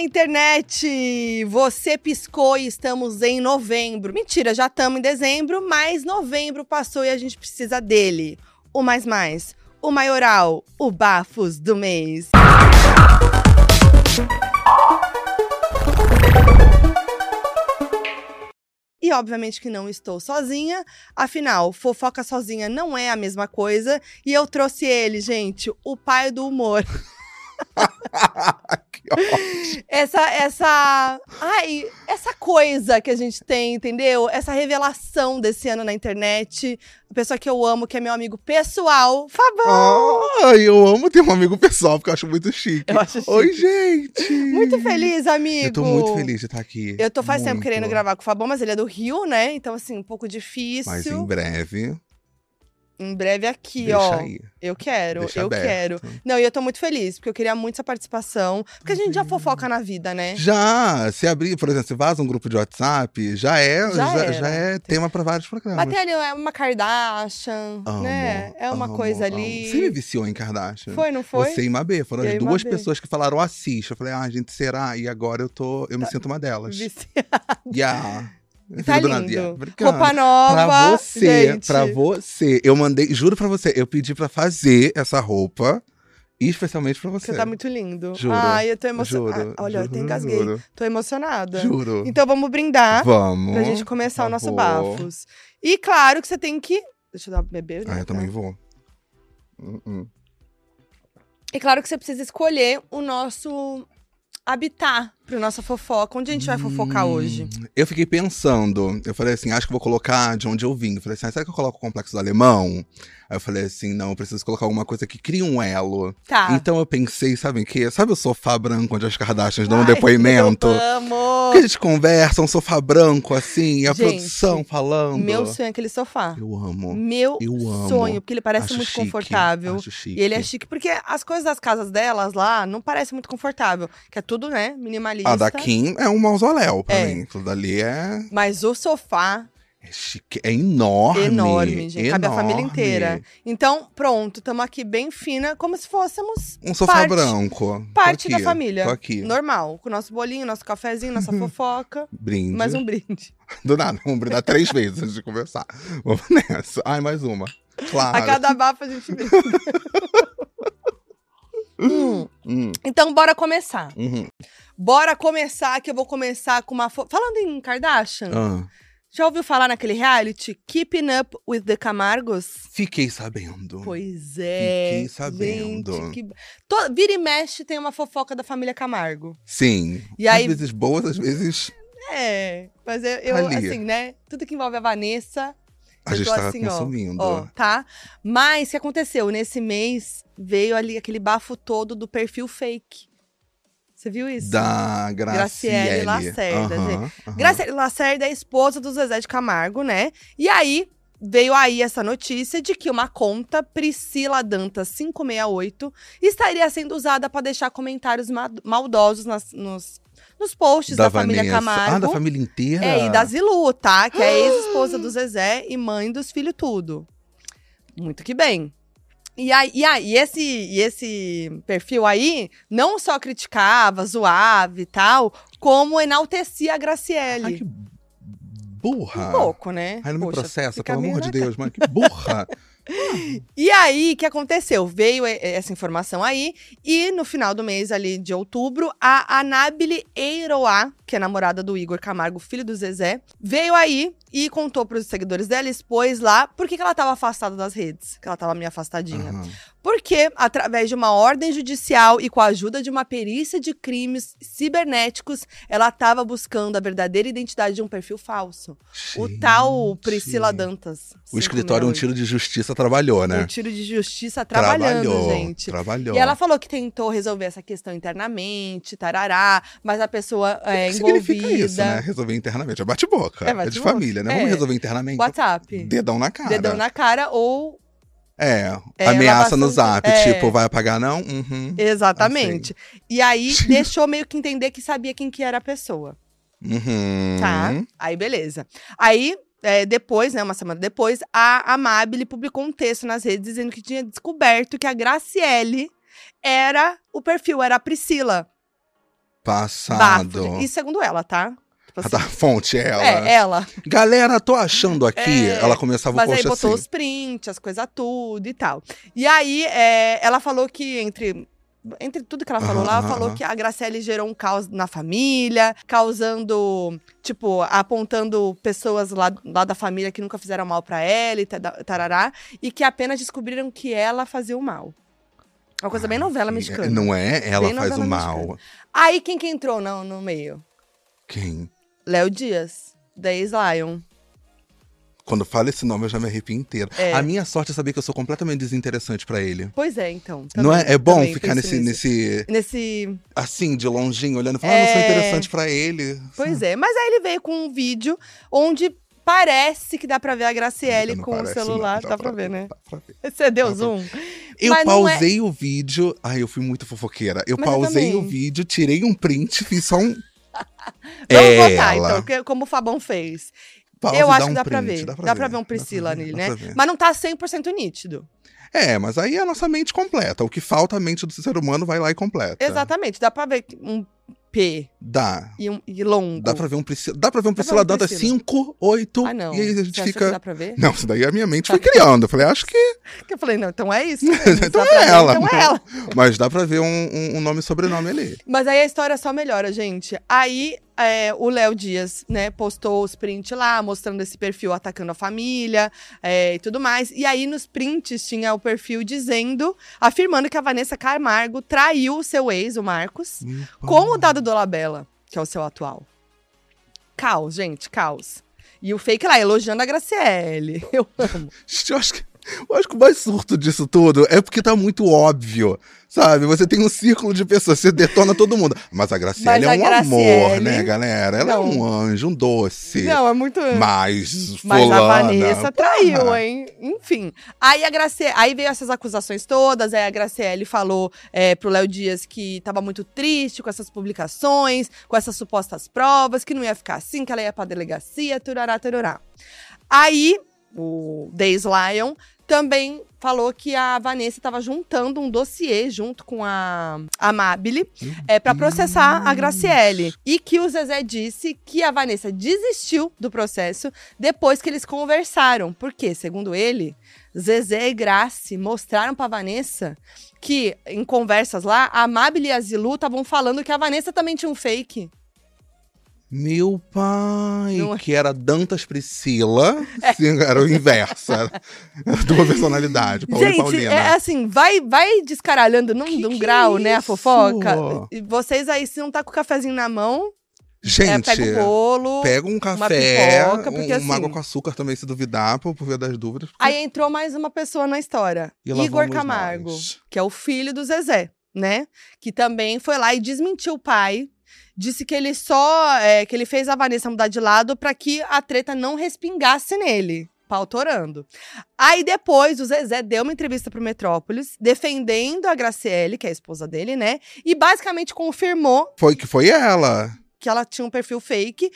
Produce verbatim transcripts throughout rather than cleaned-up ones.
Olá, internet! Você piscou e estamos em novembro. Mentira, já estamos em dezembro, mas novembro passou e a gente precisa dele. O mais mais, o maioral, o bafos do mês. E obviamente que não estou sozinha, afinal, fofoca sozinha não é a mesma coisa. E eu trouxe ele, gente, o pai do humor. Que ótimo. Essa, essa, ai, essa coisa que a gente tem, entendeu? Essa revelação desse ano na internet. A pessoa que eu amo, que é meu amigo pessoal, Fabão. Ah, eu amo ter um amigo pessoal, porque eu acho muito chique. Eu acho chique. Oi, gente! Muito feliz, amigo! Eu tô muito feliz de estar aqui. Eu tô faz muito. tempo querendo gravar com o Fabão, mas ele é do Rio, né? Então, assim, um pouco difícil. Mas em breve... Em breve aqui, Deixa ó. Aí. Eu quero, Deixa eu aberto. quero. Não, e eu tô muito feliz, porque eu queria muito essa participação. Porque a gente já fofoca na vida, né? Já! Se abrir, por exemplo, se vaza um grupo de WhatsApp, já é, já já, já é tema pra vários programas. Até ali é uma Kardashian, amo, né? É uma amo, coisa amo. ali. Você me viciou em Kardashian. Foi, não foi? Você e Mabê. Foram eu as duas pessoas que falaram assiste. Eu falei, ah, gente, será? E agora eu tô, eu me tá. sinto uma delas. Viciada. Yeah. Tá lindo. Roupa nova, pra você, gente. Pra você. Eu mandei, juro pra você, eu pedi pra fazer essa roupa, especialmente pra você. Você tá muito lindo. Juro. Ai, eu tô emocionada. Ah, olha, juro, eu até engasguei. Juro. Tô emocionada. Juro. Então vamos brindar. Vamos. Pra gente começar tá o nosso bafos. E claro que você tem que... Deixa eu dar pra beber. Ah, eu também vou. Uh-uh. E claro que você precisa escolher o nosso... habitar para nossa fofoca. Onde a gente vai fofocar hum, hoje? Eu fiquei pensando. Eu falei assim, acho que vou colocar de onde eu vim. Eu falei assim, ah, será que eu coloco o complexo do alemão? Aí eu falei assim, não, eu preciso colocar alguma coisa que crie um elo. Tá. Então eu pensei, sabe o quê? Sabe o sofá branco onde as Kardashians dão um depoimento? Vamos! Que a gente conversa, um sofá branco assim, e a gente, produção falando. Meu sonho é aquele sofá. Eu amo. Meu eu amo. sonho, porque ele parece acho muito chique, confortável. Acho chique. E ele é chique, porque as coisas das casas delas lá não parecem muito confortável. Que é tudo, né, minimalista. A da Kim é um mausoléu pra é. mim. Tudo ali é... Mas o sofá... É chique, é enorme. Enorme, gente. Enorme. Cabe a família inteira. Então, pronto, estamos aqui bem fina, como se fôssemos... Um sofá parte, branco. Parte aqui, da família. Tô aqui. Normal, com o nosso bolinho, nosso cafezinho, nossa fofoca. Brinde. Mais um brinde. Do nada, vamos brindar três vezes antes de conversar. Vamos nessa. Ai, mais uma. Claro. A cada bafo a gente brinda. Hum. Hum. Então, bora começar. Uhum. Bora começar, que eu vou começar com uma... Fo... Falando em Kardashian, ah. já ouviu falar naquele reality Keeping Up with the Camargos? Fiquei sabendo. Pois é. Fiquei sabendo. Gente, que... Todo... Vira e mexe tem uma fofoca da família Camargo. Sim. E às aí... vezes boas, às vezes... É, mas eu, eu assim, né? Tudo que envolve a Vanessa... A gente tá assim, consumindo. Ó, ó, tá? Mas o que aconteceu? Nesse mês, veio ali aquele bafo todo do perfil fake. Você viu isso? Da Graciele, Graciele Lacerda. Uhum, uhum. Graciele Lacerda é esposa do Zezé de Camargo, né? E aí, veio aí essa notícia de que uma conta, Priscila Dantas cinco seis oito, estaria sendo usada para deixar comentários ma maldosos nas, nos... Nos posts da, da família Camargo. Ah, da família inteira? É, e da Zilu, tá? Que é ex-esposa do Zezé e mãe dos filhos tudo. Muito que bem. E, aí, e, aí, e, esse, e esse perfil aí, não só criticava, zoava e tal, como enaltecia a Graciele. Ai, que burra. Um pouco, né? Ai, não me processa, pelo amor de Deus, mano. Que burra. E aí, o que aconteceu? Veio essa informação aí, e no final do mês ali de outubro, a Amabile Eiroá, que é namorada do Igor Camargo, filho do Zezé, veio aí e contou para os seguidores dela, expôs lá, por que ela estava afastada das redes, que ela estava meio afastadinha. Uhum. Porque, através de uma ordem judicial e com a ajuda de uma perícia de crimes cibernéticos, ela estava buscando a verdadeira identidade de um perfil falso. Gente. O tal Priscila Dantas. O escritório Um Tiro de Justiça trabalhou, né? Um Tiro de Justiça trabalhando, trabalhou, gente. Trabalhou. E ela falou que tentou resolver essa questão internamente, tarará, mas a pessoa é envolvida. Significa isso, né? Resolver internamente. É bate-boca. É, bate é de família, né? É. Vamos resolver internamente. WhatsApp. Dedão na cara. Dedão na cara ou... É, é, ameaça no zap, é. tipo, vai apagar não? Uhum, exatamente. Assim. E aí, deixou meio que entender que sabia quem que era a pessoa. Uhum. Tá? Aí, beleza. Aí, é, depois, né, uma semana depois, a Amabile publicou um texto nas redes dizendo que tinha descoberto que a Graciele era o perfil, era a Priscila. Passado. Bafo. E segundo ela, tá? Tipo assim, a da fonte é ela. É, ela. Galera, tô achando aqui. É, ela começava o post assim. Mas aí botou os prints, as coisas tudo e tal. E aí, é, ela falou que entre... Entre tudo que ela falou uhum, lá, ela uhum. falou que a Graciele gerou um caos na família, causando, tipo, apontando pessoas lá, lá da família que nunca fizeram mal pra ela e tarará, e que apenas descobriram que ela fazia o mal. Uma coisa Ai, bem novela mexicana. Não é? Ela bem faz o mal. Mexicana. Aí quem que entrou no, no meio? Quem? Léo Dias, da Ex-Lion. Quando fala esse nome, eu já me arrepio inteiro. É. A minha sorte é saber que eu sou completamente desinteressante pra ele. Pois é, então. Também, não é, é bom ficar nesse, nesse... Nesse... Assim, de longinho, olhando e falando, é... ah, não sou interessante pra ele. Pois sabe? É, mas aí ele veio com um vídeo onde parece que dá pra ver a Graciele com parece, o celular. Não, dá dá pra, pra ver, né? Dá pra ver. Você deu dá zoom? Pra... Eu mas pausei é... o vídeo. Ai, eu fui muito fofoqueira. Eu mas pausei eu o vídeo, tirei um print, fiz só um... Vamos botar, então, como o Fabão fez. Pausa, eu acho que um dá, print, pra ver. dá pra dá ver. Dá pra ver um Priscila nele, né? Mas não tá cem por cento nítido. É, mas aí é a nossa mente completa. O que falta a mente do ser humano vai lá e completa. Exatamente. Dá pra ver um P. Dá. E, um, e longo. Dá pra ver um Priscila. Dá pra ver um Priscila Dantas cinco, oito. Ah, não. E aí a gente Você fica. Que dá pra ver? Não, isso daí a minha mente tá. foi criando. Eu falei, acho que. Eu falei, não, então é isso. então é ela. Então é ela. Mas dá pra ver um, um nome e sobrenome ali. Mas aí a história só melhora, gente. Aí. É, o Léo Dias, né, postou os prints lá, mostrando esse perfil atacando a família é, e tudo mais. E aí, nos prints, tinha o perfil dizendo, afirmando que a Vanessa Camargo traiu o seu ex, o Marcos, Opa. com o Dado Dolabella, que é o seu atual. Caos, gente, caos. E o fake lá, elogiando a Graciele. Eu amo. Eu acho que... Eu acho que o mais surto disso tudo é porque tá muito óbvio, sabe? Você tem um círculo de pessoas, você detona todo mundo. Mas a Graciele Mas a é um Graciele... amor, né, galera? Ela Não. é um anjo, um doce. Não, é muito... Mas fulana... Mas a Vanessa traiu, hein? Enfim. Aí, a Graciele... aí veio essas acusações todas, aí a Graciele falou é, pro Léo Dias que tava muito triste com essas publicações, com essas supostas provas, que não ia ficar assim, que ela ia pra delegacia, turará, turará. Aí... o Days Lion, também falou que a Vanessa estava juntando um dossiê junto com a Amabile é, para processar a Graciele. E que o Zezé disse que a Vanessa desistiu do processo depois que eles conversaram. Porque, segundo ele, Zezé e Graci mostraram para a Vanessa que, em conversas lá, a Amabile e a Zilu estavam falando que a Vanessa também tinha um fake. Meu pai, não. que era Dantas Priscila, é. Sim, era o inverso, era de uma personalidade, Paulina, gente, Paulina. É assim, vai, vai descaralhando num, que num que grau, é né, a fofoca. E vocês aí, se não tá com o cafezinho na mão, gente, é, pega o bolo, pega um café, uma, pipoca, porque, um, assim, uma água com açúcar também, se duvidar, por, por via das dúvidas. Porque... Aí entrou mais uma pessoa na história, Igor Camargo, mais. que é o filho do Zezé, né, que também foi lá e desmentiu o pai. Disse que ele só, é, que ele fez a Vanessa mudar de lado pra que a treta não respingasse nele, pautorando. Aí depois o Zezé deu uma entrevista pro Metrópolis, defendendo a Graciele, que é a esposa dele, né? E basicamente confirmou... Foi que foi ela. Que ela tinha um perfil fake,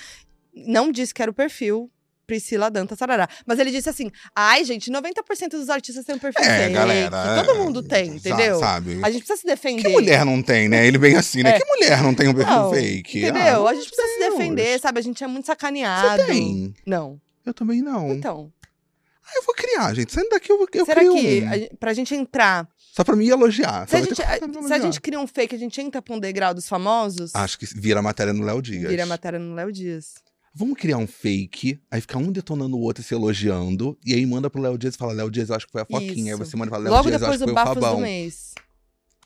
não disse que era o perfil. Priscila Dantas, sarará. Mas ele disse assim, ai, gente, noventa por cento dos artistas têm um perfil é, fake. Galera, todo mundo tem, entendeu? Sabe. A gente precisa se defender. Que mulher não tem, né? Ele vem assim, né? É. Que mulher não tem um perfil não, fake? Entendeu? Ah, a gente precisa Deus. se defender, sabe? A gente é muito sacaneado. Você tem? Não. Eu também não. Então. Ah, eu vou criar, gente. Saindo daqui, eu vou criar. Será crio que um... a, pra gente entrar... Só pra me elogiar. Se, a gente, a, elogiar. se a gente cria um fake, a gente entra pra um degrau dos famosos? Acho que vira matéria no Léo Dias. Vira matéria no Léo Dias. Vamos criar um fake, aí fica um detonando o outro e se elogiando. E aí manda pro Léo Dias e fala, Léo Dias, eu acho que foi a Foquinha. Isso. Aí você manda e fala, Léo Dias, eu acho que foi o Fabão. Logo depois o bafo do mês.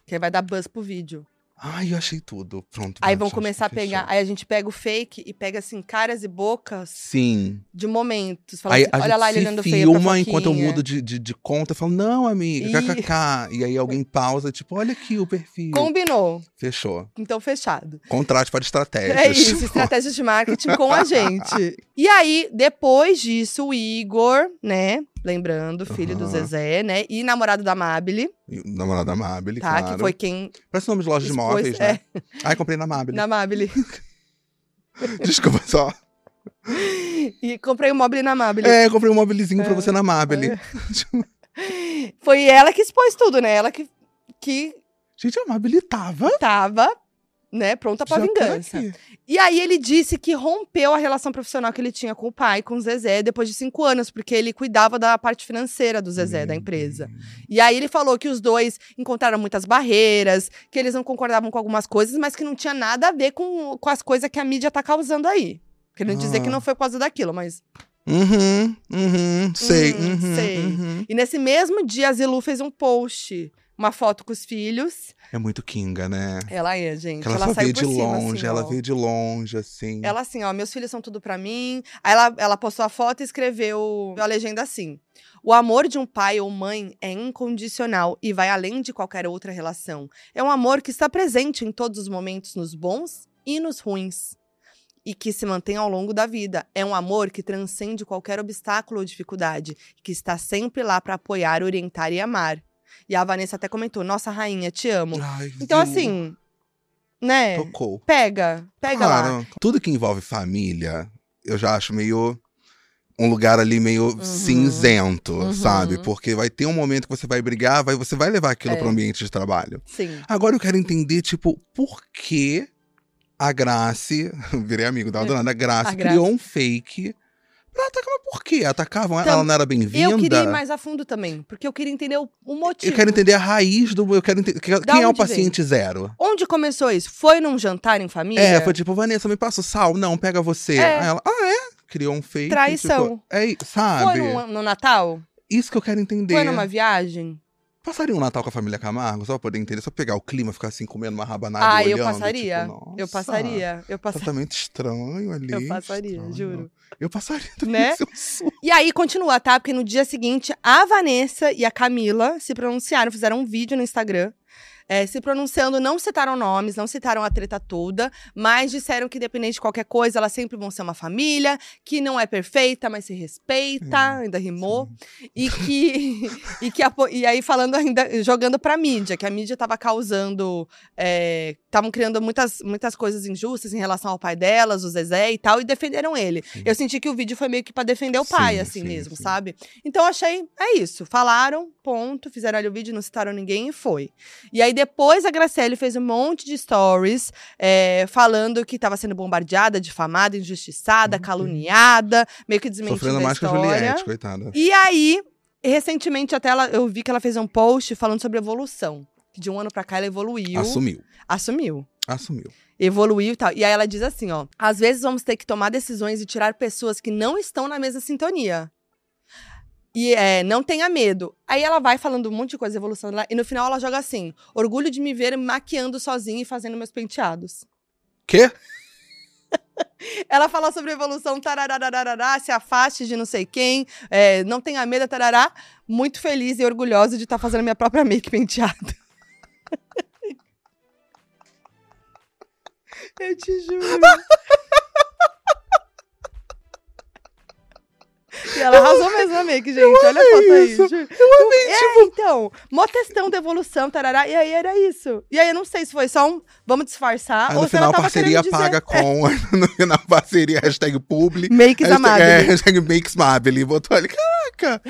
Que aí vai dar buzz pro vídeo. Ai, eu achei tudo. Pronto. Aí vão começar a pegar. Aí a gente pega o fake e pega, assim, caras e bocas. Sim. De momentos. Fala aí, assim, olha lá, ele olhando feio pra Foquinha. Enquanto eu mudo de, de, de conta, eu falo, não, amiga, kkk. E aí alguém pausa, tipo, olha aqui o perfil. Combinou. Fechou. Então, fechado. Contrato para estratégias. É isso, estratégias de marketing com a gente. E aí, depois disso, o Igor, né... Lembrando, filho uhum. do Zezé, né? E namorado da Amabile. Namorado da Amabile, tá, claro. Que foi quem... Parece o nome de loja expôs, de móveis, é. né? Ai, comprei na Amabile. Na Amabile. Desculpa, só. E comprei um móvel na Amabile. É, comprei um móvelzinho é. pra você na Amabile. É. Foi ela que expôs tudo, né? Ela que... que... Gente, a Amabile tava... Tava... né, pronta pra já vingança. Tá, e aí ele disse que rompeu a relação profissional que ele tinha com o pai, com o Zezé, depois de cinco anos, porque ele cuidava da parte financeira do Zezé, da empresa. E aí ele falou que os dois encontraram muitas barreiras, que eles não concordavam com algumas coisas, mas que não tinha nada a ver com, com as coisas que a mídia tá causando aí. Querendo ah. dizer que não foi por causa daquilo, mas... Uhum, uhum, sei. Uhum, uhum, sei. Uhum. E nesse mesmo dia, a Zilu fez um post... Uma foto com os filhos. É muito Kinga, né? Ela é, gente. Ela, ela saiu por cima, longe, assim, ela veio de longe, assim. Ela assim, ó, meus filhos são tudo pra mim. Aí ela, ela postou a foto e escreveu a legenda assim. O amor de um pai ou mãe é incondicional e vai além de qualquer outra relação. É um amor que está presente em todos os momentos, nos bons e nos ruins. E que se mantém ao longo da vida. É um amor que transcende qualquer obstáculo ou dificuldade. Que está sempre lá pra apoiar, orientar e amar. E a Vanessa até comentou, nossa rainha, te amo. Ai, então Deus. Assim, né? Tocou. Pega, pega claro. Lá. Tudo que envolve família, eu já acho meio... Um lugar ali meio uhum. cinzento, uhum. sabe? Porque vai ter um momento que você vai brigar, vai, você vai levar aquilo é. Pro ambiente de trabalho. Sim. Agora eu quero entender, tipo, por que a Grace... Virei amigo da dona, a Grace a criou Grace. Um fake... Atacavam, por quê? Atacavam? Então, ela não era bem-vinda? Eu queria ir mais a fundo também, porque eu queria entender o, o motivo. Eu quero entender a raiz do... Eu quero entender, quem é o paciente vem? Zero? Onde começou isso? Foi num jantar em família? É, foi tipo, Vanessa, me passa o sal? Não, pega você. É. Aí ela, ah, é? Criou um fake. Traição. Tipo, é, sabe? Foi no, no Natal? Isso que eu quero entender. Foi numa viagem? Passaria um Natal com a família Camargo, só pra poder entender, só pegar o clima, ficar assim, comendo uma rabanada ah, olhando. Ah, eu passaria, tipo, eu passaria, eu passaria. Tratamento estranho ali. Eu passaria, estranho. Juro. Eu passaria também, né? E aí, continua, tá? Porque no dia seguinte, a Vanessa e a Camila se pronunciaram, fizeram um vídeo no Instagram, é, se pronunciando, não citaram nomes, não citaram a treta toda, mas disseram que dependente de qualquer coisa, elas sempre vão ser uma família, que não é perfeita, mas se respeita, é, ainda rimou, sim. e que, e, que a, e aí falando ainda, jogando pra mídia, que a mídia tava causando, estavam é, criando muitas, muitas coisas injustas em relação ao pai delas, o Zezé e tal, e defenderam ele. Sim. Eu senti que o vídeo foi meio que pra defender o pai, sim, assim sim, mesmo, sim. sabe? Então eu achei, é isso, falaram, ponto, fizeram ali o vídeo, não citaram ninguém e foi. E aí depois a Graciele fez um monte de stories é, falando que estava sendo bombardeada, difamada, injustiçada, uhum. caluniada, meio que desmentindo a história. Sofrendo mais que a Juliette, coitada. E aí, recentemente até ela, eu vi que ela fez um post falando sobre evolução. Que de um ano pra cá ela evoluiu. Assumiu. Assumiu. Assumiu. Evoluiu e tal. E aí ela diz assim, ó. Às vezes vamos ter que tomar decisões e tirar pessoas que não estão na mesma sintonia. E é, não tenha medo. Aí ela vai falando um monte de coisa, evolução dela. E no final ela joga assim, orgulho de me ver maquiando sozinha e fazendo meus penteados. Quê? Ela fala sobre evolução, tararararará, se afaste de não sei quem, é, não tenha medo, tarará. Muito feliz e orgulhosa de estar tá fazendo minha própria make penteada. Eu te juro. E ela arrasou mesmo a make, gente. Olha a foto aí. Isso. Eu amei, é, tipo... então, mó testão da evolução, tarará. E aí era isso. E aí eu não sei se foi só um vamos disfarçar. Aí, ou no final, ela parceria paga dizer... com. É. No final, parceria, hashtag publi. Makes Amabile. É, hashtag makes Amabile. Botou ali, caraca.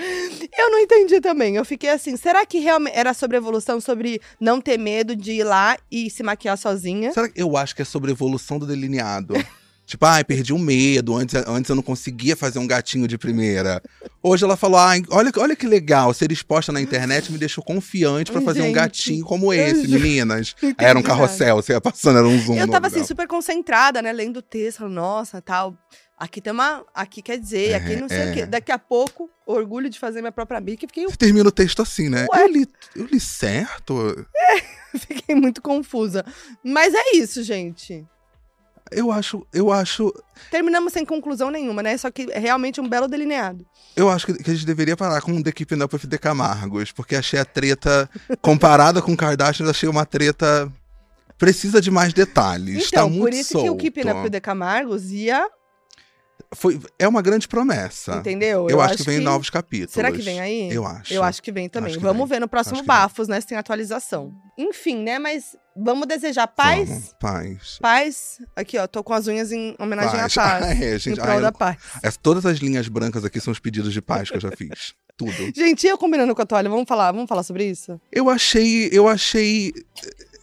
Eu não entendi também. Eu fiquei assim, será que realmente era sobre evolução, sobre não ter medo de ir lá e se maquiar sozinha? Será que eu acho que é sobre evolução do delineado? Tipo, ai, ah, perdi o medo, antes, antes eu não conseguia fazer um gatinho de primeira. Hoje ela falou, ai, ah, olha, olha que legal, ser exposta na internet me deixou confiante pra fazer gente, um gatinho como esse, eu... meninas. Entendi, era um carrossel, né? Você ia passando, era um zoom. Eu tava assim, super concentrada, né, lendo o texto, nossa, tal… Aqui tem uma. Aqui quer dizer, é, aqui não sei é. O quê. Daqui a pouco, orgulho de fazer minha própria bica. Fiquei... Você termina o texto assim, né? Eu li, eu li certo? É, fiquei muito confusa. Mas é isso, gente. Eu acho, eu acho... Terminamos sem conclusão nenhuma, né? Só que é realmente um belo delineado. Eu acho que, que a gente deveria parar com o The Keeping Up with The Camargos, porque achei a treta, comparada com Kardashian, achei uma treta... Precisa de mais detalhes, então, tá muito solto. Então, por isso que o Keeping Up with The Camargos ia... Foi, é uma grande promessa. Entendeu? Eu, eu acho, acho que vem que... novos capítulos. Será que vem aí? Eu acho. Eu acho que vem também. Que vamos vem. Ver no próximo Bafos, né? Se tem atualização. Enfim, né? Mas vamos desejar paz. Vamos. Paz. Paz. Aqui, ó. Tô com as unhas em homenagem paz. à paz. Ah, é, gente. Em prol ah, da paz. É, todas as linhas brancas aqui são os pedidos de paz que eu já fiz. Tudo. Gente, eu combinando com a toalha. Vamos falar, vamos falar sobre isso? Eu achei... Eu achei...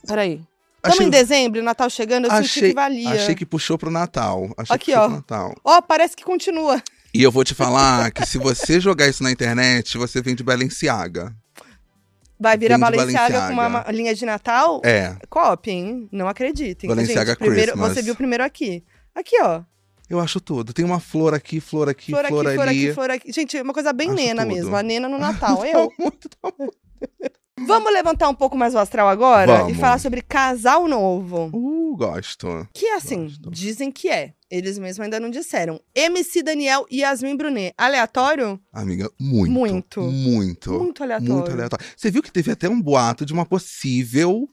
Peraí. Estamos achei... em dezembro, Natal chegando, eu achei... senti que valia. Achei que puxou pro Natal. Achei Aqui, que ó. Pro Natal. Ó, parece que continua. E eu vou te falar que se você jogar isso na internet, você vem de Balenciaga. Vai virar Balenciaga, Balenciaga com uma linha de Natal? É. Copiem, não acreditem. Balenciaga gente, primeiro, Christmas. Você viu primeiro aqui. Aqui, ó. Eu acho tudo. Tem uma flor aqui, flor aqui, flor, flor aqui, ali. Flor aqui, flor aqui. Gente, uma coisa bem acho nena tudo. mesmo. A nena no Natal. Eu. Vamos levantar um pouco mais o astral agora? Vamos. E falar sobre casal novo. Uh, gosto. Que é assim, gosto. Dizem que é. Eles mesmos ainda não disseram. M C Daniel e Yasmin Brunet. Aleatório? Amiga, muito. Muito. Muito. Muito aleatório. Muito aleatório. Você viu que teve até um boato de uma possível,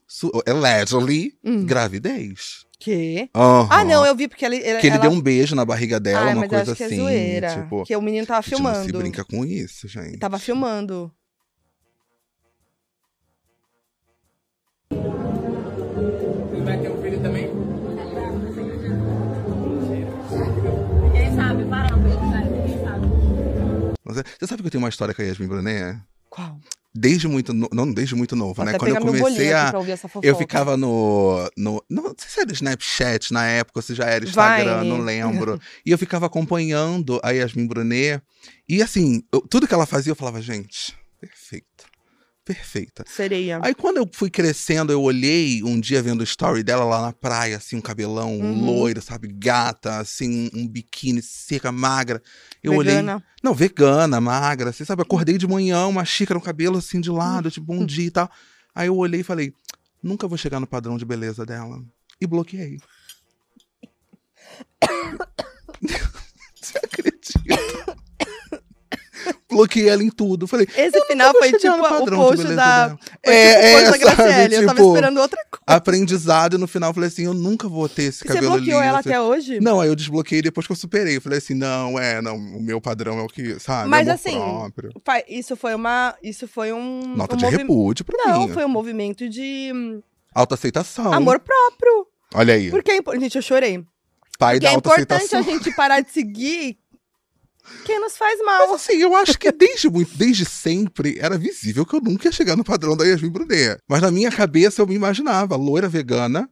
allegedly, hum. gravidez. Que? Uhum. Ah, não, eu vi porque ele... ele que ele ela... deu um beijo na barriga dela, Ai, uma mas coisa eu acho que assim. É zoeira, tipo, que o menino tava gente, filmando. Não se brinca com isso, gente. Ele tava filmando. Ele vai ter um filho também? Ninguém sabe, parando. Ninguém sabe. Você sabe que eu tenho uma história com a Yasmin Brunet? Qual? Desde muito, no... não desde muito nova, né? Quando eu comecei a... Eu ficava no... no... Não, não sei se era Snapchat na época, se já era Instagram, Vai. não lembro. E eu ficava acompanhando a Yasmin Brunet. E assim, eu, tudo que ela fazia, eu falava, gente, perfeita. Perfeita. Sereia. Aí quando eu fui crescendo, eu olhei um dia vendo o story dela lá na praia, assim, um cabelão uhum. loiro, sabe? Gata, assim, um biquíni seca, magra. Eu vegana. olhei... Não, vegana, magra, assim, sabe? Acordei de manhã, uma xícara, um cabelo assim de lado, uhum. tipo, bom dia e tal. Aí eu olhei e falei, nunca vou chegar no padrão de beleza dela. E bloqueei. Você acredita? Bloqueei ela em tudo. Falei, Esse final foi tipo o post da, da... É, é, da Graciele. Tipo, eu tava esperando outra coisa. Aprendizado, e no final falei assim, eu nunca vou ter esse e cabelo lindo. Você bloqueou lindo, ela assim. até hoje? Não, aí eu desbloqueei depois que eu superei. Falei assim, não, é, não, o meu padrão é o que, sabe? Mas é assim, próprio. Pai, isso foi uma... Isso foi um... Nota um de movi... repúdio pra não, mim. Não, foi um movimento de... Autoaceitação. Amor próprio. Olha aí. Porque, gente, eu chorei. Pai Porque da é importante a gente parar de seguir... Quem nos faz mal. Mas assim, eu acho que desde, muito, desde sempre era visível que eu nunca ia chegar no padrão da Yasmin Brunet. Mas na minha cabeça eu me imaginava loira vegana,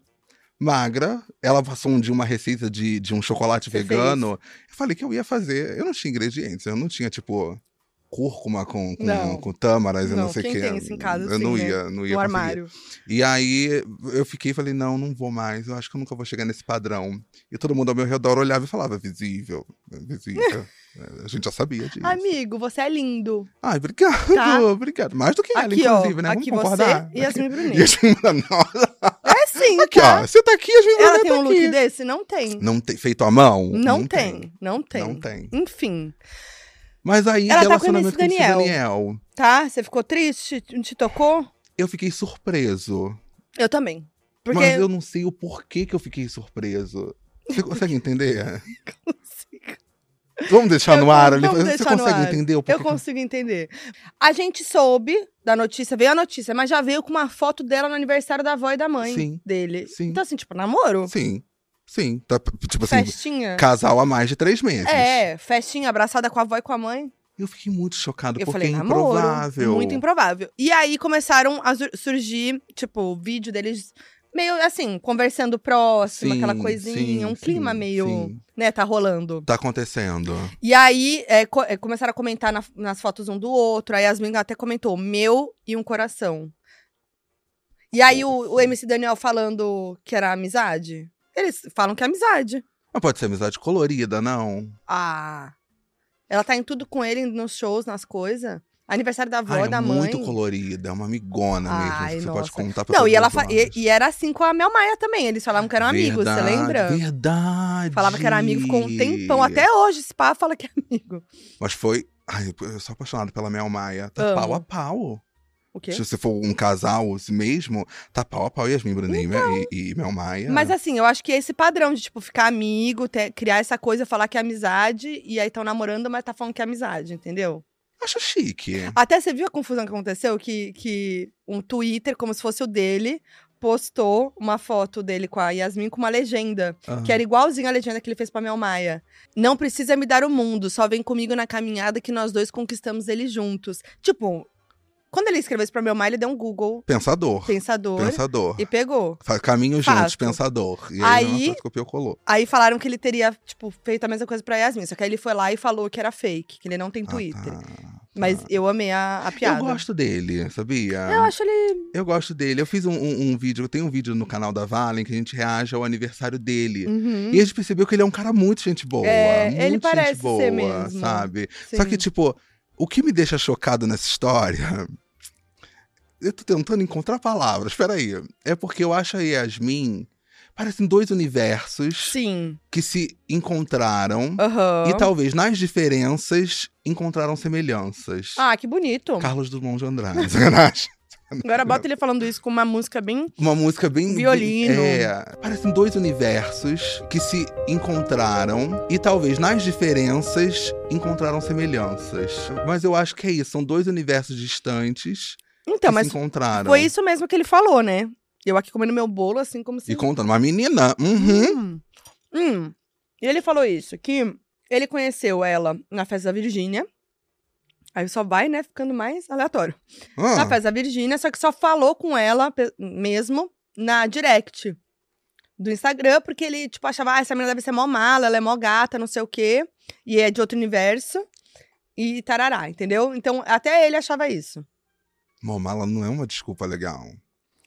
magra. Ela passou um dia uma receita de, de um chocolate Você vegano. Fez? Eu falei que eu ia fazer. Eu não tinha ingredientes, eu não tinha tipo cúrcuma com, com, não. com tâmaras, eu não, não sei o que. Tem isso em casa, eu sim, não ia, né? não ia no armário. E aí eu fiquei e falei, não, não vou mais, eu acho que eu nunca vou chegar nesse padrão. E todo mundo ao meu redor olhava e falava, visível, visível. A gente já sabia disso. Amigo, você é lindo. Ai, obrigado, tá? obrigado. Mais do que ela, aqui, inclusive, ó, né? Vamos aqui concordar. Você e Yasmin Brunet. Yasmin Brunet. É sim, aqui, tá? Ó, você tá aqui, Yasmin Brunet tá aqui. Ela tem um look desse? Não tem. Não tem. Feito à mão? Não, não tem. tem, não tem. Não tem. Enfim. Mas aí, ela relacionamento tá com o Daniel. Daniel. Tá? Você ficou triste? Te tocou? Eu fiquei surpreso. Eu também. Porque... Mas eu não sei o porquê que eu fiquei surpreso. Você consegue entender? Consigo. Vamos deixar eu, no ar ali? Você consegue entender o porquê? Eu consigo que... entender. A gente soube da notícia, veio a notícia, mas já veio com uma foto dela no aniversário da avó e da mãe sim, dele. Sim. Então assim, tipo, namoro? Sim. Sim, tá, tipo assim, festinha. Casal há mais de três meses. É, festinha, abraçada com a avó e com a mãe. Eu fiquei muito chocado, eu porque falei, é improvável. Muito improvável. E aí começaram a surgir, tipo, o vídeo deles meio assim, conversando próximo, sim, aquela coisinha, sim, um clima sim, meio, sim. né, tá rolando. Tá acontecendo. E aí é, co é, começaram a comentar na, nas fotos um do outro, aí Yasmin até comentou, meu e um coração. E aí o, o M C Daniel falando que era amizade. Eles falam que é amizade. Mas pode ser amizade colorida, não? Ah. Ela tá em tudo com ele, nos shows, nas coisas. Aniversário da avó, Ai, da é mãe. Muito colorida, é uma amigona Ai, mesmo. Você nossa. pode contar pra Não, e, ela fa... e, e era assim com a Mel Maia também. Eles falavam que eram verdade, amigos, você lembra? Verdade. Falava que era amigo, ficou um tempão. Até hoje, esse pá fala que é amigo. Mas foi. Ai, eu sou apaixonado pela Mel Maia. Tá Amo. pau a pau. O quê? Se for um casal mesmo, tá pau a pau Yasmin Brunet então, e, e Mel Maia. Mas assim, eu acho que é esse padrão de, tipo, ficar amigo, ter, criar essa coisa, falar que é amizade, e aí tão namorando, mas tá falando que é amizade, entendeu? Acho chique. Até você viu a confusão que aconteceu? Que, que um Twitter, como se fosse o dele, postou uma foto dele com a Yasmin com uma legenda, uhum. que era igualzinha a legenda que ele fez pra Mel Maia. Não precisa me dar o mundo, só vem comigo na caminhada que nós dois conquistamos ele juntos. Tipo... Quando ele escreveu isso pra Mel Maia, ele deu um Google. Pensador. Pensador. Pensador. E pegou. Caminho Fácil. Juntos, pensador. E aí, copiou, colou. Aí falaram que ele teria, tipo, feito a mesma coisa pra Yasmin. Só que aí ele foi lá e falou que era fake, que ele não tem Twitter. Ah, tá. Mas eu amei a, a piada. Eu gosto dele, sabia? Eu acho ele... Eu gosto dele. Eu fiz um, um, um vídeo, eu tenho um vídeo no canal da Valen que a gente reage ao aniversário dele. Uhum. E a gente percebeu que ele é um cara muito gente boa. É, muito ele parece gente boa, ser mesmo. Sabe? Sim. Só que, tipo... O que me deixa chocado nessa história... Eu tô tentando encontrar palavras, peraí. É porque eu acho a Yasmin... Parecem dois universos... Sim. Que se encontraram... Uhum. E talvez, nas diferenças, encontraram semelhanças. Ah, que bonito. Carlos Drummond de Andrade, sacanagem. Agora bota ele falando isso com uma música bem... Uma música bem... Violino. Bem, é. Parecem dois universos que se encontraram e talvez, nas diferenças... encontraram semelhanças. Mas eu acho que é isso, são dois universos distantes então, que mas se encontraram. Foi isso mesmo que ele falou, né? Eu aqui comendo meu bolo, assim como se... E contando, uma menina. Uhum. Hum. Hum. E ele falou isso, que ele conheceu ela na festa da Virgínia. Aí só vai, né, ficando mais aleatório. Ah. Na festa da Virgínia, só que só falou com ela mesmo na direct do Instagram, porque ele, tipo, achava, ah, essa menina deve ser mó mala, ela é mó gata, não sei o quê. E é de outro universo. E tarará, entendeu? Então, até ele achava isso. Mó mala não é uma desculpa legal.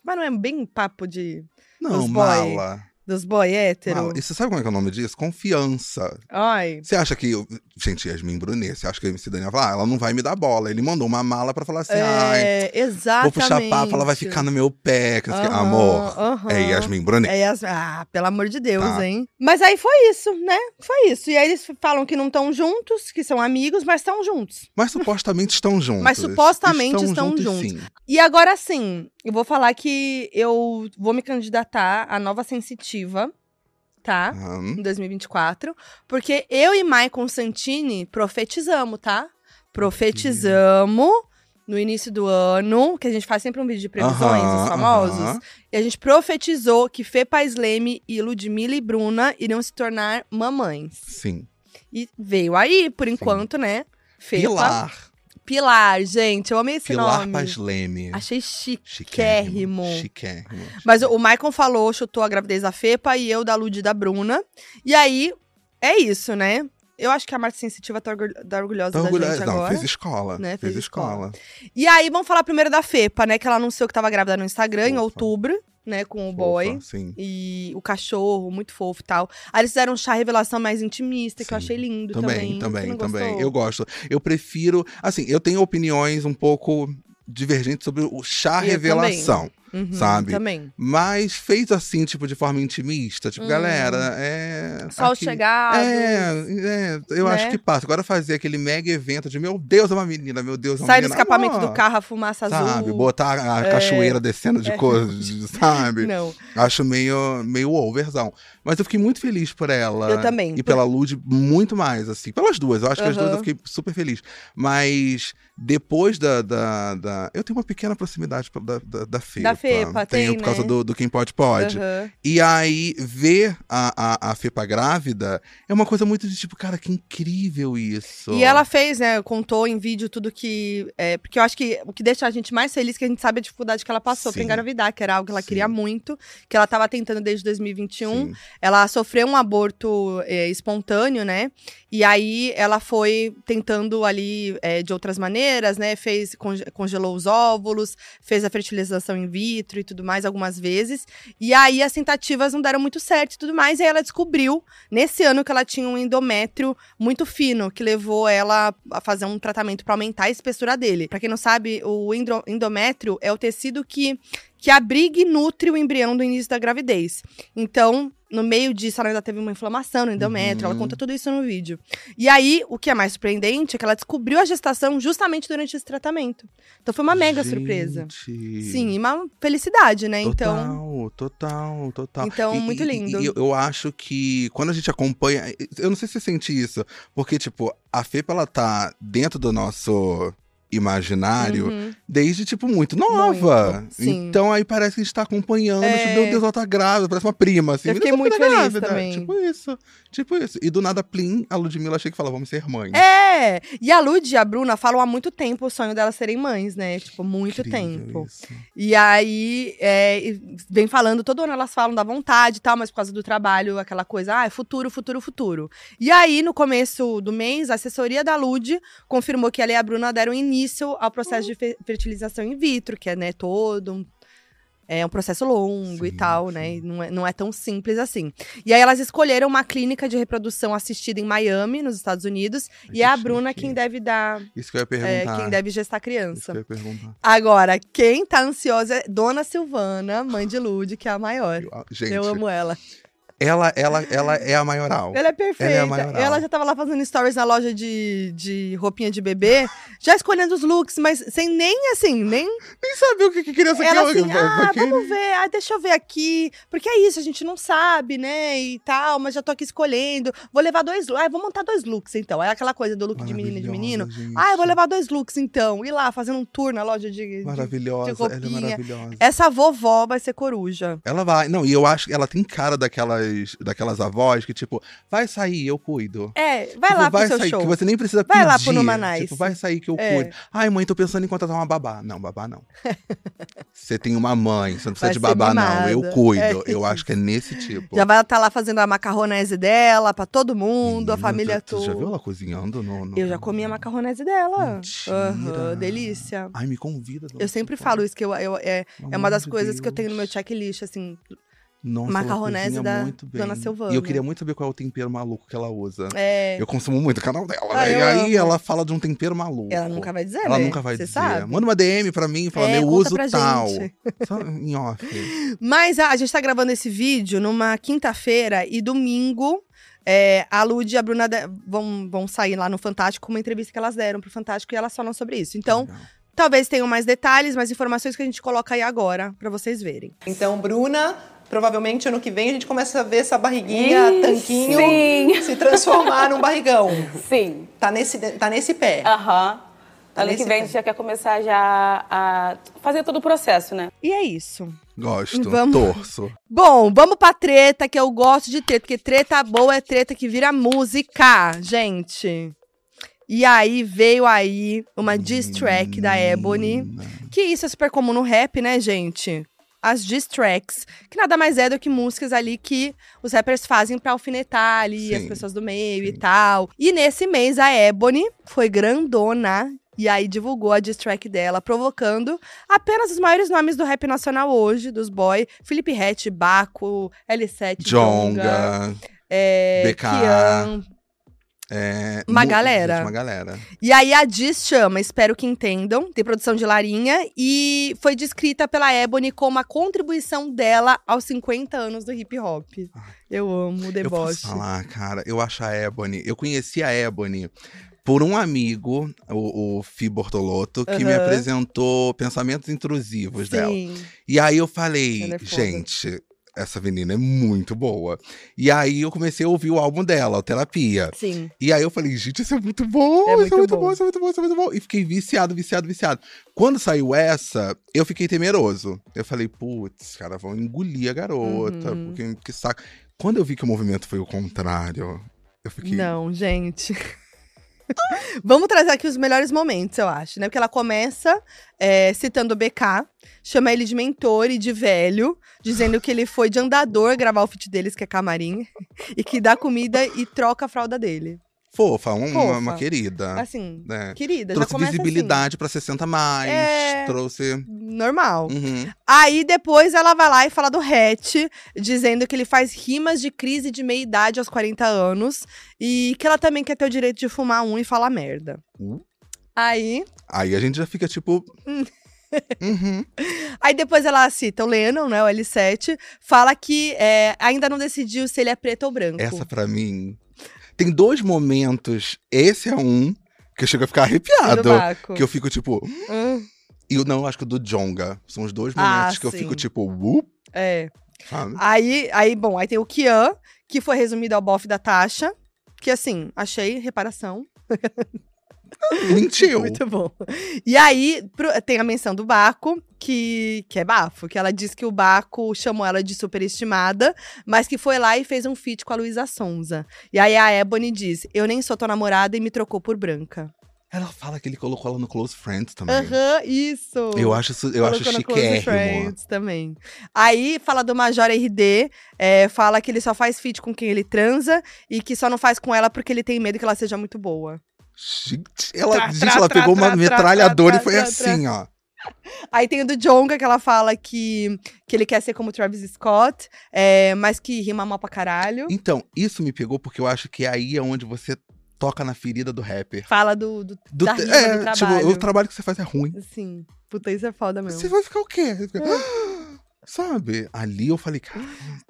Mas não é bem papo de... Não, dos boy, mala. Dos boy hétero. Mala. E você sabe como é que é o nome disso? Confiança. Ai. Você acha que... Eu... Gente, Yasmin Brunet, você acha que o M C Daniel fala, ah, ela não vai me dar bola. Ele mandou uma mala pra falar assim, é, ai... Exatamente. Vou puxar papo, ela vai ficar no meu pé. Que uh-huh, assim, amor, uh-huh. É Yasmin Brunet. É Yas... Ah, pelo amor de Deus, tá. Hein? Mas aí foi isso, né? Foi isso. E aí eles falam que não estão juntos, que são amigos, mas estão juntos. Mas supostamente estão juntos. Mas supostamente estão, estão juntos. juntos. E agora sim... Eu vou falar que eu vou me candidatar à nova sensitiva, tá? Uhum. Em dois mil e vinte e quatro. Porque eu e Maicon Santini profetizamos, tá? Profetizamos uhum. no início do ano, que a gente faz sempre um vídeo de previsões uhum, dos famosos. Uhum. E a gente profetizou que Fê Paes Leme e Ludmilla e Bruna iriam se tornar mamães. Sim. E veio aí, por Sim. enquanto, né? Fê Pilar. Pilar, gente, eu amei esse Pilar nome. Pilar Paes Leme. Achei chiquérrimo. Chiquérrimo. Chiquérrimo. Mas o Maicon falou, chutou a gravidez da Fepa e eu da Lud e da Bruna. E aí, é isso, né? Eu acho que a Marta Sensitiva tá, orgulho, tá orgulhosa tá orgulho... da gente Não, agora. Fez escola, né? Fez, fez escola. escola. E aí, vamos falar primeiro da Fepa, né? Que ela anunciou que tava grávida no Instagram Ufa. em outubro, né? Com o Ufa, boy sim. e o cachorro, muito fofo e tal. Aí eles fizeram um chá revelação mais intimista, sim. que eu achei lindo também. Também, também, também. Eu gosto. Eu prefiro... Assim, eu tenho opiniões um pouco divergentes sobre o chá eu revelação. Também. Uhum, sabe? Também. Mas feito assim, tipo, de forma intimista. Tipo, hum. galera, é... Sol chegado. É, é, eu né? acho que passa. Agora fazer aquele mega evento de meu Deus, é uma menina, meu Deus, é uma Sai menina. Sai do escapamento ah, do carro, a fumaça sabe? azul. Sabe? Botar a é. cachoeira descendo de é. coisa, sabe? Não. Acho meio, meio overzão. Mas eu fiquei muito feliz por ela. Eu também. E por... pela Lud, muito mais, assim. Pelas duas, eu acho uhum. que as duas eu fiquei super feliz. Mas depois da... da, da... Eu tenho uma pequena proximidade da, da, da Fê. Da Fepa, tem, tem, por causa né? do, do Quem Pode Pode. Uhum. E aí, ver a, a, a Fepa grávida é uma coisa muito de tipo, cara, que incrível isso. E ela fez, né, contou em vídeo tudo que... É, porque eu acho que o que deixa a gente mais feliz é que a gente sabe a dificuldade que ela passou Sim. pra engravidar, que era algo que ela Sim. queria muito, que ela tava tentando desde dois mil e vinte e um. Sim. Ela sofreu um aborto é, espontâneo, né? E aí, ela foi tentando ali é, de outras maneiras, né? Fez, conge- congelou os óvulos, fez a fertilização in vitro, e tudo mais algumas vezes. E aí as tentativas não deram muito certo e tudo mais. E aí ela descobriu, nesse ano, que ela tinha um endométrio muito fino, que levou ela a fazer um tratamento para aumentar a espessura dele. Para quem não sabe, o endométrio é o tecido que, que abriga e nutre o embrião do início da gravidez. Então, no meio disso, ela ainda teve uma inflamação no endométrio. Uhum. Ela conta tudo isso no vídeo. E aí, o que é mais surpreendente é que ela descobriu a gestação justamente durante esse tratamento. Então, foi uma mega Gente. surpresa. Sim, e uma felicidade, né? Total, então, total, total. Então, e, muito lindo. E, e eu acho que quando a gente acompanha... Eu não sei se você sente isso. Porque, tipo, a Fepa, ela tá dentro do nosso... imaginário, uhum. desde, tipo, muito nova. Muito, então, aí parece que a gente tá acompanhando. É... Tipo, meu Deus, ela tá grávida, parece uma prima, assim. Eu fiquei muito feliz grávida. Também. Tipo isso, tipo isso. E do nada, plim, a Ludmilla achei que falava, vamos ser mães. É! E a Lud e a Bruna falam há muito tempo o sonho delas serem mães, né? Tipo, muito Incrível tempo. Isso. E aí, é, vem falando, todo ano elas falam da vontade e tal, mas por causa do trabalho, aquela coisa, ah, é futuro, futuro, futuro. E aí, no começo do mês, a assessoria da Lud confirmou que ela e a Bruna deram início ao processo uhum. de fertilização in vitro, que é, né, todo um, é um processo longo sim, e tal, sim. né? E não, é, não é tão simples assim. E aí elas escolheram uma clínica de reprodução assistida em Miami, nos Estados Unidos, Mas e é a Bruna chique. quem deve dar... Isso que eu ia perguntar. É, quem deve gestar criança. Isso que eu ia perguntar. Agora, quem tá ansiosa é Dona Silvana, mãe de Lud, que é a maior. Eu, gente, eu amo ela. Ela, ela, ela é a maioral. Ela é perfeita. Ela, é ela já tava lá fazendo stories na loja de, de roupinha de bebê, já escolhendo os looks, mas sem nem, assim, nem... Nem sabia o que, que criança quer. Ela assim, ah, aqui. vamos ver, ah, deixa eu ver aqui. Porque é isso, a gente não sabe, né, e tal, mas já tô aqui escolhendo. Vou levar dois, ah, vou montar dois looks, então. É aquela coisa do look de menina e de menino. Gente. Ah, eu vou levar dois looks, então. Ir lá, fazendo um tour na loja de maravilhosa, de roupinha. Ela é maravilhosa. Essa vovó vai ser coruja. Ela vai. Não, e eu acho que ela tem cara daquela... daquelas avós que, tipo, vai sair, eu cuido. É, vai tipo, lá pro vai seu sair, show. Que você nem precisa vai pedir. Vai lá pro Numanais. Tipo, vai sair que eu é. cuido. Ai, mãe, tô pensando em contratar uma babá. Não, babá não. Você tem uma mãe, você não precisa vai de babá mimada. não. Eu cuido. É. Eu acho que é nesse tipo. Já vai estar tá lá fazendo a macarronese dela pra todo mundo, Menina, a família já, toda. Você já viu ela cozinhando? No, no... Eu já comi a macarronese dela. Uhum, delícia. Ai, me convida. Eu sempre falo pode. isso, que eu, eu, é, é uma das de coisas Deus. que eu tenho no meu checklist, assim... Nossa, macarronese da Dona Silvana. E eu queria muito saber qual é o tempero maluco que ela usa. É. Eu consumo muito o canal dela, ah, né? E aí ela fala de um tempero maluco. Ela nunca vai dizer, ela né? Ela nunca vai Cê dizer. Sabe? Manda uma D M pra mim e fala, é, eu uso tal. Só em off. Mas a, a gente tá gravando esse vídeo numa quinta-feira e domingo... É, a Lud e a Bruna de, vão, vão sair lá no Fantástico com uma entrevista que elas deram pro Fantástico e elas falam sobre isso. Então... Legal. Talvez tenham mais detalhes, mais informações que a gente coloca aí agora, pra vocês verem. Então, Bruna, provavelmente ano que vem a gente começa a ver essa barriguinha, Ih, tanquinho, sim. se transformar num barrigão. Sim. Tá nesse, tá nesse pé. Aham. Uhum. Tá ano que vem pé. a gente já quer começar já a fazer todo o processo, né? E é isso. Gosto, vamos... torço. Bom, vamos pra treta, que eu gosto de treta, porque treta boa é treta que vira música, gente. E aí, veio aí uma diss track da Ebony, que isso é super comum no rap, né, gente? As diss tracks, que nada mais é do que músicas ali que os rappers fazem pra alfinetar ali sim, as pessoas do meio sim. e tal. E nesse mês, a Ebony foi grandona e aí divulgou a diss track dela, provocando apenas os maiores nomes do rap nacional hoje, dos boy. Felipe Ret, Baco, L sete, Djonga, é, B K... É, uma, galera. uma galera. E aí a diss chama, espero que entendam, tem produção de Larinha e foi descrita pela Ebony como a contribuição dela aos cinquenta anos do hip hop. Eu amo o deboche. Eu posso falar, cara, eu acho a Ebony, eu conheci a Ebony por um amigo, o, o Fi Bortolotto, que uhum. me apresentou Pensamentos Intrusivos Sim. dela. E aí eu falei, é gente... Essa menina é muito boa. E aí, eu comecei a ouvir o álbum dela, o Terapia. Sim. E aí, eu falei, gente, isso é muito bom, é muito isso é muito bom. bom, isso é muito bom, isso é muito bom. E fiquei viciado, viciado, viciado. Quando saiu essa, eu fiquei temeroso. Eu falei, putz, cara, vão engolir a garota, uhum. porque que saco. Quando eu vi que o movimento foi o contrário, eu fiquei… Não, gente… Vamos trazer aqui os melhores momentos, eu acho, né? Porque ela começa é, citando o B K, chama ele de mentor e de velho, dizendo que ele foi de andador gravar o feat deles, que é camarim, e que dá comida e troca a fralda dele. Fofa, um, Fofa. Uma, uma querida. Assim, né? querida. Trouxe já começa visibilidade assim. Pra sessenta mais, é... trouxe… Normal. Uhum. Aí, depois, ela vai lá e fala do Hatch, dizendo que ele faz rimas de crise de meia-idade aos quarenta anos. E que ela também quer ter o direito de fumar um e falar merda. Uhum. Aí… Aí a gente já fica, tipo… Uhum. Aí depois ela cita o Lennon, né, o L sete, fala que é, ainda não decidiu se ele é preto ou branco. Essa, pra mim… Tem dois momentos, esse é um, que eu chego a ficar arrepiado. Que eu fico, tipo… Hum. E eu não, acho que o do Djonga. São os dois momentos ah, que eu fico, tipo… Uh, é. Sabe? Aí, aí, bom, aí tem o Kian, que foi resumido ao bofe da Tasha. Que, assim, achei reparação. Mentiu. Muito bom. E aí, pro, tem a menção do Baco, que, que é bafo. Que ela diz que o Baco chamou ela de superestimada, mas que foi lá e fez um feat com a Luísa Sonza. E aí a Ebony diz, eu nem sou tua namorada e me trocou por branca. Ela fala que ele colocou ela no Close Friends também. Aham, uhum, isso. Eu acho, eu acho chiquérrimo. Close Friends também. Aí, fala do Major R D. É, fala que ele só faz feat com quem ele transa. E que só não faz com ela porque ele tem medo que ela seja muito boa. Gente, ela, tra, gente, tra, ela tra, pegou tra, uma tra, metralhadora tra, tra, e foi tra, assim, tra. ó. Aí tem o do Djonga, que ela fala que, que ele quer ser como Travis Scott, é, mas que rima mal pra caralho. Então, isso me pegou porque eu acho que aí é onde você... toca na ferida do rapper. Fala do, do, do da rima, é, do trabalho. Tipo, o trabalho que você faz é ruim. Sim. Puta, isso é foda mesmo. Você vai ficar o quê? Fica... É. Sabe? Ali eu falei, caraca.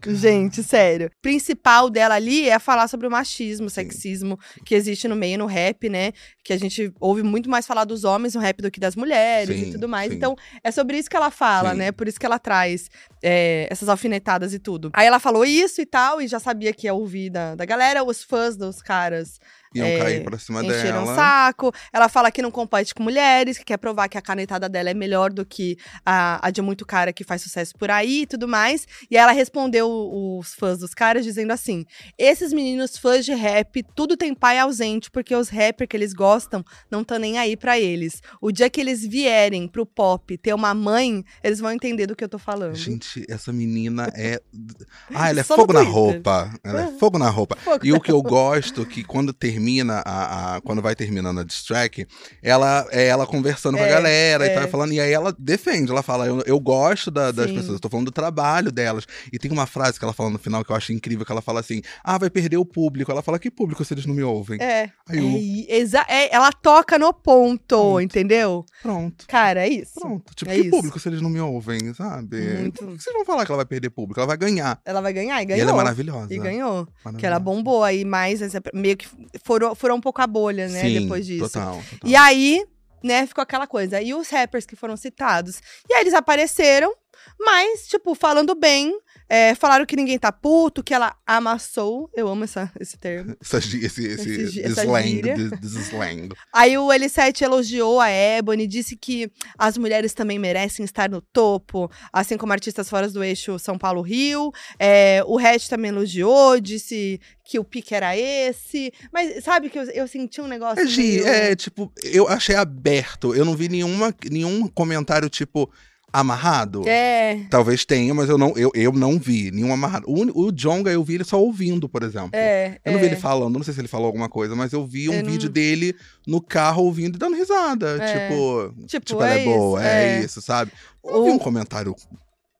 Gente, sério. O principal dela ali é falar sobre o machismo, o sexismo que existe no meio, no rap, né? Que a gente ouve muito mais falar dos homens no rap do que das mulheres sim, e tudo mais. Sim. Então, é sobre isso que ela fala, sim. né? Por isso que ela traz... É, essas alfinetadas e tudo. Aí ela falou isso e tal, e já sabia que ia ouvir da, da galera, os fãs dos caras iam é, cair pra cima encheram dela. Encheram o saco. Ela fala que não compete com mulheres, que quer provar que a canetada dela é melhor do que a, a de muito cara que faz sucesso por aí e tudo mais. E aí ela respondeu os fãs dos caras dizendo assim, esses meninos fãs de rap, tudo tem pai ausente, porque os rappers que eles gostam não tão nem aí pra eles. O dia que eles vierem pro pop ter uma mãe, eles vão entender do que eu tô falando. Gente, essa menina é... Ah, ela é fogo na roupa. Ela é fogo na roupa. E o que eu gosto, que quando termina, a, a, quando vai terminando a diss track, ela é ela conversando é, com a galera é. e tal, falando, e aí ela defende, ela fala, eu, eu gosto da, das Sim. pessoas, eu tô falando do trabalho delas. E tem uma frase que ela fala no final que eu acho incrível, que ela fala assim, ah, vai perder o público. Ela fala, que público se eles não me ouvem? É. Aí eu... é, exa... é ela toca no ponto, Pronto. entendeu? Pronto. Cara, é isso. Pronto. Tipo, é que isso. público se eles não me ouvem, sabe? Muito. Vocês vão falar que ela vai perder público, ela vai ganhar. Ela vai ganhar e ganhou. E ela é maravilhosa. E ganhou. Maravilhosa. Que ela bombou aí, mas meio que furou, furou um pouco a bolha, né? Sim, depois disso. Total, total. E aí, né, ficou aquela coisa. E os rappers que foram citados? E aí eles apareceram, mas, tipo, falando bem. É, falaram que ninguém tá puto, que ela amassou. Eu amo essa, esse termo. Essa, esse esse, esse, esse slang, this, this slang. Aí o L sete elogiou a Ebony, disse que as mulheres também merecem estar no topo, assim como artistas fora do eixo São Paulo-Rio. É, o Red também elogiou, disse que o pique era esse. Mas sabe que eu, eu senti um negócio... É, meio... é, tipo, eu achei aberto. Eu não vi nenhuma, nenhum comentário, tipo... amarrado? É. Talvez tenha, mas eu não, eu, eu não vi nenhum amarrado. O, o Djonga, eu vi ele só ouvindo, por exemplo. É, eu não é. vi ele falando, não sei se ele falou alguma coisa, mas eu vi um eu vídeo não... dele no carro ouvindo e dando risada. É. Tipo, tipo, tipo, ela é, é boa, é, é isso, sabe? Eu o... vi um comentário...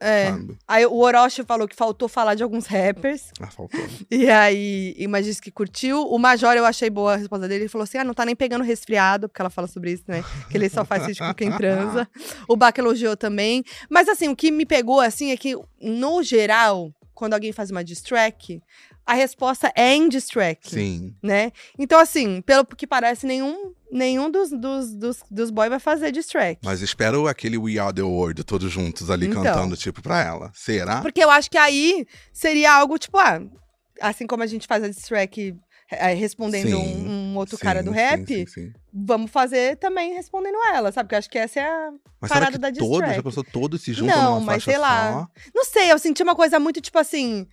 É. Sabe? Aí o Orochi falou que faltou falar de alguns rappers. Ah, faltou. E aí, mas disse que curtiu. O Major, eu achei boa a resposta dele. Ele falou assim, ah, não tá nem pegando resfriado. Porque ela fala sobre isso, né? Que ele só faz isso com quem transa. O Baco elogiou também. Mas assim, o que me pegou, assim, é que no geral, quando alguém faz uma diss track, a resposta é em diss track. Sim. Né? Então assim, pelo que parece, nenhum... Nenhum dos, dos, dos, dos boys vai fazer diss track. Mas espero aquele We Are The World, todos juntos ali então, cantando, tipo, pra ela. Será? Porque eu acho que aí seria algo, tipo, ah, assim como a gente faz a diss track é, respondendo sim, um, um outro sim, cara do rap, sim, sim, sim. vamos fazer também respondendo ela, sabe? Porque eu acho que essa é a mas parada será que da diss track. Mas todos, todos se juntam Não, numa mas faixa sei lá. Só? Não sei, eu senti uma coisa muito, tipo assim...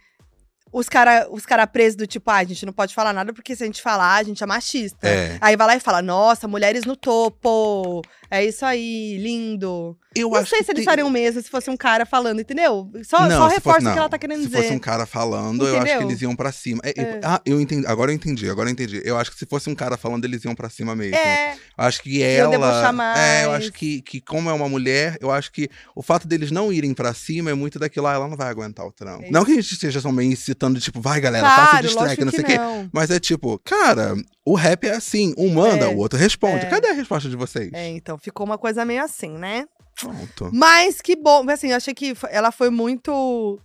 Os caras os cara presos do tipo, ah, a gente não pode falar nada porque se a gente falar, a gente é machista. É. Aí vai lá e fala, nossa, mulheres no topo, é isso aí, lindo. Eu não acho sei que se eles fariam mesmo, se fosse um cara falando, entendeu? Só, não, só reforça o que ela tá querendo se dizer. Se fosse um cara falando, entendeu? Eu acho que eles iam pra cima. É, é. Eu, ah, eu entendi, agora eu entendi, agora eu entendi. Eu acho que se fosse um cara falando, eles iam pra cima mesmo. É. Eu acho que ela... Iam mais. É, eu acho que, que como é uma mulher, eu acho que o fato deles não irem pra cima é muito daquilo, ah, ela não vai aguentar o trampo. É não que a gente esteja somente incitando tipo, vai galera, claro, faça o diss track, não sei o quê. Mas é tipo, cara, o rap é assim, um manda, é, o outro responde. É. Cadê a resposta de vocês? É, então, ficou uma coisa meio assim, né? Pronto. Mas que bom, assim, eu achei que ela foi muito...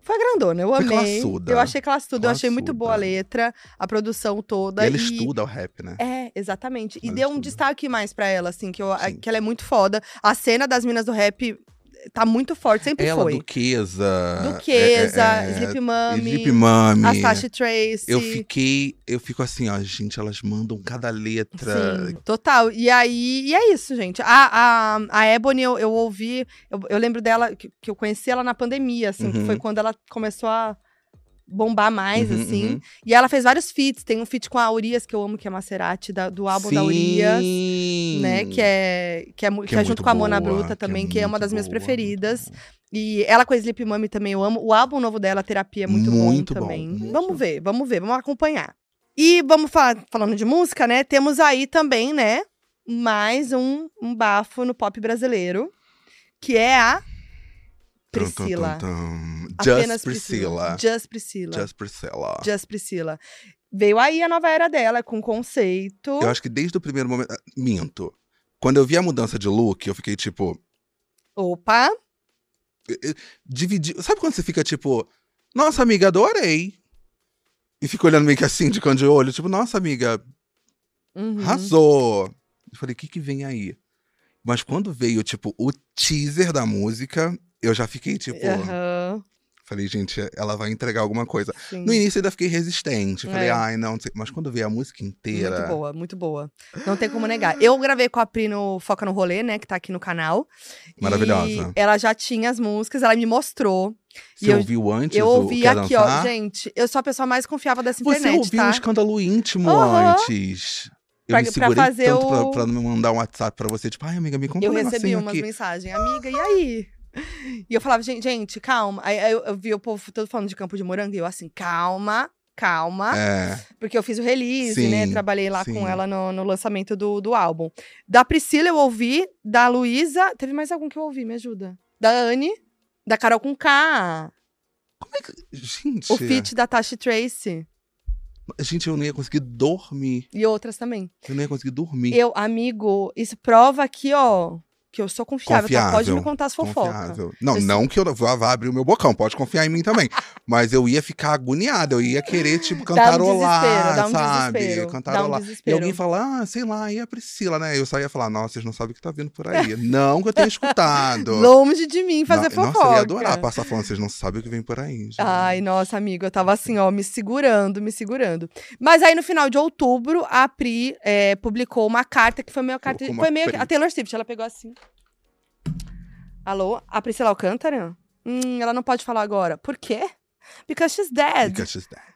Foi grandona, eu amei. Classuda. Eu achei classuda, classuda, eu achei muito boa a letra, a produção toda. E ela e... estuda o rap, né? É, exatamente. E ela deu estuda. um destaque mais pra ela, assim, que, eu, que ela é muito foda. A cena das minas do rap... tá muito forte, sempre ela, foi. Ela, Duquesa. Duquesa, é, é, Sleep Mami. Sleep Mami. A Sasha Tracy. Eu fiquei, eu fico assim, ó, gente, elas mandam cada letra. Sim, total. E aí, e é isso, gente. A, a, a Ebony, eu, eu ouvi, eu, eu lembro dela, que, que eu conheci ela na pandemia, assim, uhum. que foi quando ela começou a bombar mais, uhum, assim. Uhum. E ela fez vários feats. Tem um feat com a Urias, que eu amo, que é Maserati, da, do álbum Sim. da Urias. Né? Que é, que é, que que é, é junto com a Mona boa, Bruta também, que é, que é uma das boa, minhas preferidas. E ela com a Sleep Mami também, eu amo. O álbum novo dela, Terapia, é muito, muito bom, bom também. Muito. Vamos ver, vamos ver, vamos acompanhar. E vamos falar, falando de música, né? Temos aí também, né? Mais um, um bafo no pop brasileiro, que é a Priscila. Tum, tum, tum, tum. Just Priscila. Priscila. Just Priscila. Just Priscila. Just Priscila. Veio aí a nova era dela, com conceito. Eu acho que desde o primeiro momento... Minto. Quando eu vi a mudança de look, eu fiquei tipo... Opa! Dividi... Sabe quando você fica tipo... Nossa, amiga, adorei! E fica olhando meio que assim, de canto de olho. Tipo, nossa, amiga... Uhum. Arrasou! Eu falei, o que que vem aí? Mas quando veio, tipo, o teaser da música... Eu já fiquei, tipo... Uhum. Falei, gente, ela vai entregar alguma coisa. Sim. No início, eu ainda fiquei resistente. Falei, é. ai, não, não sei. Mas quando eu vi a música inteira... Muito boa, muito boa. Não tem como negar. Eu gravei com a Pri no Foca no Rolê, né? Que tá aqui no canal. Maravilhosa. E ela já tinha as músicas, ela me mostrou. Você e ouviu eu, antes eu ouvi do Quer aqui, Dançar? Ó, gente, eu sou a pessoa mais confiável dessa internet, tá? Você ouviu tá? um escândalo íntimo uhum. antes... Eu pra, me segurei pra fazer tanto o... pra, pra não mandar um WhatsApp pra você. Tipo, ai, amiga, me conta um negocinho aqui. Eu recebi umas mensagens. Amiga, e aí? E eu falava, gente, gente calma. Aí eu, eu vi o povo todo falando de Campo de Morango. E eu assim, calma, calma. É. Porque eu fiz o release, sim, né? Trabalhei lá sim. com ela no, no lançamento do, do álbum. Da Priscila eu ouvi, da Luísa... Teve mais algum que eu ouvi, me ajuda. Da Anne, da Carol com K. Como é que... Gente... O feat da Tashi Tracy. Gente, eu não ia conseguir dormir. E outras também. Eu não ia conseguir dormir. Eu, amigo, isso prova aqui, ó... Que eu sou confiável, confiável tá? Pode me contar as fofocas. Não, eu... não que eu vá, vá abrir o meu bocão, pode confiar em mim também. Mas eu ia ficar agoniada, eu ia querer, tipo, cantarolar, dá um sabe? Dá um cantarolar. Dá um e alguém falar, ah, sei lá, e a Priscila, né? Eu só ia falar, nossa, vocês não sabem o que tá vindo por aí. Não que eu tenha escutado. Longe de mim fazer não, fofoca. Nossa, eu ia adorar passar falando, vocês não sabem o que vem por aí. Gente. Ai, nossa, amigo, eu tava assim, ó, me segurando, me segurando. Mas aí, no final de outubro, a Pri é, publicou uma carta, que foi meio, carta, foi meio a Taylor Swift, ela pegou assim. Alô? A Priscila Alcântara? Hum, ela não pode falar agora. Por quê? Because she's dead. Because she's dead.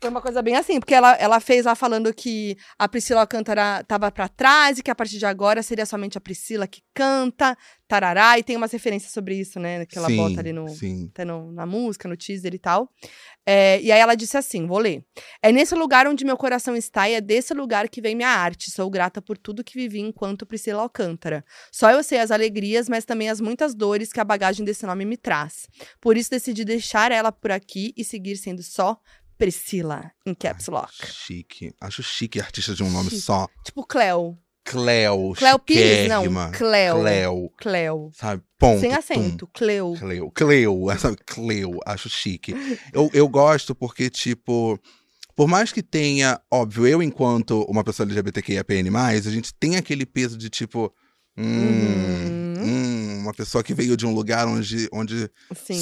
Foi uma coisa bem assim, porque ela, ela fez lá falando que a Priscila Alcântara tava pra trás e que a partir de agora seria somente a Priscila que canta, tarará, e tem umas referências sobre isso, né? Que ela sim, bota ali no, até no, na música, no teaser e tal. É, e aí ela disse assim, vou ler. É nesse lugar onde meu coração está e é desse lugar que vem minha arte. Sou grata por tudo que vivi enquanto Priscila Alcântara. Só eu sei as alegrias, mas também as muitas dores que a bagagem desse nome me traz. Por isso decidi deixar ela por aqui e seguir sendo só Priscila, em caps lock. Ai, chique. Acho chique artista de um nome chique. Só. Tipo Cleo. Cleo. Cleo Pires, não. Cleo. Cleo. Cleo. Sabe? Ponto. Sem acento. Tum. Cleo. Cleo. Cleo. Sabe? Cleo. Acho chique. Eu, eu gosto porque, tipo... Por mais que tenha... Óbvio, eu, enquanto uma pessoa L G B T Q I A P N mais, a gente tem aquele peso de, tipo... Hum, uhum. hum, uma pessoa que veio de um lugar onde, onde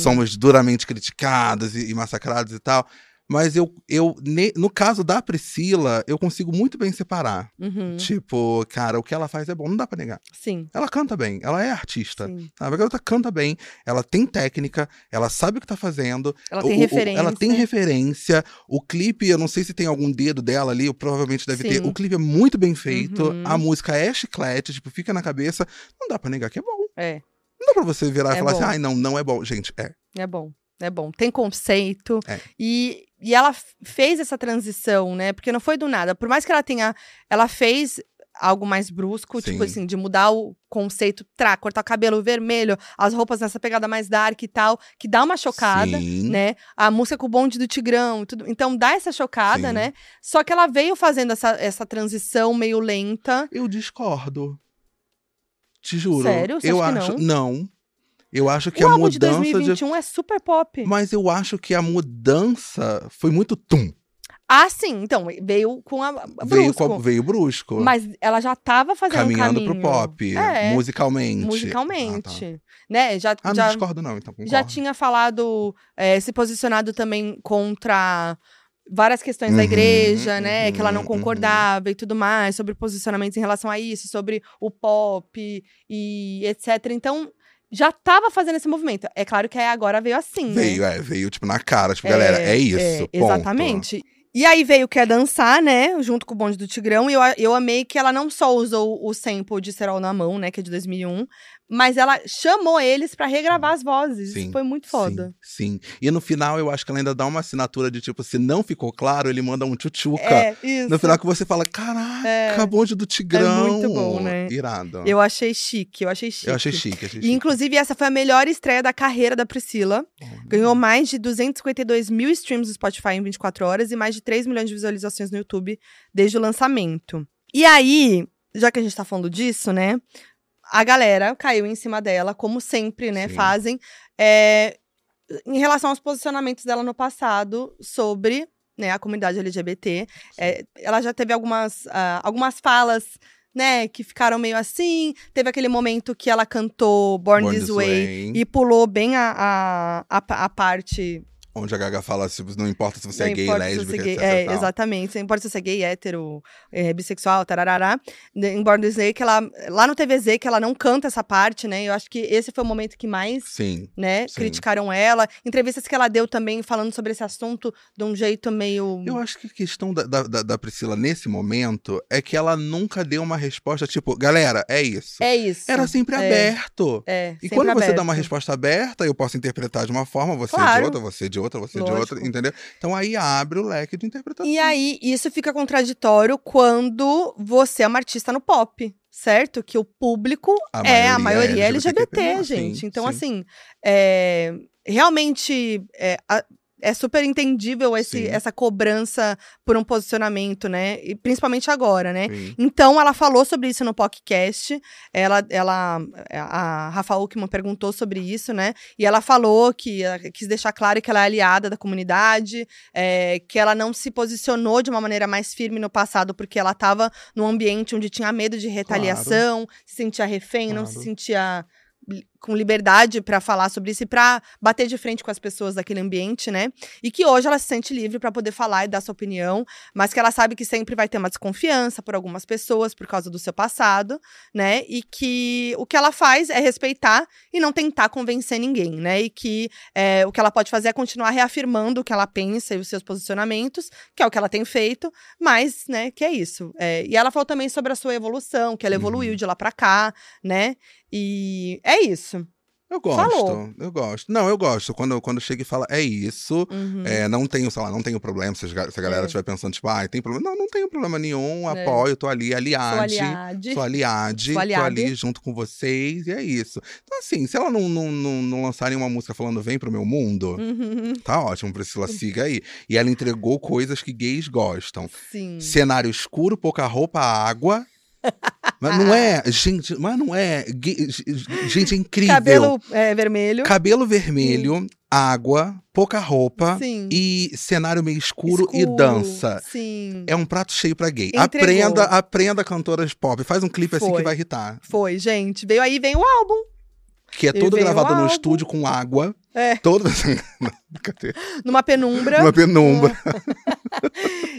somos duramente criticadas e, e massacradas e tal... Mas eu, eu ne, no caso da Priscila, eu consigo muito bem separar. Uhum. Tipo, cara, o que ela faz é bom, não dá pra negar. Sim. Ela canta bem, ela é artista. Sim. A garota canta bem, ela tem técnica, ela sabe o que tá fazendo. Ela tem o, referência. O, ela tem referência. O clipe, eu não sei se tem algum dedo dela ali, provavelmente deve Sim. ter. O clipe é muito bem feito, uhum. a música é chiclete, tipo, fica na cabeça. Não dá pra negar que é bom. É. Não dá pra você virar é e falar bom. Assim, ai, não, não é bom. Gente, é. É bom. É bom, tem conceito. É. E, e ela fez essa transição, né? Porque não foi do nada. Por mais que ela tenha... Ela fez algo mais brusco, Sim. tipo assim, de mudar o conceito, tra, cortar o cabelo vermelho, as roupas nessa pegada mais dark e tal, que dá uma chocada, Sim. né? A música com o Bonde do Tigrão, tudo. Então dá essa chocada, Sim. né? Só que ela veio fazendo essa, essa transição meio lenta. Eu discordo. Te juro. Sério? Você eu acha acho... que não? Não. Eu acho que o a mudança de dois mil e vinte e um de... é super pop. Mas eu acho que a mudança foi muito tum. Ah, sim. Então, veio com a brusco. Veio, com a, veio brusco. Mas ela já tava fazendo Caminhando um caminho. Pro pop, é, musicalmente. Musicalmente. Ah, tá. Né? Já, ah, não já, discordo não, então concordo. Já tinha falado, é, se posicionado também contra várias questões uhum, da igreja, né? Uhum, que ela não concordava uhum. e tudo mais. Sobre posicionamentos em relação a isso, sobre o pop e etcétera. Então, já tava fazendo esse movimento. É claro que agora veio assim, Veio, né? é. Veio, tipo, na cara. Tipo, é, galera, é isso, é, ponto. Exatamente. E aí veio Quer Dançar, né? Junto com o Bonde do Tigrão. E eu, eu amei que ela não só usou o sample de Cerol na Mão, né? Que é de dois mil e um. Mas ela chamou eles pra regravar as vozes. Sim, isso foi muito foda. Sim, sim. E no final, eu acho que ela ainda dá uma assinatura de tipo, se não ficou claro, ele manda um tchutchuca. É, isso. No final que você fala, caraca, é, Bonde do Tigrão. É muito bom, né? Irado. Eu achei chique, eu achei chique. Eu achei chique, achei chique. E, inclusive, essa foi a melhor estreia da carreira da Priscila. Oh, ganhou mais de duzentos e cinquenta e dois mil streams no Spotify em vinte e quatro horas. E mais de três milhões de visualizações no YouTube desde o lançamento. E aí, já que a gente tá falando disso, né? A galera caiu em cima dela, como sempre, né, Sim. fazem. É, em relação aos posicionamentos dela no passado sobre, né, a comunidade L G B T. É, ela já teve algumas, uh, algumas falas, né, que ficaram meio assim. Teve aquele momento que ela cantou Born, Born This Way, Way e pulou bem a, a, a, a parte... Onde a Gaga fala, tipo, não importa se você não é gay, lésbica, gay, etcétera. É, tal. Exatamente. Não importa se você é gay, hétero, é, bissexual, tararará. Em Born This Way, que ela... Lá no T V Z, que ela não canta essa parte, né? Eu acho que esse foi o momento que mais, sim, né, sim. criticaram ela. Entrevistas que ela deu também, falando sobre esse assunto de um jeito meio... Eu acho que a questão da, da, da Priscila, nesse momento, é que ela nunca deu uma resposta, tipo, galera, é isso. É isso. Era sempre é. aberto. É, E sempre quando aberto. Você dá uma resposta aberta, eu posso interpretar de uma forma, você claro. de outra, você de outra. outra, você Lógico. de outra, entendeu? Então aí abre o leque de interpretação. E aí, isso fica contraditório quando você é uma artista no pop, certo? Que o público a é a maioria L G B T, L G B T Q P, gente. Sim, então, sim. assim, é, realmente é, é super entendível esse, essa cobrança por um posicionamento, né? E principalmente agora, né? Sim. Então, ela falou sobre isso no podcast. Ela, ela, a Rafa Uckmann perguntou sobre isso, né? E ela falou que ela quis deixar claro que ela é aliada da comunidade, é, que ela não se posicionou de uma maneira mais firme no passado, porque ela estava num ambiente onde tinha medo de retaliação, claro. se sentia refém, claro. não se sentia... com liberdade pra falar sobre isso e pra bater de frente com as pessoas daquele ambiente, né? E que hoje ela se sente livre pra poder falar e dar sua opinião, mas que ela sabe que sempre vai ter uma desconfiança por algumas pessoas, por causa do seu passado, né? E que o que ela faz é respeitar e não tentar convencer ninguém, né? E que é, o que ela pode fazer é continuar reafirmando o que ela pensa e os seus posicionamentos, que é o que ela tem feito, mas, né, que é isso. É, e ela falou também sobre a sua evolução, que ela uhum. evoluiu de lá pra cá, né? E é isso. Eu gosto, Falou. eu gosto. Não, eu gosto. Quando, quando chega e fala, é isso. Uhum. É, não tenho, sei lá, não tenho problema. Se, se a galera estiver é. pensando, tipo, ah, tem problema. Não, não tenho problema nenhum. É. Apoio, tô ali, aliade. Sou aliade. Sou aliade. Sou aliade. Tô ali junto com vocês. E é isso. Então, assim, se ela não, não, não, não lançarem uma música falando vem pro meu mundo, uhum. tá ótimo, Priscila, siga aí. E ela entregou coisas que gays gostam. Sim. Cenário escuro, pouca roupa, água. Mas não é, gente, mas não é. Gente, é incrível. Cabelo é, vermelho. Cabelo vermelho, sim. água, pouca roupa sim. e cenário meio escuro, escuro e dança. Sim. É um prato cheio pra gay. Entregou. Aprenda, aprenda cantoras pop. Faz um clipe Foi. assim que vai irritar. Foi, gente. Veio aí, vem o álbum. Que é todo gravado no estúdio com água. É. Todo... Numa penumbra. Numa penumbra.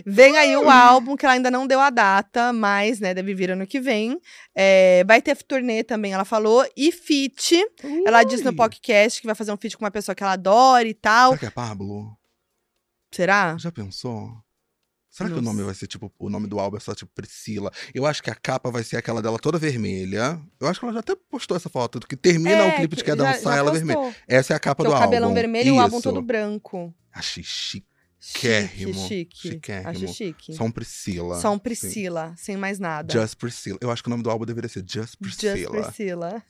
Vem aí o álbum, que ela ainda não deu a data, mas, né, deve vir ano que vem. É, vai ter turnê também, ela falou. E feat. Ui. Ela disse no podcast que vai fazer um feat com uma pessoa que ela adora e tal. Será que é Pablo? Será? Já pensou? Será Nossa. que o nome vai ser, tipo, o nome do álbum é só, tipo, Priscila? Eu acho que a capa vai ser aquela dela toda vermelha. Eu acho que ela já até postou essa foto, que termina é, o clipe de Quer já, Dançar, já ela vermelha. Essa é a capa então, do álbum. O cabelão vermelho Isso. e o álbum todo branco. Achei chique. Chique, chique. Chiquérrimo. Acho chique. Só um Priscila. Só um Priscila, Sim. sem mais nada. Just Priscila. Eu acho que o nome do álbum deveria ser Just Priscila. Just Priscila.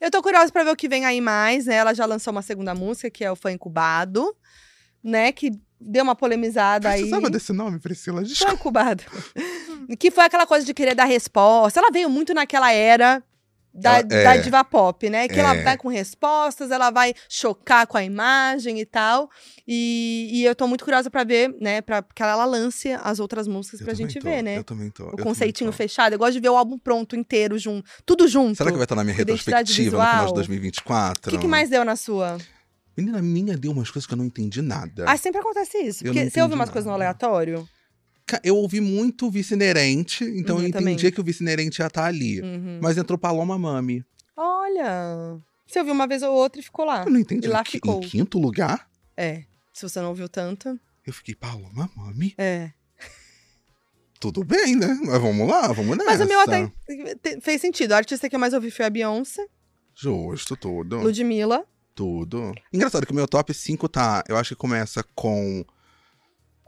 Eu tô curiosa pra ver o que vem aí mais, né? Ela já lançou uma segunda música, que é o Fã Incubado, né? Que... deu uma polemizada Precisava aí. Precisava desse nome, Priscila? Desculpa. Incubado. Que foi aquela coisa de querer dar resposta. Ela veio muito naquela era Da, ela, é, da diva pop, né? Que é. ela vai com respostas, ela vai chocar com a imagem e tal. E, e eu tô muito curiosa pra ver, né? Pra que ela lance as outras músicas eu pra gente tô, ver, né? Eu também tô. O eu conceitinho tô. fechado. Eu gosto de ver o álbum pronto, inteiro, junto. Tudo junto. Será que vai estar na minha retrospectiva no final de dois mil e vinte e quatro? O que, que mais deu na sua? Menina, minha deu umas coisas que eu não entendi nada. Ah, sempre acontece isso. Eu porque você ouve umas nada. coisas no aleatório? Eu ouvi muito Vice Inerente, então uhum, eu entendi também. que o Vice Inerente ia estar ali. Uhum. Mas entrou Paloma Mami. Olha! Você ouviu uma vez ou outra e ficou lá. Eu não entendi. E lá que, ficou. Em quinto lugar? É. Se você não ouviu tanto. Eu fiquei, Paloma Mami? É. Tudo bem, né? Mas vamos lá, vamos nessa. Mas o meu até fez sentido. A artista que eu mais ouvi foi a Beyoncé. Justo, tudo. Ludmilla. Tudo. Engraçado que o meu top cinco tá... Eu acho que começa com...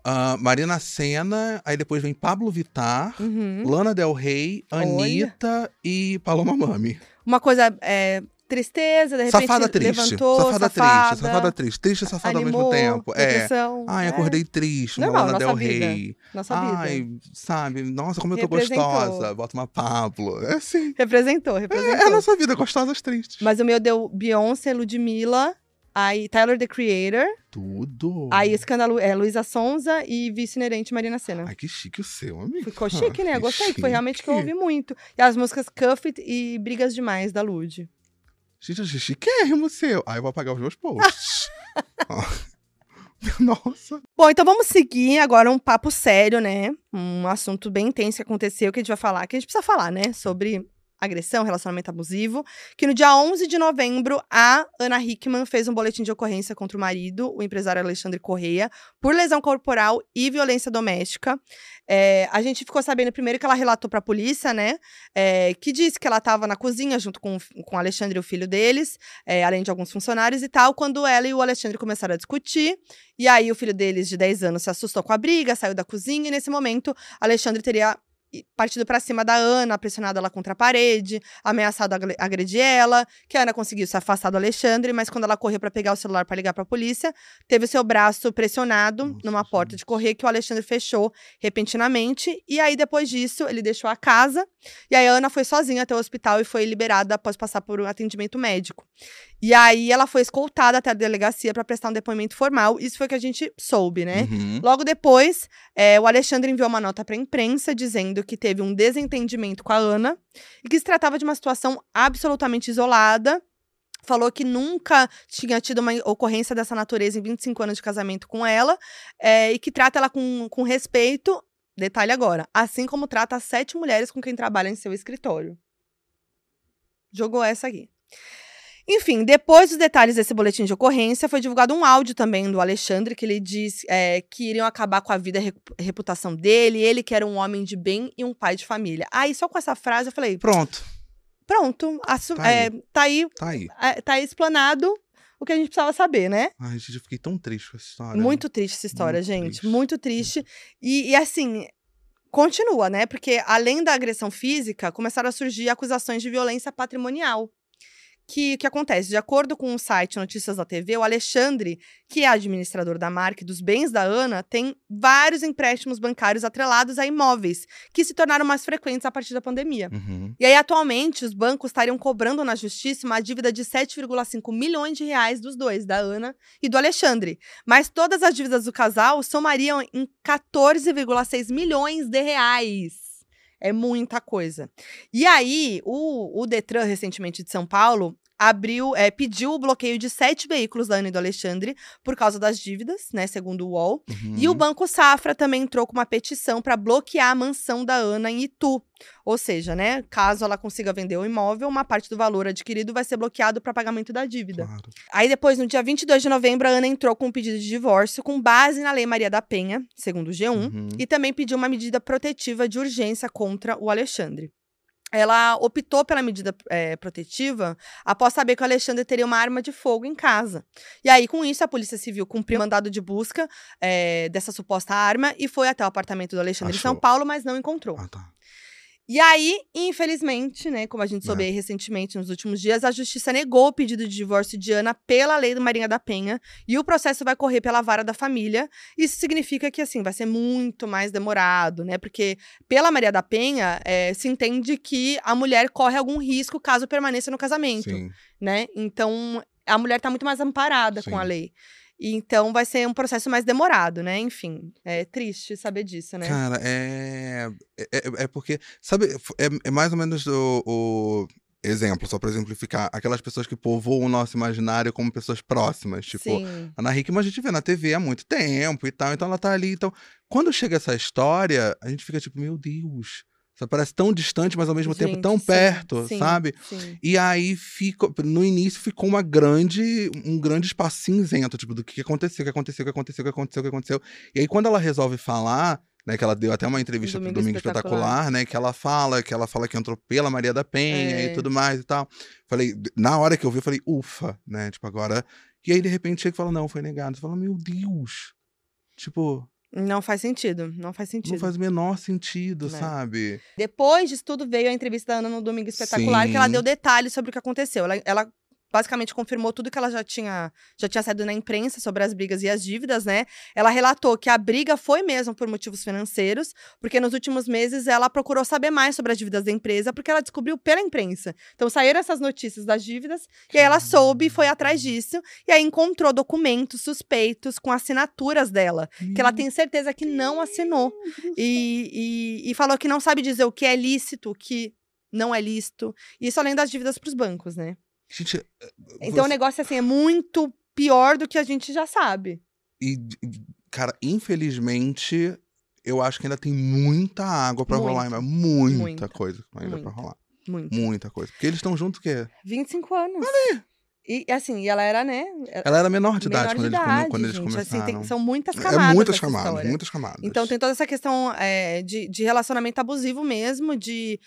Uh, Marina Sena, aí depois vem Pablo Vittar, uhum. Lana Del Rey, Anitta Olha. e Paloma Mami. Uma coisa, é, tristeza, de repente safada triste. levantou, safada, safada triste, safada triste, triste e safada animou, ao mesmo tempo. É. Ai, acordei é. triste, uma Normal, Lana Del Rey. Nossa vida. Ai, sabe, nossa, como eu tô gostosa, bota uma Pablo, é assim. Representou, representou. É, é a nossa vida, gostosas, tristes. Mas o meu deu Beyoncé, Ludmilla... Aí, Tyler, The Creator. Tudo. Aí, Escândalo, é, Luísa Sonza e Vice Inerente, Marina Sena. Ai, que chique o seu, amigo. Ficou chique, né? Ah, Gostei, chique. Foi realmente que eu ouvi muito. E as músicas Cuffed e Brigas Demais, da Lud. Gente, eu achei chiquérrimo seu. Aí eu vou apagar os meus posts. Nossa. Bom, então vamos seguir agora um papo sério, né? Um assunto bem intenso que aconteceu, que a gente vai falar, que a gente precisa falar, né? Sobre... agressão, relacionamento abusivo, que no dia onze de novembro, a Ana Hickman fez um boletim de ocorrência contra o marido, o empresário Alexandre Correia, por lesão corporal e violência doméstica. É, a gente ficou sabendo primeiro que ela relatou para a polícia, né, é, que disse que ela estava na cozinha junto com o Alexandre e o filho deles, é, além de alguns funcionários e tal, quando ela e o Alexandre começaram a discutir, e aí o filho deles de dez anos se assustou com a briga, saiu da cozinha, e nesse momento, Alexandre teria... partido pra cima da Ana, pressionado ela contra a parede, ameaçado a agredir ela, que a Ana conseguiu se afastar do Alexandre, mas quando ela correu pra pegar o celular pra ligar pra polícia, teve o seu braço pressionado Nossa, numa porta gente. de correr que o Alexandre fechou repentinamente, e aí depois disso ele deixou a casa, e aí a Ana foi sozinha até o hospital e foi liberada após passar por um atendimento médico. E aí ela foi escoltada até a delegacia pra prestar um depoimento formal, isso foi o que a gente soube, né? Uhum. Logo depois, é, o Alexandre enviou uma nota pra imprensa dizendo que teve um desentendimento com a Ana e que se tratava de uma situação absolutamente isolada. Falou que nunca tinha tido uma ocorrência dessa natureza em vinte e cinco anos de casamento com ela, é, e que trata ela com, com respeito, detalhe agora, assim como trata as sete mulheres com quem trabalha em seu escritório. Jogou essa aqui. Enfim, depois dos detalhes desse boletim de ocorrência, foi divulgado um áudio também do Alexandre, que ele diz é, que iriam acabar com a vida e a reputação dele, ele que era um homem de bem e um pai de família. Aí, só com essa frase, eu falei... Pronto. Pronto. Tá, é, aí. tá aí. Tá aí. É, tá aí explanado o que a gente precisava saber, né? Ai, gente, eu fiquei tão triste com essa história. Muito triste essa história, Muito gente. Triste. Muito triste. E, e assim... Continua, né? Porque, além da agressão física, começaram a surgir acusações de violência patrimonial. Que, que acontece, de acordo com o site Notícias da T V, o Alexandre, que é administrador da marca e dos bens da Ana, tem vários empréstimos bancários atrelados a imóveis, que se tornaram mais frequentes a partir da pandemia. Uhum. E aí, atualmente, os bancos estariam cobrando na justiça uma dívida de sete vírgula cinco milhões de reais dos dois, da Ana e do Alexandre. Mas todas as dívidas do casal somariam em quatorze vírgula seis milhões de reais. É muita coisa. E aí, o, o Detran, recentemente de São Paulo, abriu, é, pediu o bloqueio de sete veículos da Ana e do Alexandre por causa das dívidas, né, segundo o U O L. Uhum. E o Banco Safra também entrou com uma petição para bloquear a mansão da Ana em Itu. Ou seja, né, caso ela consiga vender o imóvel, uma parte do valor adquirido vai ser bloqueado para pagamento da dívida. Claro. Aí depois, no dia vinte e dois de novembro, a Ana entrou com um pedido de divórcio com base na Lei Maria da Penha, segundo o G um, uhum. e também pediu uma medida protetiva de urgência contra o Alexandre. Ela optou pela medida é, protetiva após saber que o Alexandre teria uma arma de fogo em casa. E aí, com isso, a Polícia Civil cumpriu o mandado de busca é, dessa suposta arma e foi até o apartamento do Alexandre em São Paulo, mas não encontrou. Ah, tá. E aí, infelizmente, né, como a gente soube aí recentemente nos últimos dias, a justiça negou o pedido de divórcio de Ana pela lei do Marinha da Penha, e o processo vai correr pela vara da família. Isso significa que, assim, vai ser muito mais demorado, né, porque pela Maria da Penha, é, se entende que a mulher corre algum risco caso permaneça no casamento, Sim. né, então a mulher tá muito mais amparada Sim. com a lei. Então, vai ser um processo mais demorado, né? Enfim, é triste saber disso, né? Cara, é... É, é porque, sabe, é, é mais ou menos o, o exemplo, só pra exemplificar. Aquelas pessoas que povoam o nosso imaginário como pessoas próximas. Tipo, Sim. a Ana Hickman a gente vê na T V há muito tempo e tal. Então, ela tá ali. Então, quando chega essa história, a gente fica tipo, meu Deus... Só parece tão distante, mas ao mesmo Gente, tempo tão sim, perto, sim, sabe? Sim. E aí, fico, no início, ficou uma grande, um grande espaço cinzento, tipo, do que aconteceu, o que aconteceu, o que aconteceu, o que aconteceu, o que aconteceu. E aí, quando ela resolve falar, né, que ela deu até uma entrevista Domingo pro Domingo Espetacular, Espetacular, né, que ela fala, que ela fala que entrou pela Maria da Penha é. e tudo mais e tal. Falei, na hora que eu vi, eu falei, ufa, né, tipo, agora... E aí, de repente, chega e fala, não, foi negado. Você fala, meu Deus, tipo... Não faz sentido, não faz sentido. Não faz o menor sentido, né? Sabe? Depois disso tudo veio a entrevista da Ana no Domingo Espetacular, Sim. que ela deu detalhes sobre o que aconteceu. Ela, ela basicamente confirmou tudo que ela já tinha, já tinha saído na imprensa sobre as brigas e as dívidas, né? Ela relatou que a briga foi mesmo por motivos financeiros, porque nos últimos meses ela procurou saber mais sobre as dívidas da empresa, porque ela descobriu pela imprensa. Então saíram essas notícias das dívidas, e aí ela soube e foi atrás disso, e aí encontrou documentos suspeitos com assinaturas dela, que ela tem certeza que não assinou. E, e, e falou que não sabe dizer o que é lícito, o que não é lícito. Isso além das dívidas para os bancos, né? Gente, então você... o negócio assim, é muito pior do que a gente já sabe. E, cara, infelizmente, eu acho que ainda tem muita água pra muito. rolar. Muita, muita coisa ainda muita. pra rolar. Muita. Muita coisa. Porque eles estão juntos o quê? vinte e cinco anos. Ali. E assim, e ela era, né? Ela era menor de idade, menor quando, de idade eles, quando gente, eles começaram. Assim, tem, são muitas camadas. É, muitas camadas, história. muitas camadas. Então tem toda essa questão é, de, de relacionamento abusivo mesmo, de...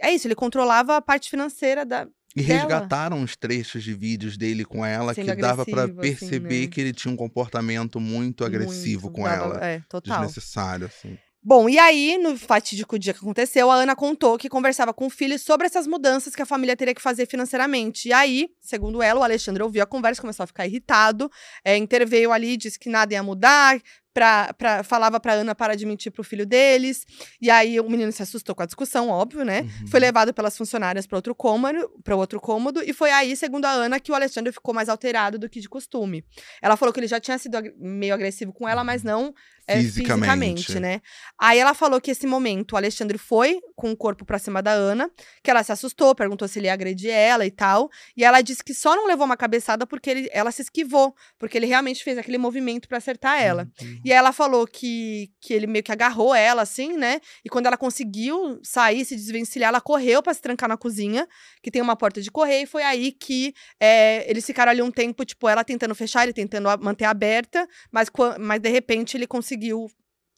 É isso, ele controlava a parte financeira da... E dela. Resgataram os trechos de vídeos dele com ela, Sendo que dava pra perceber assim, né? que ele tinha um comportamento muito agressivo muito, com dava, ela. É, total. Desnecessário, assim. Bom, e aí, no fatídico dia que aconteceu, a Ana contou que conversava com o filho sobre essas mudanças que a família teria que fazer financeiramente. E aí, segundo ela, o Alexandre ouviu a conversa, começou a ficar irritado, é, interveio ali, disse que nada ia mudar... Pra, pra, falava pra Ana para de mentir pro filho deles. E aí o menino se assustou com a discussão, óbvio, né? Uhum. Foi levado pelas funcionárias para outro cômodo, para outro cômodo. E foi aí, segundo a Ana, que o Alexandre ficou mais alterado do que de costume. Ela falou que ele já tinha sido ag- meio agressivo com ela, mas não é, fisicamente. fisicamente, né? Aí ela falou que esse momento o Alexandre foi com o corpo pra cima da Ana, que ela se assustou, perguntou se ele ia agredir ela e tal. E ela disse que só não levou uma cabeçada porque ele, ela se esquivou, porque ele realmente fez aquele movimento pra acertar ela. Uhum. E ela falou que, que ele meio que agarrou ela, assim, né? E quando ela conseguiu sair, se desvencilhar, ela correu pra se trancar na cozinha, que tem uma porta de correr, e foi aí que é, eles ficaram ali um tempo, tipo, ela tentando fechar, ele tentando manter aberta, mas, mas de repente ele conseguiu,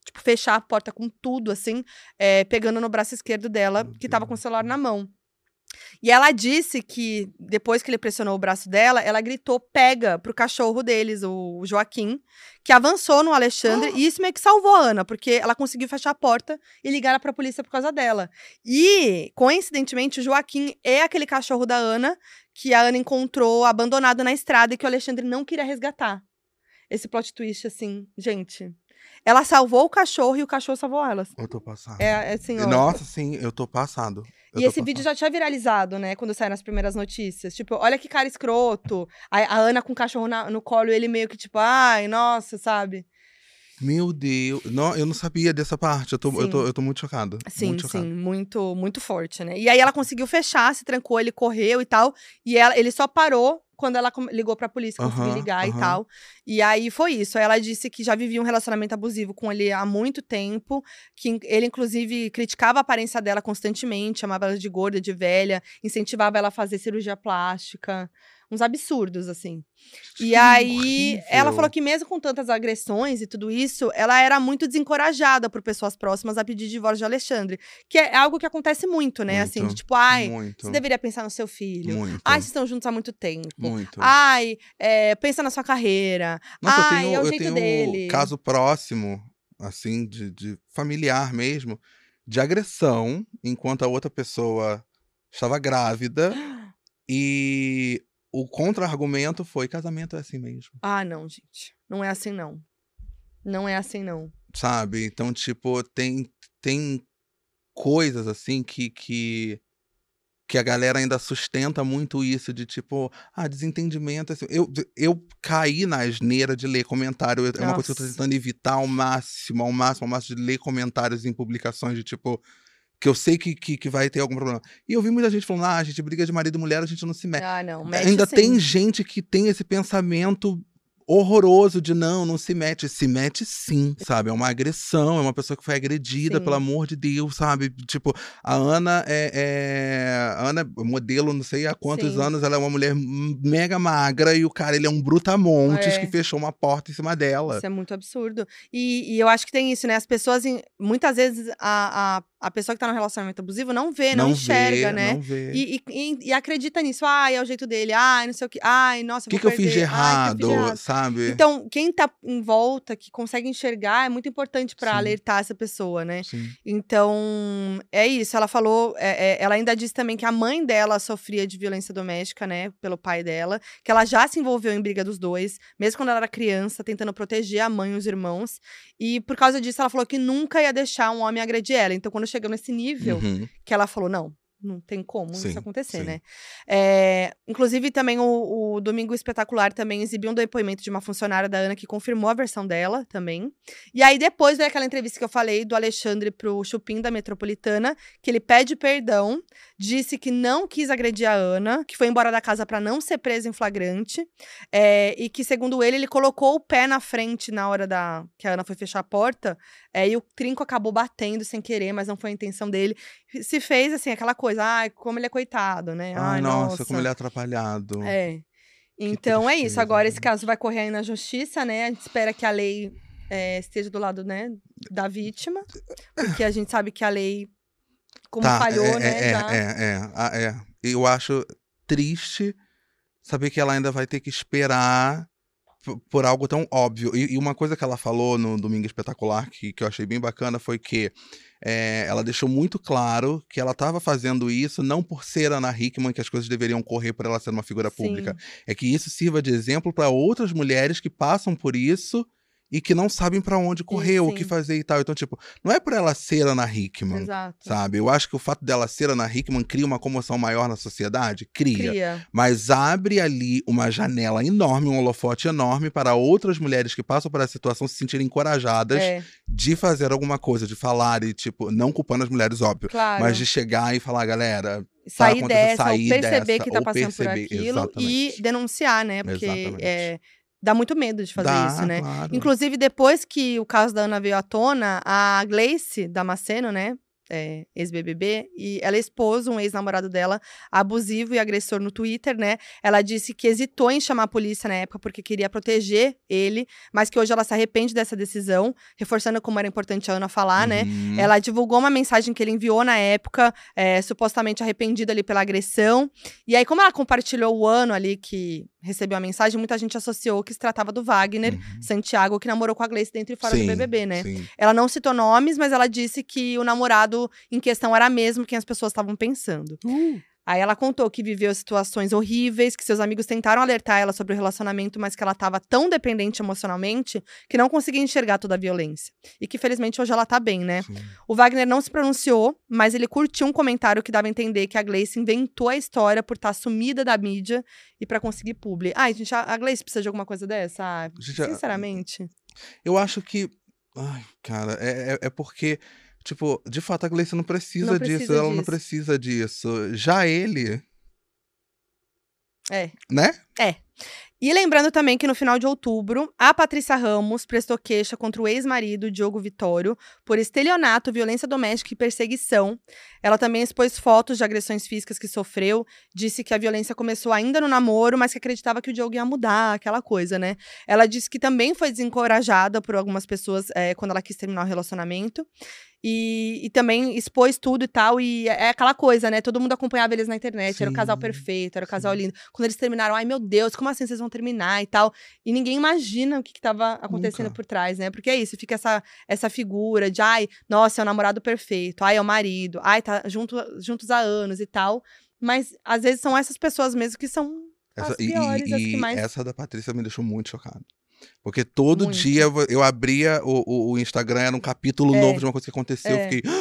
tipo, fechar a porta com tudo, assim, é, pegando no braço esquerdo dela, que tava com o celular na mão. E ela disse que, depois que ele pressionou o braço dela, ela gritou, pega, pro cachorro deles, o Joaquim, que avançou no Alexandre, oh. e isso meio que salvou a Ana, porque ela conseguiu fechar a porta e ligar pra polícia por causa dela. E, coincidentemente, o Joaquim é aquele cachorro da Ana, que a Ana encontrou abandonado na estrada e que o Alexandre não queria resgatar. Esse plot twist, assim, gente... Ela salvou o cachorro e o cachorro salvou elas. Eu tô passado. É, assim, ó. Nossa, sim, eu tô passado. Eu e tô esse passado. Vídeo já tinha viralizado, né? Quando saíram as primeiras notícias. Tipo, olha que cara escroto. A, a Ana com o cachorro na, no colo e ele meio que tipo, ai, nossa, sabe? Meu Deus. Não, eu não sabia dessa parte. Eu tô, eu tô, eu tô muito chocada. Sim, muito chocada. sim. Muito, muito forte, né? E aí ela conseguiu fechar, se trancou, ele correu e tal. E ela, ele só parou... quando ela ligou pra polícia, uhum, conseguiu ligar uhum. e tal. E aí foi isso. Ela disse que já vivia um relacionamento abusivo com ele há muito tempo, que ele, inclusive, criticava a aparência dela constantemente, chamava ela de gorda, de velha, incentivava ela a fazer cirurgia plástica. Uns absurdos, assim. E aí, horrível. Ela falou que mesmo com tantas agressões e tudo isso, ela era muito desencorajada por pessoas próximas a pedir divórcio de Alexandre. Que é algo que acontece muito, né? Muito, assim, de tipo, ai, muito. Você deveria pensar no seu filho. Muito. Ai, vocês estão juntos há muito tempo. Muito. Ai, é, pensa na sua carreira. Nossa, ai, eu tenho, é o eu jeito tenho dele. Caso próximo, assim, de, de familiar mesmo, de agressão, enquanto a outra pessoa estava grávida. E o contra-argumento foi, casamento é assim mesmo. Ah, não, gente. Não é assim, não. Não é assim, não. Sabe? Então, tipo, tem, tem coisas, assim, que, que, que a galera ainda sustenta muito isso de, tipo, ah, desentendimento. Assim. Eu, eu caí na asneira de ler comentário. É uma coisa que eu tô tentando evitar ao máximo, ao máximo, ao máximo, de ler comentários em publicações de, tipo... Que eu sei que, que, que vai ter algum problema. E eu vi muita gente falando, ah, a gente briga de marido e mulher, a gente não se mete. Ah, não, mete ainda sim. Tem gente que tem esse pensamento horroroso de não, não se mete. Se mete sim, sabe? É uma agressão, é uma pessoa que foi agredida, sim. Pelo amor de Deus, sabe? Tipo, a Ana é, é... A Ana é modelo, não sei há quantos sim. anos, ela é uma mulher mega magra e o cara, ele é um brutamontes é. que fechou uma porta em cima dela. Isso é muito absurdo. E, e eu acho que tem isso, né? As pessoas, muitas vezes, a... a... A pessoa que tá num relacionamento abusivo não vê, não, não enxerga, vê, né? Não vê. E, e, e acredita nisso. Ai, é o jeito dele. Ai, não sei o que. Ai, nossa, eu vou perder. O que eu fiz de errado, sabe? Então, quem tá em volta, que consegue enxergar, é muito importante pra alertar essa pessoa, né? Sim. Então, é isso. Ela falou... É, é, ela ainda disse também que a mãe dela sofria de violência doméstica, né? Pelo pai dela. Que ela já se envolveu em briga dos dois. Mesmo quando ela era criança, tentando proteger a mãe e os irmãos. E por causa disso, ela falou que nunca ia deixar um homem agredir ela. Então, quando chegamos nesse nível, uhum. que ela falou, não, não tem como sim, isso acontecer, sim. né? É, inclusive, também o, o Domingo Espetacular também exibiu um depoimento de uma funcionária da Ana que confirmou a versão dela também. E aí, depois veio aquela entrevista que eu falei do Alexandre pro Chupim da Metropolitana, que ele pede perdão, disse que não quis agredir a Ana, que foi embora da casa para não ser preso em flagrante, é, e que, segundo ele, ele colocou o pé na frente na hora da, que a Ana foi fechar a porta, é, e o trinco acabou batendo sem querer, mas não foi a intenção dele. Se fez, assim, aquela coisa, ai, como ele é coitado, né? Ai, ai nossa, nossa, como ele é atrapalhado. É. Então é isso. Agora esse caso vai correr aí na justiça, né? A gente espera que a lei é, esteja do lado, né, da vítima. Porque a gente sabe que a lei, como tá, falhou, é, né? É, já... é, é, é, é. Eu acho triste saber que ela ainda vai ter que esperar por algo tão óbvio. E, e uma coisa que ela falou no Domingo Espetacular, que, que eu achei bem bacana, foi que é, ela deixou muito claro que ela estava fazendo isso não por ser Ana Hickman, que as coisas deveriam correr por ela ser uma figura pública. Sim. É que isso sirva de exemplo para outras mulheres que passam por isso e que não sabem pra onde correr, sim, sim. o que fazer e tal. Então, tipo, não é por ela ser Ana Hickman, exato. Sabe? Eu acho que o fato dela ser Ana Hickman cria uma comoção maior na sociedade? Cria. Cria. Mas abre ali uma janela enorme, um holofote enorme para outras mulheres que passam por essa situação se sentirem encorajadas é. de fazer alguma coisa, de falar e, tipo, não culpando as mulheres, óbvio. Claro. Mas de chegar e falar, galera... Sair tá dessa, sair ou perceber dessa, que tá passando por aquilo. Exatamente. E denunciar, né? Porque exatamente. é... Dá muito medo de fazer Dá, isso, né? Claro. Inclusive, depois que o caso da Ana veio à tona, a Gleici Damasceno, né? É, ex-B B B, e ela expôs um ex-namorado dela, abusivo e agressor no Twitter, né? Ela disse que hesitou em chamar a polícia na época porque queria proteger ele, mas que hoje ela se arrepende dessa decisão, reforçando como era importante a Ana falar, né? Uhum. Ela divulgou uma mensagem que ele enviou na época, é, supostamente arrependida ali pela agressão. E aí, como ela compartilhou o ano ali que recebeu a mensagem, muita gente associou que se tratava do Wagner, uhum. Santiago, que namorou com a Gleici dentro e fora sim, do B B B, né? Sim. Ela não citou nomes, mas ela disse que o namorado em questão era mesmo quem as pessoas estavam pensando. Hum. Aí ela contou que viveu situações horríveis, que seus amigos tentaram alertar ela sobre o relacionamento, mas que ela estava tão dependente emocionalmente que não conseguia enxergar toda a violência. E que, felizmente, hoje ela tá bem, né? Sim. O Wagner não se pronunciou, mas ele curtiu um comentário que dava a entender que a Gleici inventou a história por estar sumida da mídia e pra conseguir publi. Ai, gente, a Gleici precisa de alguma coisa dessa? Ah, gente, sinceramente. Eu acho que... Ai, cara, é, é, é porque... Tipo, de fato, a Gleici não precisa, não precisa disso, disso, ela não precisa disso. Já ele... É. Né? É. E lembrando também que no final de outubro, a Patrícia Ramos prestou queixa contra o ex-marido, Diogo Vitório, por estelionato, violência doméstica e perseguição. Ela também expôs fotos de agressões físicas que sofreu, disse que a violência começou ainda no namoro, mas que acreditava que o Diogo ia mudar, aquela coisa, né? Ela disse que também foi desencorajada por algumas pessoas é, quando ela quis terminar o relacionamento. E, e também expôs tudo e tal, e é aquela coisa, né? Todo mundo acompanhava eles na internet, sim, era o casal perfeito, era o casal sim. lindo. Quando eles terminaram, ai meu Deus, como assim vocês vão terminar e tal? E ninguém imagina o que que tava acontecendo Nunca. por trás, né? Porque é isso, fica essa, essa figura de, ai, nossa, é o namorado perfeito, ai, é o marido, ai, tá junto, juntos há anos e tal. Mas, às vezes, são essas pessoas mesmo que são essa, as piores, e, e, as que mais... essa da Patrícia me deixou muito chocado. Porque todo muito. dia eu abria o, o, o Instagram, era um capítulo é. novo de uma coisa que aconteceu, é. eu fiquei...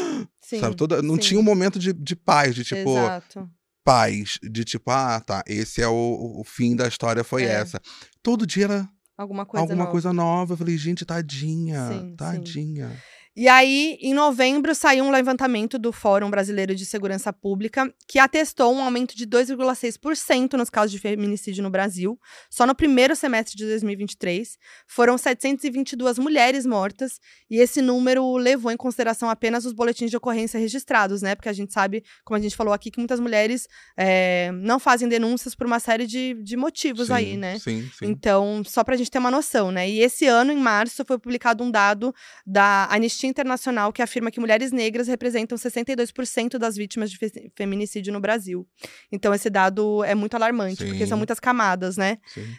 Sim, sabe, toda, não sim. tinha um momento de, de paz, de tipo... Exato. Paz, de tipo, ah, tá, esse é o, o fim da história, foi é. essa. Todo dia era alguma coisa, alguma nova. coisa nova. Eu falei, gente, tadinha, sim, tadinha. Sim. E aí, em novembro, saiu um levantamento do Fórum Brasileiro de Segurança Pública que atestou um aumento de dois vírgula seis por cento nos casos de feminicídio no Brasil. Só no primeiro semestre de dois mil e vinte e três, foram setecentas e vinte e duas mulheres mortas, e esse número levou em consideração apenas os boletins de ocorrência registrados, né? Porque a gente sabe, como a gente falou aqui, que muitas mulheres é, não fazem denúncias por uma série de, de motivos sim, aí, né? Sim, sim. Então, só pra gente ter uma noção, né? E esse ano, em março, foi publicado um dado da Anistia Internacional que afirma que mulheres negras representam sessenta e dois por cento das vítimas de fe feminicídio no Brasil. Então esse dado é muito alarmante, Sim. porque são muitas camadas, né?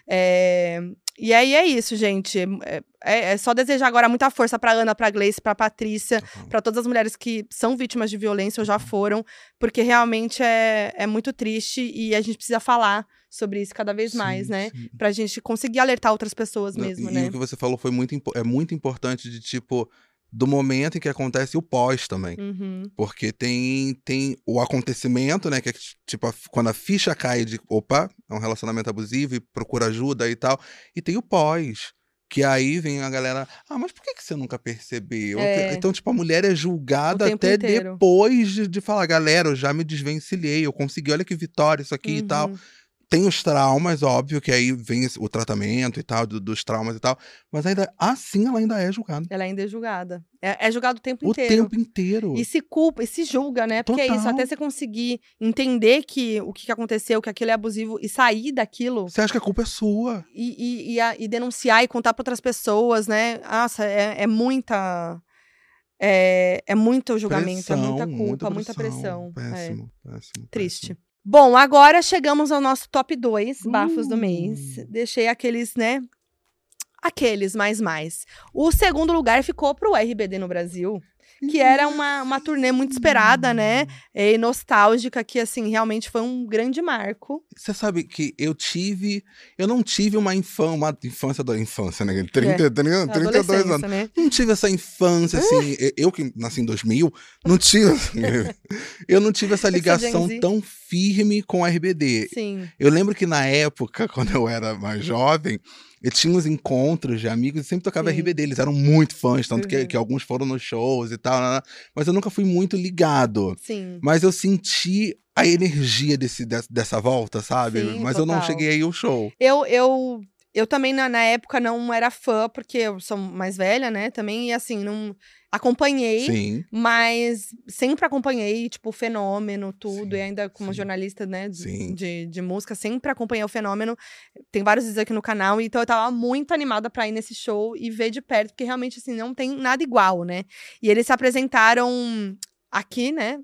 É... E aí é isso, gente. É, é, é só desejar agora muita força pra Ana, pra Gleici, pra Patrícia, uhum. pra todas as mulheres que são vítimas de violência ou já foram, porque realmente é, é muito triste e a gente precisa falar sobre isso cada vez sim, mais, né? Sim. Pra gente conseguir alertar outras pessoas Não, mesmo, e né? E o que você falou foi muito, é muito importante de tipo... do momento em que acontece o pós também. Uhum. Porque tem, tem o acontecimento, né? Que é tipo, a, quando a ficha cai de, opa, é um relacionamento abusivo e procura ajuda e tal. E tem o pós, que aí vem a galera, ah, mas por que que você nunca percebeu? É. Então, tipo, a mulher é julgada até inteiro. depois de, de falar, galera, eu já me desvencilhei, eu consegui, olha que vitória isso aqui uhum. e tal. Tem os traumas, óbvio, que aí vem o tratamento e tal, do, dos traumas e tal. Mas ainda assim, ela ainda é julgada. Ela ainda é julgada. É, é julgada o tempo o inteiro. O tempo inteiro. E se culpa, e se julga, né? Porque Total. é isso, até você conseguir entender que o que aconteceu, que aquilo é abusivo, e sair daquilo... Você acha que a culpa é sua. E, e, e, a, e denunciar e contar pra outras pessoas, né? Nossa, é, é muita... É, é muito julgamento, pressão, é muita culpa, muita pressão. Muita pressão. Péssimo, é. péssimo. Triste. Péssimo. Bom, agora chegamos ao nosso top dois bafos uh. do mês. Deixei aqueles, né? Aqueles, mais, mais. O segundo lugar ficou pro R B D no Brasil, que era uma, uma turnê muito esperada, né? E nostálgica, que, assim, realmente foi um grande marco. Você sabe que eu tive... Eu não tive uma infância... Uma infância da infância, né? trinta, é, trinta, trinta, trinta e dois anos. Né? Não tive essa infância, assim... Uh. Eu que nasci em dois mil, não tive... eu não tive essa ligação tão firme com o R B D. Sim. Eu lembro que, na época, quando eu era mais jovem... Eu tinha uns encontros de amigos e sempre tocava Sim. R B D. Eles eram muito fãs, tanto uhum. que, que alguns foram nos shows e tal. Mas eu nunca fui muito ligado. Sim. Mas eu senti a energia desse, dessa volta, sabe? Sim, mas total. eu não cheguei aí ao show. Eu... eu... Eu também, na, na época, não era fã, porque eu sou mais velha, né, também, e assim, não acompanhei, Sim. mas sempre acompanhei, tipo, o fenômeno, tudo, Sim. e ainda como Sim. jornalista, né, de, de, de música, sempre acompanhei o fenômeno, tem vários vídeos aqui no canal, então eu tava muito animada pra ir nesse show e ver de perto, porque realmente, assim, não tem nada igual, né, e eles se apresentaram... aqui, né,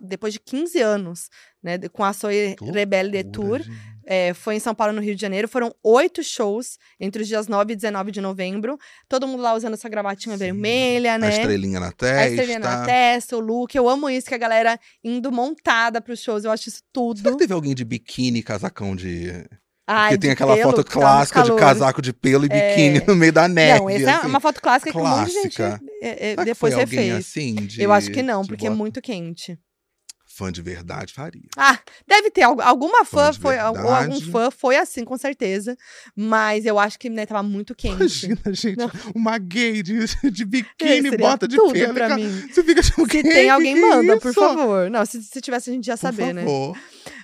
depois de quinze anos, né, com a Soy Rebelde Tour, é, foi em São Paulo, no Rio de Janeiro, foram oito shows entre os dias nove e dezenove de novembro, todo mundo lá usando essa gravatinha Sim. vermelha, né, a estrelinha na testa, a estrelinha na testa, o look, eu amo isso, que a galera indo montada pros shows, eu acho isso tudo. Será que teve alguém de biquíni, casacão de... Ai, porque tem aquela pelo, foto clássica de casaco de pelo e biquíni é... no meio da neve. Não, essa assim. é uma foto clássica, clássica. que um monte de gente é, é, depois refez. Assim de, eu acho que não, porque bota... é muito quente. Fã de verdade faria. Ah, deve ter. Alguma fã, fã foi, ou algum fã foi assim, com certeza. Mas eu acho que, né, tava muito quente. Imagina, gente, não. uma gay de, de biquíni, é, bota de tudo pelo. Pra cara. mim. Você fica de um Se gay, tem alguém, manda, isso? por favor. Não, se, se tivesse, a gente ia por saber, favor. né?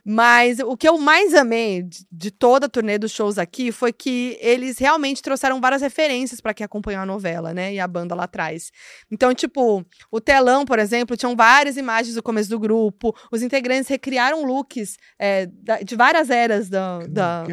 Mas o que eu mais amei de, de toda a turnê dos shows aqui foi que eles realmente trouxeram várias referências para quem acompanhou a novela, né? E a banda lá atrás. Então, tipo, o telão, por exemplo, tinham várias imagens do começo do grupo. Os integrantes recriaram looks é, da, de várias eras da, da,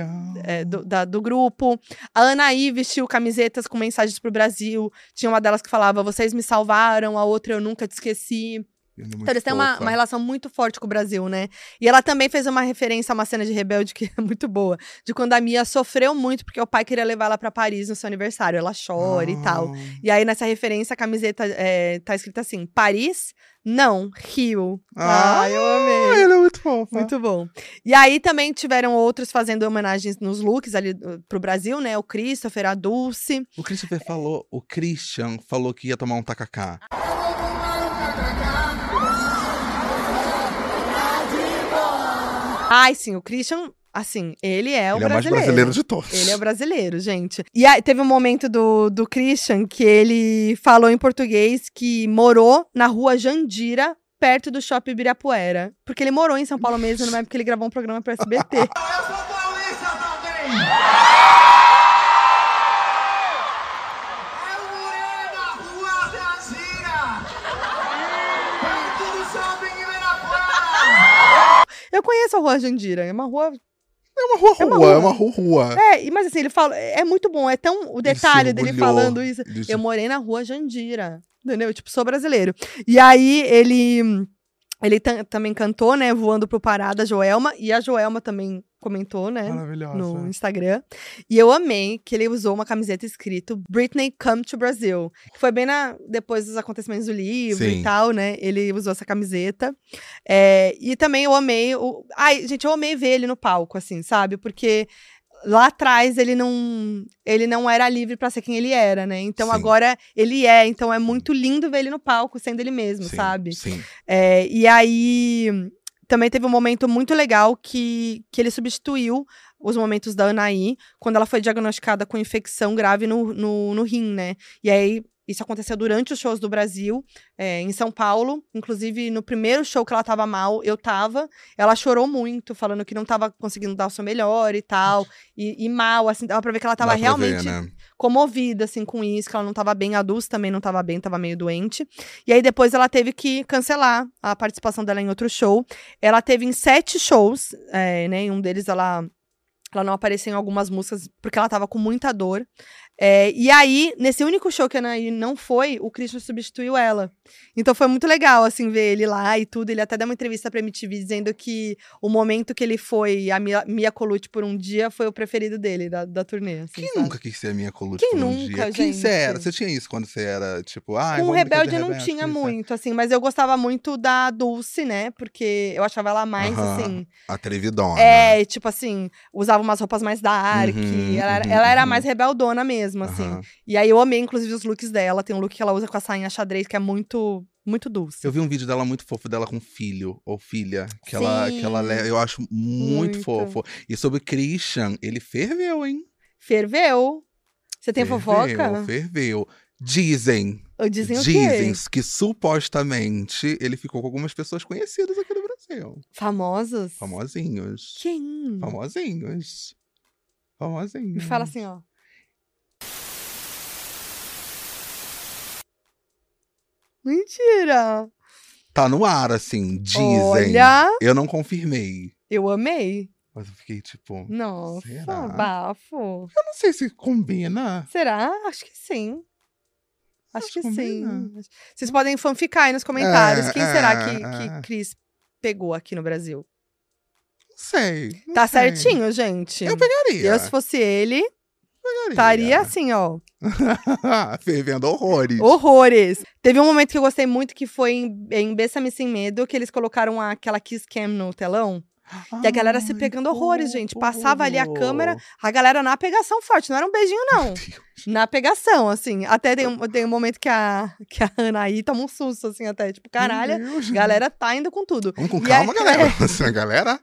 é, do, da, do grupo. A Anaí vestiu camisetas com mensagens pro Brasil. Tinha uma delas que falava, vocês me salvaram. A outra, eu nunca te esqueci. Então, eles têm uma, uma relação muito forte com o Brasil, né? E ela também fez uma referência a uma cena de Rebelde que é muito boa. De quando a Mia sofreu muito, porque o pai queria levar ela pra Paris no seu aniversário. Ela chora ah. e tal. E aí, nessa referência, a camiseta é, tá escrita assim, Paris... Não, Rio. Ah, ah, eu amei. Ele é muito fofa. Muito bom. E aí também tiveram outros fazendo homenagens nos looks ali pro Brasil, né? O Christopher, a Dulce. O Christopher é... falou, o Christian falou que ia tomar um tacacá. Eu vou tomar um tacacá. Ai, sim, o Christian... Assim, ele é o ele brasileiro. Ele é o mais brasileiro de todos. Ele é o brasileiro, gente. E aí, teve um momento do, do Christian que ele falou em português que morou na rua Jandira, perto do Shopping Ibirapuera. Porque ele morou em São Paulo mesmo, não é porque ele gravou um programa pro S B T. Eu sou paulista também! Eu morei na rua Jandira, perto do Shopping Ibirapuera! Eu conheço a rua Jandira, é uma rua... É uma rua, rua, é uma rua, rua. É, mas assim, ele fala, é muito bom, é tão o detalhe dele falando isso. Disso. Eu morei na rua Jandira, entendeu? Tipo, sou brasileiro. E aí, ele, ele também cantou, né, voando pro Pará da Joelma, e a Joelma também comentou, né, no Instagram. E eu amei que ele usou uma camiseta escrito Britney Come to Brazil, que foi bem na, depois dos acontecimentos do livro Sim. e tal, né, ele usou essa camiseta. É, e também eu amei, o... ai, gente, eu amei ver ele no palco, assim, sabe, porque lá atrás ele não, ele não era livre pra ser quem ele era, né, então Sim. agora ele é, então é muito lindo ver ele no palco sendo ele mesmo, Sim. sabe. Sim. É, e aí... Também teve um momento muito legal que, que ele substituiu os momentos da Anaí, quando ela foi diagnosticada com infecção grave no, no, no rim, né? E aí, isso aconteceu durante os shows do Brasil, é, em São Paulo. Inclusive, no primeiro show que ela tava mal, eu tava. Ela chorou muito, falando que não tava conseguindo dar o seu melhor e tal. E, e mal, assim, dava pra ver que ela tava realmente... Ver, né? comovida, assim, com isso, que ela não tava bem, a Dulce também não tava bem, tava meio doente. E aí, depois, ela teve que cancelar a participação dela em outro show. Ela teve em sete shows, é, né, em um deles ela, ela não apareceu em algumas músicas, porque ela tava com muita dor. É, e aí, nesse único show que a Anaí não foi, o Christian substituiu ela. Então foi muito legal, assim, ver ele lá e tudo. Ele até deu uma entrevista pra M T V dizendo que o momento que ele foi a Mia, Mia Colucci por um dia foi o preferido dele, da, da turnê. Assim, Quem sabe? Nunca quis ser a Mia Colucci Quem por nunca, um dia? Gente? Quem você era? Você tinha isso quando você era, tipo... Ah, um rebelde eu não rebelde, tinha muito, sabe? Assim. Mas eu gostava muito da Dulce, né? Porque eu achava ela mais, uh-huh. assim... Atrevidona. É, tipo assim, usava umas roupas mais dark. Uhum, ela, uhum, ela era uhum. mais rebeldona mesmo. Mesmo, assim. Uhum. E aí eu amei, inclusive, os looks dela. Tem um look que ela usa com a sainha xadrez, que é muito, muito Dulce. Eu vi um vídeo dela muito fofo, dela com filho ou filha. Que ela, que ela eu acho muito, muito fofo. E sobre Christian, ele ferveu, hein? Ferveu. Você tem ferveu, fofoca? Ferveu. Dizem. Dizem, dizem o quê? Que supostamente ele ficou com algumas pessoas conhecidas aqui no Brasil. Famosos? Famosinhos. Quem? Famosinhos. Famosinhos. Me fala assim, ó. Mentira! Tá no ar, assim, dizem. Olha! Eu não confirmei. Eu amei. Mas eu fiquei, tipo... Nossa, será? Bafo. Eu não sei se combina. Será? Acho que sim. Acho, Acho que combina. Sim. Vocês podem fanficar aí nos comentários. É, Quem é, será que, é. que Chris pegou aqui no Brasil? Não sei. Não tá sei. certinho, gente. Eu pegaria. Eu, se fosse ele... Estaria assim, ó. Fervendo horrores. Horrores. Teve um momento que eu gostei muito, que foi em, em Bessa-me Sem Medo, que eles colocaram a, aquela kiss cam no telão. Ah, e a galera se pegando horrores, oh, gente. Passava oh. ali a câmera, a galera na pegação forte. Não era um beijinho, não. Na pegação, assim. Até tem um, tem um momento que a, que a Anaí toma um susto, assim, até. Tipo, caralho, a galera tá indo com tudo. Vamos com calma, aí, galera. É... galera.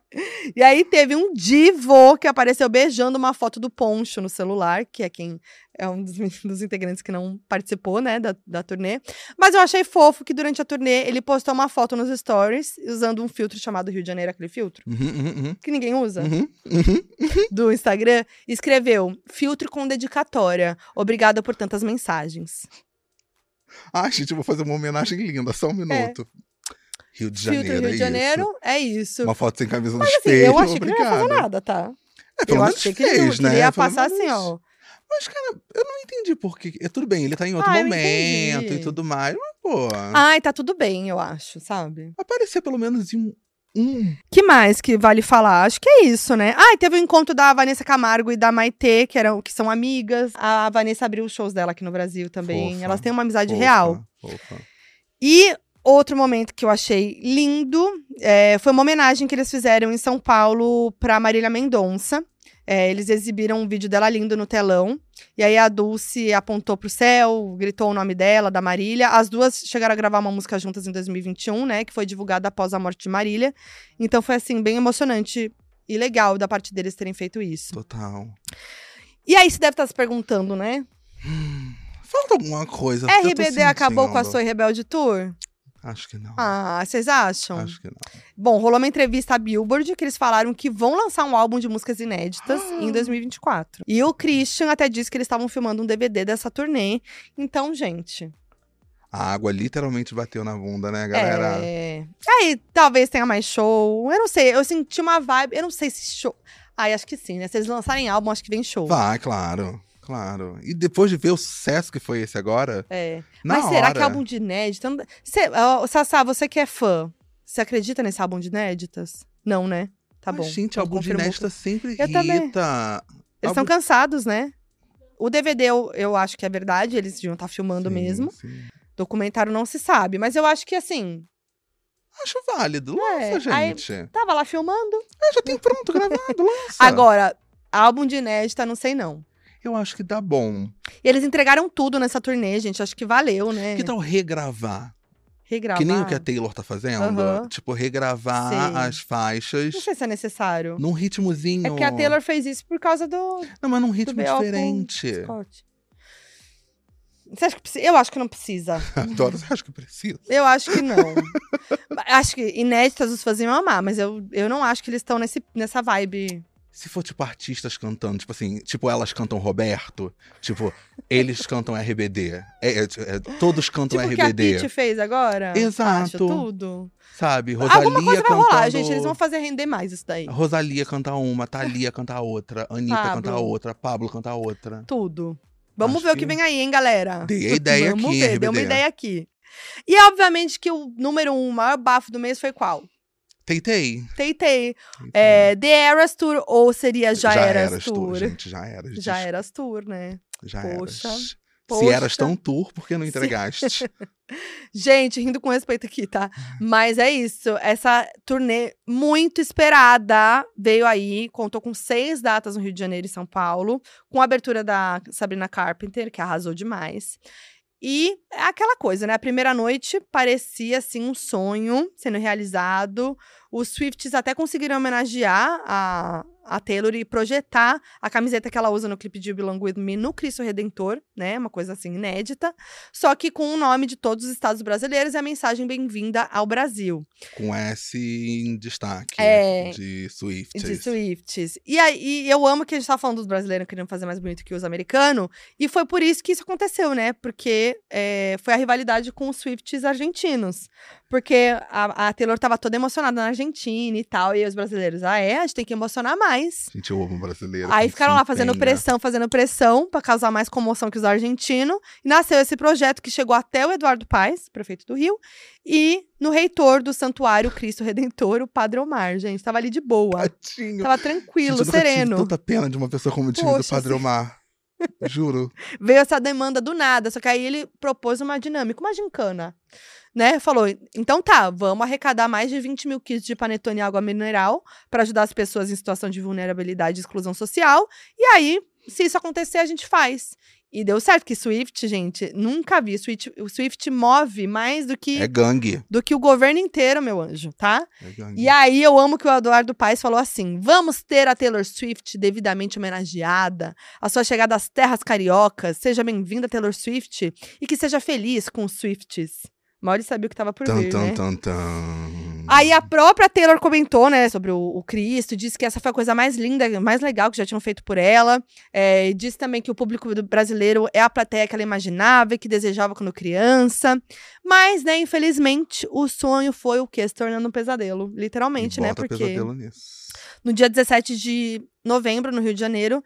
E aí teve um divo que apareceu beijando uma foto do Poncho no celular, que é quem... É um dos, dos integrantes que não participou, né, da, da turnê. Mas eu achei fofo que durante a turnê ele postou uma foto nos stories usando um filtro chamado Rio de Janeiro, aquele filtro. Uhum, uhum. Que ninguém usa. Uhum, uhum, uhum. Do Instagram. Escreveu, filtro com dedicatória. Obrigada por tantas mensagens. Ah, gente, eu vou fazer uma homenagem linda. Só um minuto. É. Rio de Janeiro, filtro Rio é de Janeiro, isso. é isso. Uma foto sem camisa no espelho. Mas assim, eu achei que não ia fazer nada, tá? É, eu achei que ele não, né? queria é, passar assim, ó. Mas, cara, eu não entendi por que... Tudo bem, ele tá em outro ah, momento e tudo mais, mas, pô... Ai, tá tudo bem, eu acho, sabe? Aparecer pelo menos em um... Que mais que vale falar? Acho que é isso, né? Ai, teve o um encontro da Vanessa Camargo e da Maitê, que, eram, que são amigas. A Vanessa abriu os shows dela aqui no Brasil também. Fofa, Elas têm uma amizade fofa, real. Fofa. E... Outro momento que eu achei lindo é, foi uma homenagem que eles fizeram em São Paulo pra Marília Mendonça. É, eles exibiram um vídeo dela lindo no telão. E aí a Dulce apontou pro céu, gritou o nome dela, da Marília. As duas chegaram a gravar uma música juntas em dois mil e vinte e um, né? Que foi divulgada após a morte de Marília. Então foi, assim, bem emocionante e legal da parte deles terem feito isso. Total. E aí você deve estar se perguntando, né? Hum, falta alguma coisa. R B D acabou com a Soy Rebelde Tour? Acho que não. Ah, vocês acham? Acho que não. Bom, rolou uma entrevista à Billboard que eles falaram que vão lançar um álbum de músicas inéditas ah. em dois mil e vinte e quatro. E o Christian até disse que eles estavam filmando um D V D dessa turnê. Então, gente... A água literalmente bateu na bunda, né, galera? É. Aí, talvez tenha mais show. Eu não sei, eu senti uma vibe... Eu não sei se show... Ai, acho que sim, né? Se eles lançarem álbum, acho que vem show. Vai, claro. Claro. E depois de ver o sucesso que foi esse agora... É. Mas será hora... que é álbum de inéditas? Cê, uh, Sassá, você que é fã, você acredita nesse álbum de inéditas? Não, né? Tá. Mas, bom. Gente, álbum de inéditas que... sempre irrita. Eu também. Eles estão álbum... cansados, né? O D V D, eu, eu acho que é verdade, eles deviam estar tá filmando sim, mesmo. Sim. Documentário não se sabe, mas eu acho que assim... Acho válido. Lança, é. gente. Aí, tava lá filmando. É, já tem pronto, gravado, lança. Agora, álbum de inédita, não sei não. Eu acho que dá bom. E eles entregaram tudo nessa turnê, gente. Acho que valeu, né? Que tal regravar? Regravar? Que nem o que a Taylor tá fazendo. Uhum. Tipo, regravar Sim. as faixas. Não sei se é necessário. Num ritmozinho. É porque a Taylor fez isso por causa do... Não, mas num ritmo diferente. Você acha que precisa? Eu acho que não precisa. Adoro, você acha que precisa? Eu acho que não. Acho que inéditas os faziam amar, mas eu, eu não acho que eles estão nessa vibe... Se for, tipo, artistas cantando, tipo assim, tipo, elas cantam Roberto, tipo, eles cantam R B D, é, é, é, todos cantam tipo R B D. Tipo o que a Pitty fez agora? Exato. Acho, tudo. Sabe, Rosalia Alguma coisa cantando... vai rolar, gente, eles vão fazer render mais isso daí. Rosalia canta uma, Thalia canta outra, Anitta Pablo. canta outra, Pablo canta outra. Tudo. Vamos Acho ver que... o que vem aí, hein, galera? Dei a ideia Vamos aqui, ver, R B D. Deu uma ideia aqui. E, obviamente, que o número um, o maior bafo do mês foi qual? Teitei. Teitei. É, The Eras Tour, ou seria Já, já Eras, eras Tour. Tour. Gente, já eras. Já des... eras Tour, né? Já Poxa. eras. Poxa. Se eras tão tour, por que não entregaste? Gente, rindo com respeito aqui, tá? Mas é isso. Essa turnê muito esperada veio aí. Contou com seis datas no Rio de Janeiro e São Paulo. Com a abertura da Sabrina Carpenter, que arrasou demais. E é aquela coisa, né? A primeira noite parecia, assim, um sonho sendo realizado. Os Swifties até conseguiram homenagear a, a Taylor e projetar a camiseta que ela usa no clipe de You Belong With Me no Cristo Redentor, né? Uma coisa, assim, inédita. Só que com o nome de todos os estados brasileiros e a mensagem bem-vinda ao Brasil. Com S em destaque é, de Swifties. De Swifties. E aí, eu amo que a gente tá falando dos brasileiros querendo fazer mais bonito que os americanos. E foi por isso que isso aconteceu, né? Porque é, foi a rivalidade com os Swifties argentinos. Porque a, a Taylor tava toda emocionada na Argentina e tal, e os brasileiros, ah é? A gente tem que emocionar mais. Gente, eu amo brasileiro. Aí ficaram lá fazendo pressão, fazendo pressão, pra causar mais comoção que os argentinos. E nasceu esse projeto que chegou até o Eduardo Paes, prefeito do Rio, e no reitor do Santuário Cristo Redentor, o Padre Omar, gente. Tava ali de boa. Tadinho. Tava tranquilo, gente, sereno. Tanta pena de uma pessoa como o time Poxa, do Padre Omar. Juro. Veio essa demanda do nada, só que aí ele propôs uma dinâmica, uma gincana, né? Falou, então tá, vamos arrecadar mais de vinte mil kits de panetone e água mineral para ajudar as pessoas em situação de vulnerabilidade e exclusão social. E aí, se isso acontecer, a gente faz. E deu certo, que Swift, gente, nunca vi. Swift, o Swift move mais do que... É gangue. Do que o governo inteiro, meu anjo, tá? É gangue. E aí, eu amo que o Eduardo Paes falou assim, vamos ter a Taylor Swift devidamente homenageada, a sua chegada às terras cariocas, seja bem-vinda Taylor Swift, e que seja feliz com os Swifties. Mal ele sabia o que tava por vir, né? Tum, tum. Aí a própria Taylor comentou, né, sobre o, o Cristo, disse que essa foi a coisa mais linda, mais legal que já tinham feito por ela. É, disse também que o público brasileiro é a plateia que ela imaginava e que desejava quando criança. Mas, né, infelizmente, o sonho foi o quê? Se tornando um pesadelo, literalmente, e bota né? Porque pesadelo nisso. No dia dezessete de novembro, no Rio de Janeiro,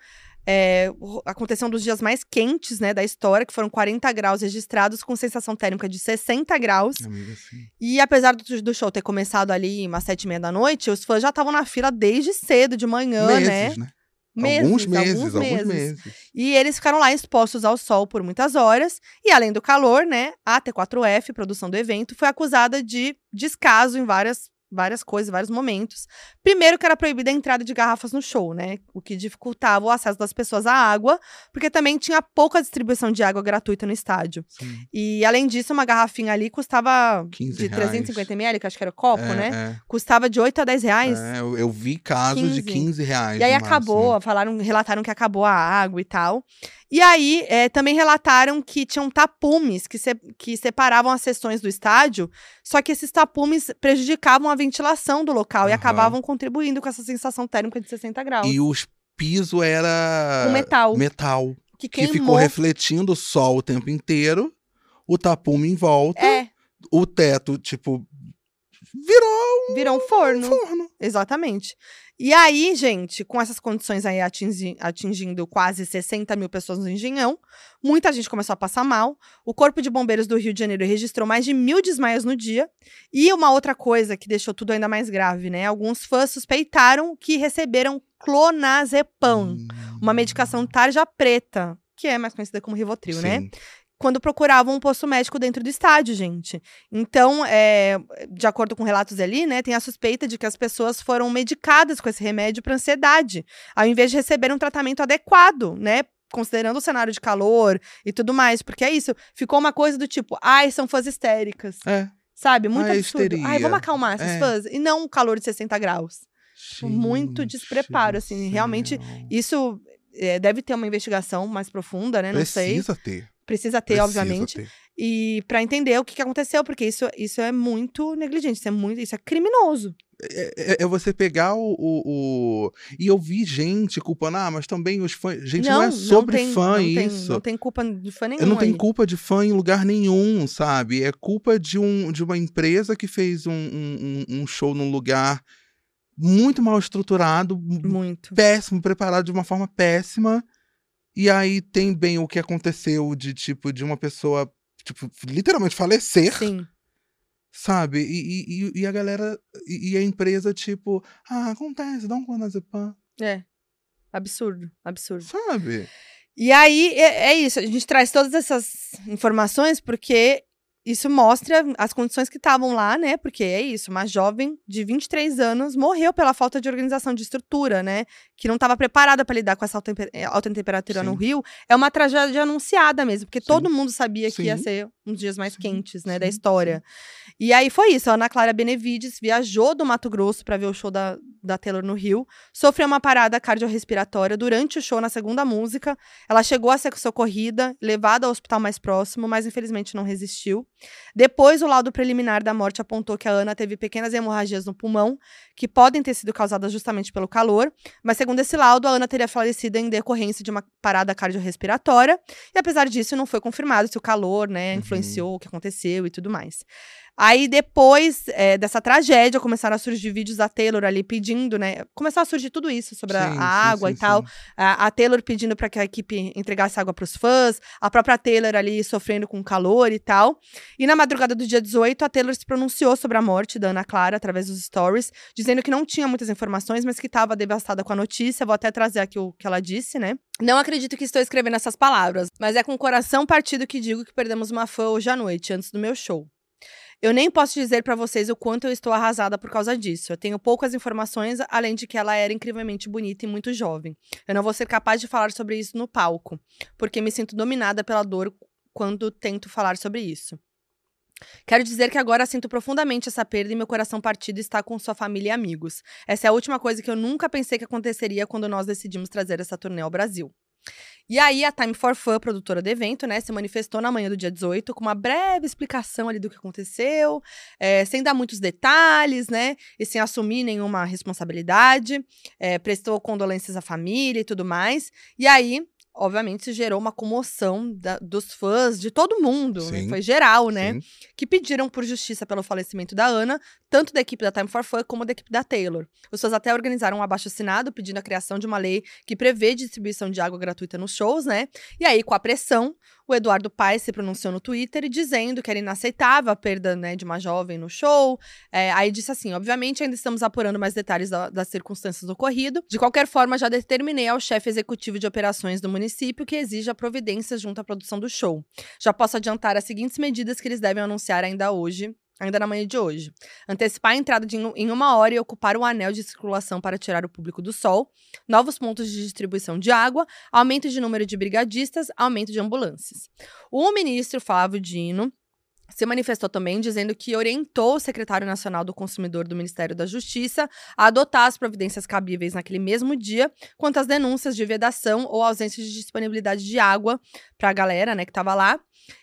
É, aconteceu um dos dias mais quentes, né, da história, que foram quarenta graus registrados com sensação térmica de sessenta graus. Amiga, sim. E apesar do, do show ter começado ali umas sete e meia da noite, os fãs já estavam na fila desde cedo, de manhã, meses, né? né? Meses, alguns meses, alguns meses, alguns meses. E eles ficaram lá expostos ao sol por muitas horas. E além do calor, né, a T quatro F, produção do evento, foi acusada de descaso em várias várias coisas, vários momentos. Primeiro que era proibida a entrada de garrafas no show, né? O que dificultava o acesso das pessoas à água, porque também tinha pouca distribuição de água gratuita no estádio. Sim. E, além disso, uma garrafinha ali custava de trezentos e cinquenta mililitros, que acho que era o copo, é, né? É. Custava de oito a dez reais. É, eu, eu vi casos quinze de quinze reais. E aí acabou, máximo. falaram, relataram que acabou a água e tal. E aí, é, também relataram que tinham tapumes que, se, que separavam as seções do estádio, só que esses tapumes prejudicavam a ventilação do local, uhum, e acabavam contribuindo com essa sensação térmica de sessenta graus. E os pisos era... O metal. Metal. Que, que ficou refletindo o sol o tempo inteiro, o tapume em volta, é. o teto, tipo, virou um... Virou um forno. Um forno. Exatamente. E aí, gente, com essas condições aí atingi atingindo quase sessenta mil pessoas no Engenhão, muita gente começou a passar mal. O Corpo de Bombeiros do Rio de Janeiro registrou mais de mil desmaios no dia. E uma outra coisa que deixou tudo ainda mais grave, né? Alguns fãs suspeitaram que receberam clonazepam, hum. uma medicação tarja preta, que é mais conhecida como Rivotril, Sim. né? Quando procuravam um posto médico dentro do estádio, gente. Então, é, de acordo com relatos ali, né, tem a suspeita de que as pessoas foram medicadas com esse remédio para ansiedade, ao invés de receber um tratamento adequado, né, considerando o cenário de calor e tudo mais, porque é isso, ficou uma coisa do tipo, ai, são fãs histéricas, é. sabe, muito ai, absurdo, histeria. ai, vamos acalmar essas é. fãs, e não um calor de sessenta graus, gente, muito despreparo, assim, Deus. realmente, isso é, deve ter uma investigação mais profunda, né, não Precisa sei. Precisa ter. Precisa ter, Precisa obviamente. Ter. E pra entender o que, que aconteceu, porque isso, isso é muito negligente, isso é, muito, isso é criminoso. É, é, é você pegar o, o, o... E eu vi gente culpando, ah, mas também os fãs... Gente, não, não é sobre não tem, fã não isso. Tem, não tem culpa de fã nenhum. Não tem culpa de fã em lugar nenhum, sabe? É culpa de, um, de uma empresa que fez um, um, um show num lugar muito mal estruturado, muito péssimo, preparado de uma forma péssima. E aí tem bem o que aconteceu de, tipo, de uma pessoa, tipo, literalmente falecer. Sim. Sabe? E, e, e a galera, e, e a empresa, tipo, ah, acontece, dá um clonazepam. É. Absurdo, absurdo. Sabe? E aí, é, é isso. A gente traz todas essas informações porque isso mostra as condições que estavam lá, né? Porque é isso, uma jovem de vinte e três anos morreu pela falta de organização, de estrutura, né? Que não estava preparada para lidar com essa alta, alta temperatura Sim. no Rio. É uma tragédia anunciada mesmo, porque Sim. todo mundo sabia Sim. que ia ser uns dias mais Sim. quentes, né? Sim. Da história. E aí foi isso, a Ana Clara Benevides viajou do Mato Grosso para ver o show da, da Taylor no Rio, sofreu uma parada cardiorrespiratória durante o show na segunda música. Ela chegou a ser socorrida, levada ao hospital mais próximo, mas infelizmente não resistiu. Depois, o laudo preliminar da morte apontou que a Ana teve pequenas hemorragias no pulmão, que podem ter sido causadas justamente pelo calor, mas segundo esse laudo, a Ana teria falecido em decorrência de uma parada cardiorrespiratória, e apesar disso, não foi confirmado se o calor, né, influenciou uhum. o que aconteceu e tudo mais. Aí, depois é, dessa tragédia, começaram a surgir vídeos da Taylor ali pedindo, né? Começou a surgir tudo isso sobre sim, a água sim, e sim, tal. Sim. A, a Taylor pedindo para que a equipe entregasse água para os fãs. A própria Taylor ali sofrendo com calor e tal. E na madrugada do dia dezoito, a Taylor se pronunciou sobre a morte da Ana Clara através dos stories, dizendo que não tinha muitas informações, mas que estava devastada com a notícia. Vou até trazer aqui o que ela disse, né? Não acredito que estou escrevendo essas palavras, mas é com o coração partido que digo que perdemos uma fã hoje à noite, antes do meu show. Eu nem posso dizer pra vocês o quanto eu estou arrasada por causa disso. Eu tenho poucas informações, além de que ela era incrivelmente bonita e muito jovem. Eu não vou ser capaz de falar sobre isso no palco, porque me sinto dominada pela dor quando tento falar sobre isso. Quero dizer que agora sinto profundamente essa perda e meu coração partido está com sua família e amigos. Essa é a última coisa que eu nunca pensei que aconteceria quando nós decidimos trazer essa turnê ao Brasil. E aí, a Time for Fun, produtora do evento, né, se manifestou na manhã do dia dezoito com uma breve explicação ali do que aconteceu, é, sem dar muitos detalhes, né, e sem assumir nenhuma responsabilidade, é, prestou condolências à família e tudo mais. E aí, obviamente, gerou uma comoção da, dos fãs, de todo mundo. Sim, foi geral, né? Sim. Que pediram por justiça pelo falecimento da Ana, tanto da equipe da Time for Fun como da equipe da Taylor. Os fãs até organizaram um abaixo-assinado pedindo a criação de uma lei que prevê distribuição de água gratuita nos shows, né? E aí, com a pressão, o Eduardo Paes se pronunciou no Twitter dizendo que era inaceitável a perda, né, de uma jovem no show. É, aí disse assim, obviamente ainda estamos apurando mais detalhes da, das circunstâncias do ocorrido. De qualquer forma, já determinei ao chefe executivo de operações do município que exija providências junto à produção do show. Já posso adiantar as seguintes medidas que eles devem anunciar ainda hoje. Ainda na manhã de hoje. Antecipar a entrada de, em uma hora e ocupar um anel de circulação para tirar o público do sol. Novos pontos de distribuição de água. Aumento de número de brigadistas. Aumento de ambulâncias. O ministro Flávio Dino se manifestou também dizendo que orientou o secretário nacional do consumidor do Ministério da Justiça a adotar as providências cabíveis naquele mesmo dia quanto às denúncias de vedação ou ausência de disponibilidade de água para a galera, né, que estava lá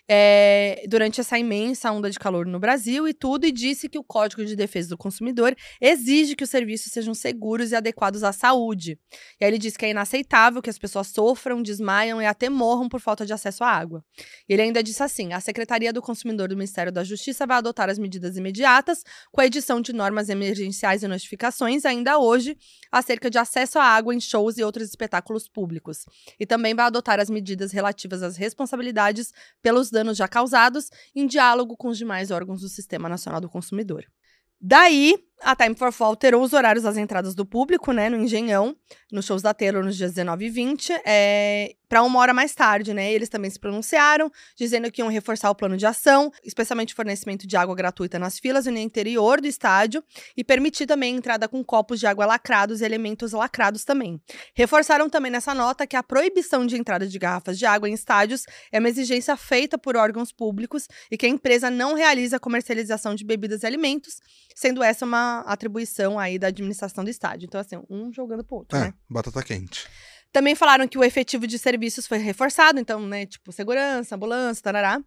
é, durante essa imensa onda de calor no Brasil e tudo, e disse que o Código de Defesa do Consumidor exige que os serviços sejam seguros e adequados à saúde. E aí ele disse que é inaceitável que as pessoas sofram, desmaiam e até morram por falta de acesso à água. Ele ainda disse assim, a Secretaria do Consumidor do Ministério da Justiça vai adotar as medidas imediatas com a edição de normas emergenciais e notificações ainda hoje acerca de acesso à água em shows e outros espetáculos públicos. E também vai adotar as medidas relativas às responsabilidades pelos danos já causados em diálogo com os demais órgãos do Sistema Nacional do Consumidor. Daí, a Time for Fun alterou os horários das entradas do público, né, no Engenhão, nos shows da Taylor, nos dias dezenove e vinte, é, para uma hora mais tarde, né, eles também se pronunciaram, dizendo que iam reforçar o plano de ação, especialmente o fornecimento de água gratuita nas filas e no interior do estádio, e permitir também a entrada com copos de água lacrados e elementos lacrados também. Reforçaram também nessa nota que a proibição de entrada de garrafas de água em estádios é uma exigência feita por órgãos públicos e que a empresa não realiza a comercialização de bebidas e alimentos, sendo essa uma atribuição aí da administração do estádio. Então, assim, um jogando pro outro, é, né? Batata quente. Também falaram que o efetivo de serviços foi reforçado, então, né, tipo, segurança, ambulância, tarará.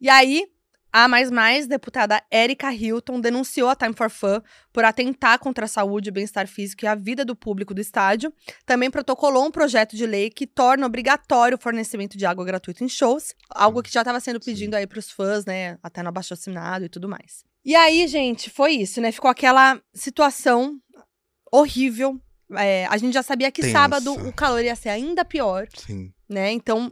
E aí, a mais mais, deputada Erika Hilton denunciou a Time for Fun por atentar contra a saúde, o bem-estar físico e a vida do público do estádio. Também protocolou um projeto de lei que torna obrigatório o fornecimento de água gratuita em shows, algo que já estava sendo pedindo aí pros fãs, né, até no abaixo-assinado e tudo mais. E aí, gente, foi isso, né? Ficou aquela situação horrível. É, a gente já sabia que Tensa. Sábado o calor ia ser ainda pior. Sim. Né? Então,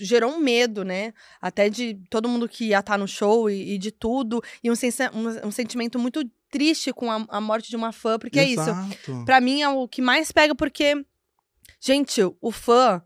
gerou um medo, né? Até de todo mundo que ia estar no show e, e de tudo. E um, um, um sentimento muito triste com a, a morte de uma fã. Porque Exato. É isso. Pra mim, é o que mais pega, porque... Gente, o fã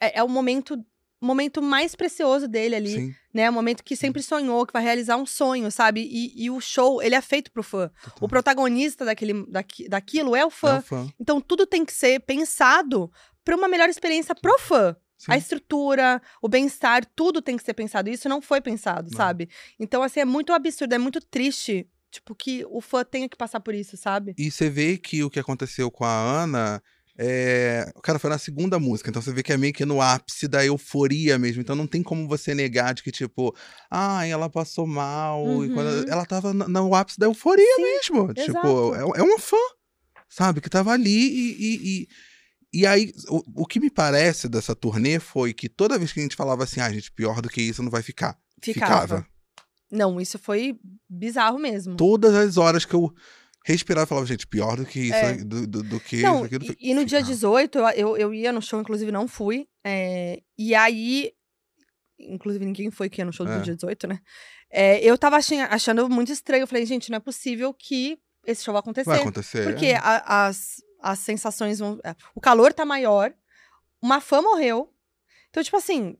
é, é o momento... momento mais precioso dele ali, Sim. né? O momento que sempre sonhou, que vai realizar um sonho, sabe? E, e o show, ele é feito pro fã. Total. O protagonista daquele, daqui, daquilo é o, fã. é o fã. Então, tudo tem que ser pensado pra uma melhor experiência pro fã. Sim. A estrutura, o bem-estar, tudo tem que ser pensado. Isso não foi pensado, não. sabe? Então, assim, é muito absurdo, é muito triste, tipo, que o fã tenha que passar por isso, sabe? E você vê que o que aconteceu com a Ana... É... Cara, foi na segunda música, então você vê que é meio que no ápice da euforia mesmo. Então não tem como você negar de que, tipo, ai, ah, ela passou mal. Uhum. E quando ela tava no ápice da euforia Sim, mesmo. Exato. Tipo, é, é uma fã, sabe? Que tava ali e... e, e... E aí, o, o que me parece dessa turnê foi que toda vez que a gente falava assim, ah, gente, pior do que isso não vai ficar. Ficava. Ficava. Não, isso foi bizarro mesmo. Todas as horas que eu... Respirar e falava, gente, pior do que isso, é. do, do, do que não, isso aqui, do... E, e no dia dezoito, eu, eu, eu ia no show, inclusive não fui. É, e aí, inclusive ninguém foi que ia no show é. do dia dezoito, né? É, eu tava achando muito estranho. Eu falei, gente, não é possível que esse show vá acontecer. Vai acontecer. Porque é. a, as, as sensações vão... O calor tá maior, uma fã morreu. Então, tipo assim...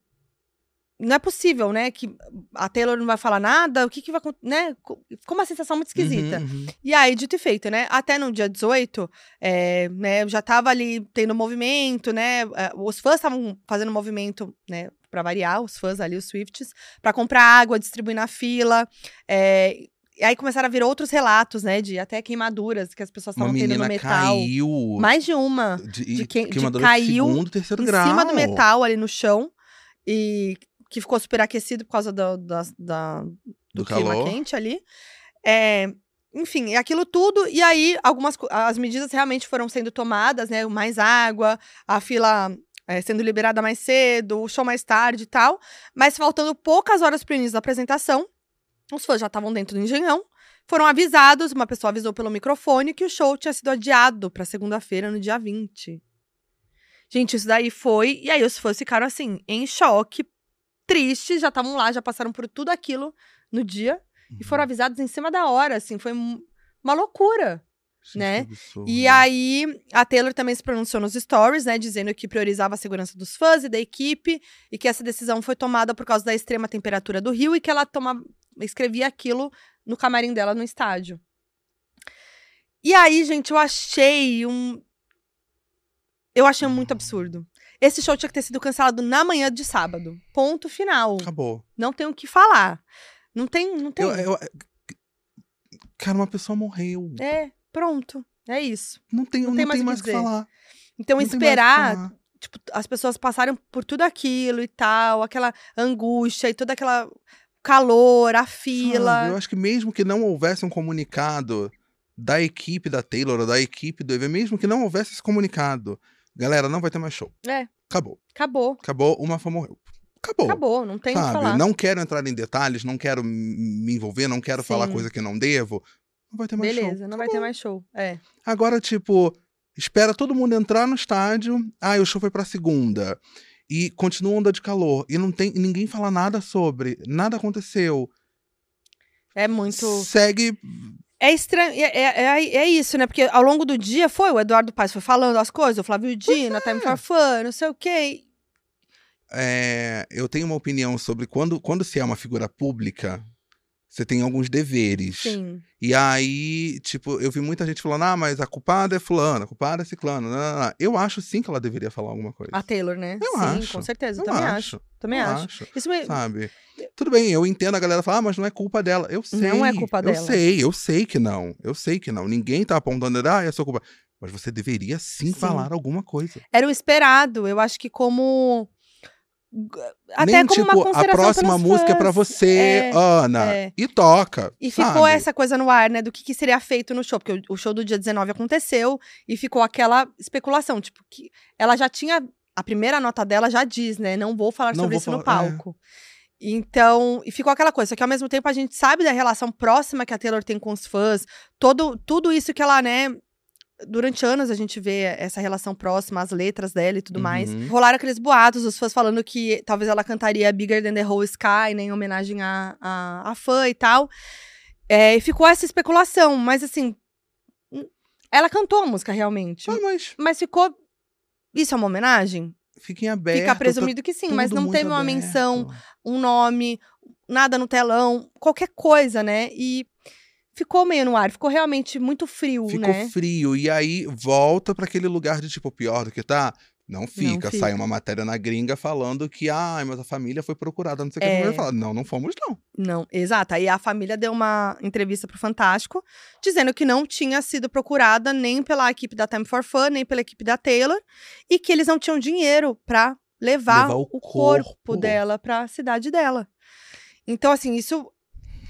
Não é possível, né? Que a Taylor não vai falar nada, o que que vai acontecer, né? Ficou uma sensação muito esquisita. Uhum, uhum. E aí, dito e feito, né? Até no dia dezoito, é, né? Eu já tava ali tendo movimento, né? Os fãs estavam fazendo movimento, né? Pra variar, os fãs ali, os Swifts, pra comprar água, distribuir na fila. É... E aí começaram a vir outros relatos, né? De até queimaduras que as pessoas estavam tendo no metal. Caiu. Mais de uma. De, de, que, de caiu. Segundo, terceiro em grau. Cima do metal, ali no chão. E. Que ficou superaquecido por causa do, do, do, do clima calor. Quente ali. É, enfim, aquilo tudo. E aí, algumas as medidas realmente foram sendo tomadas, né? Mais água, a fila é, sendo liberada mais cedo, o show mais tarde e tal. Mas faltando poucas horas pro início da apresentação, os fãs já estavam dentro do Engenhão, foram avisados, uma pessoa avisou pelo microfone que o show tinha sido adiado pra segunda-feira, no dia vinte. Gente, isso daí foi... E aí os fãs ficaram, assim, em choque, tristes, já estavam lá, já passaram por tudo aquilo no dia. Uhum. E foram avisados em cima da hora, assim, foi uma loucura, Gente, né? E aí, a Taylor também se pronunciou nos stories, né? Dizendo que priorizava a segurança dos fãs e da equipe. E que essa decisão foi tomada por causa da extrema temperatura do Rio. E que ela toma... escrevia aquilo no camarim dela, no estádio. E aí, gente, eu achei um... Eu achei muito absurdo. Esse show tinha que ter sido cancelado na manhã de sábado. Ponto final. Acabou. Não tem o que falar. Não tem... Não tem. Eu, eu, cara, uma pessoa morreu. É, pronto. É isso. Não tem, não não tem mais o que falar. Então, esperar, tipo, as pessoas passaram por tudo aquilo e tal, aquela angústia e toda aquela calor, a fila. Sabe, eu acho que mesmo que não houvesse um comunicado da equipe da Taylor, da equipe do evento, mesmo que não houvesse esse comunicado... Galera, não vai ter mais show. É. Acabou. Acabou. Acabou, uma fã morreu. Acabou. Acabou, não tem o que falar. Não quero entrar em detalhes, não quero me envolver, não quero Sim. falar coisa que não devo. Não vai ter mais Beleza, show. Beleza, não Acabou. Vai ter mais show. É. Agora, tipo, espera todo mundo entrar no estádio. Ah, o show foi pra segunda. E continua onda de calor. E não tem ninguém fala nada sobre. Nada aconteceu. É muito... Segue... É estranho, é, é, é isso, né? Porque ao longo do dia foi, o Eduardo Paes foi falando as coisas, o Flávio Dino, a Time for Fun, não sei o quê. É, eu tenho uma opinião sobre quando, quando você é uma figura pública, você tem alguns deveres. Sim. E aí, tipo, eu vi muita gente falando, ah, mas a culpada é fulana, a culpada é ciclana. Não, não, não. Eu acho sim que ela deveria falar alguma coisa. A Taylor, né? Eu sim, acho. com certeza, eu também acho. acho. Também acho. acho. Isso me... Sabe? Tudo bem, eu entendo a galera falar, ah, mas não é culpa dela. Eu sei. Não é culpa eu dela. Eu sei, eu sei que não. Eu sei que não. Ninguém tá apontando, ah, é a sua culpa. Mas você deveria sim, sim falar alguma coisa. Era o esperado. Eu acho que como... Até Nem, como tipo, uma consideração a próxima música fãs. é pra você, é, Ana. É. E toca. E sabe? Ficou essa coisa no ar, né? Do que, que seria feito no show. Porque o, o show do dia dezenove aconteceu e ficou aquela especulação. Tipo, que ela já tinha... A primeira nota dela já diz, né? Não vou falar Não sobre vou isso falar, no palco. É. Então, e ficou aquela coisa. Só que ao mesmo tempo a gente sabe da relação próxima que a Taylor tem com os fãs. Todo, tudo isso que ela, né... Durante anos a gente vê essa relação próxima, as letras dela e tudo uhum. mais. Rolaram aqueles boatos, os fãs falando que talvez ela cantaria Bigger Than The Whole Sky, né? Em homenagem a, a, a fã e tal. É, e ficou essa especulação. Mas assim, ela cantou a música realmente. Ah, mas... mas ficou... Isso é uma homenagem? Fiquem abertos. Fica presumido tá que sim, mas não teve uma aberto. menção, um nome, nada no telão, qualquer coisa, né? E ficou meio no ar, ficou realmente muito frio, ficou né? Ficou frio, e aí volta para aquele lugar de tipo, pior do que tá, não fica. Não fica. Sai uma matéria na gringa falando que, ah, mas a família foi procurada, não sei o é... que. Não, vai falar. não, não fomos não. Não, exato. Aí a família deu uma entrevista pro Fantástico, dizendo que não tinha sido procurada nem pela equipe da Time for Fun, nem pela equipe da Taylor, e que eles não tinham dinheiro pra levar, levar o, o corpo. corpo dela pra cidade dela. Então, assim, isso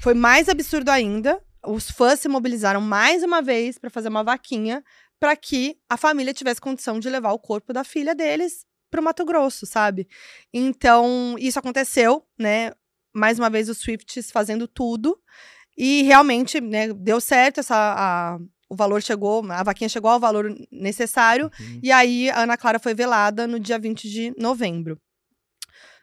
foi mais absurdo ainda. Os fãs se mobilizaram mais uma vez pra fazer uma vaquinha para que a família tivesse condição de levar o corpo da filha deles pro Mato Grosso, sabe? Então, isso aconteceu, né? Mais uma vez, os Swifties fazendo tudo. E realmente, né, deu certo. Essa, a, o valor chegou, a vaquinha chegou ao valor necessário. Uhum. E aí, a Ana Clara foi velada no dia vinte de novembro.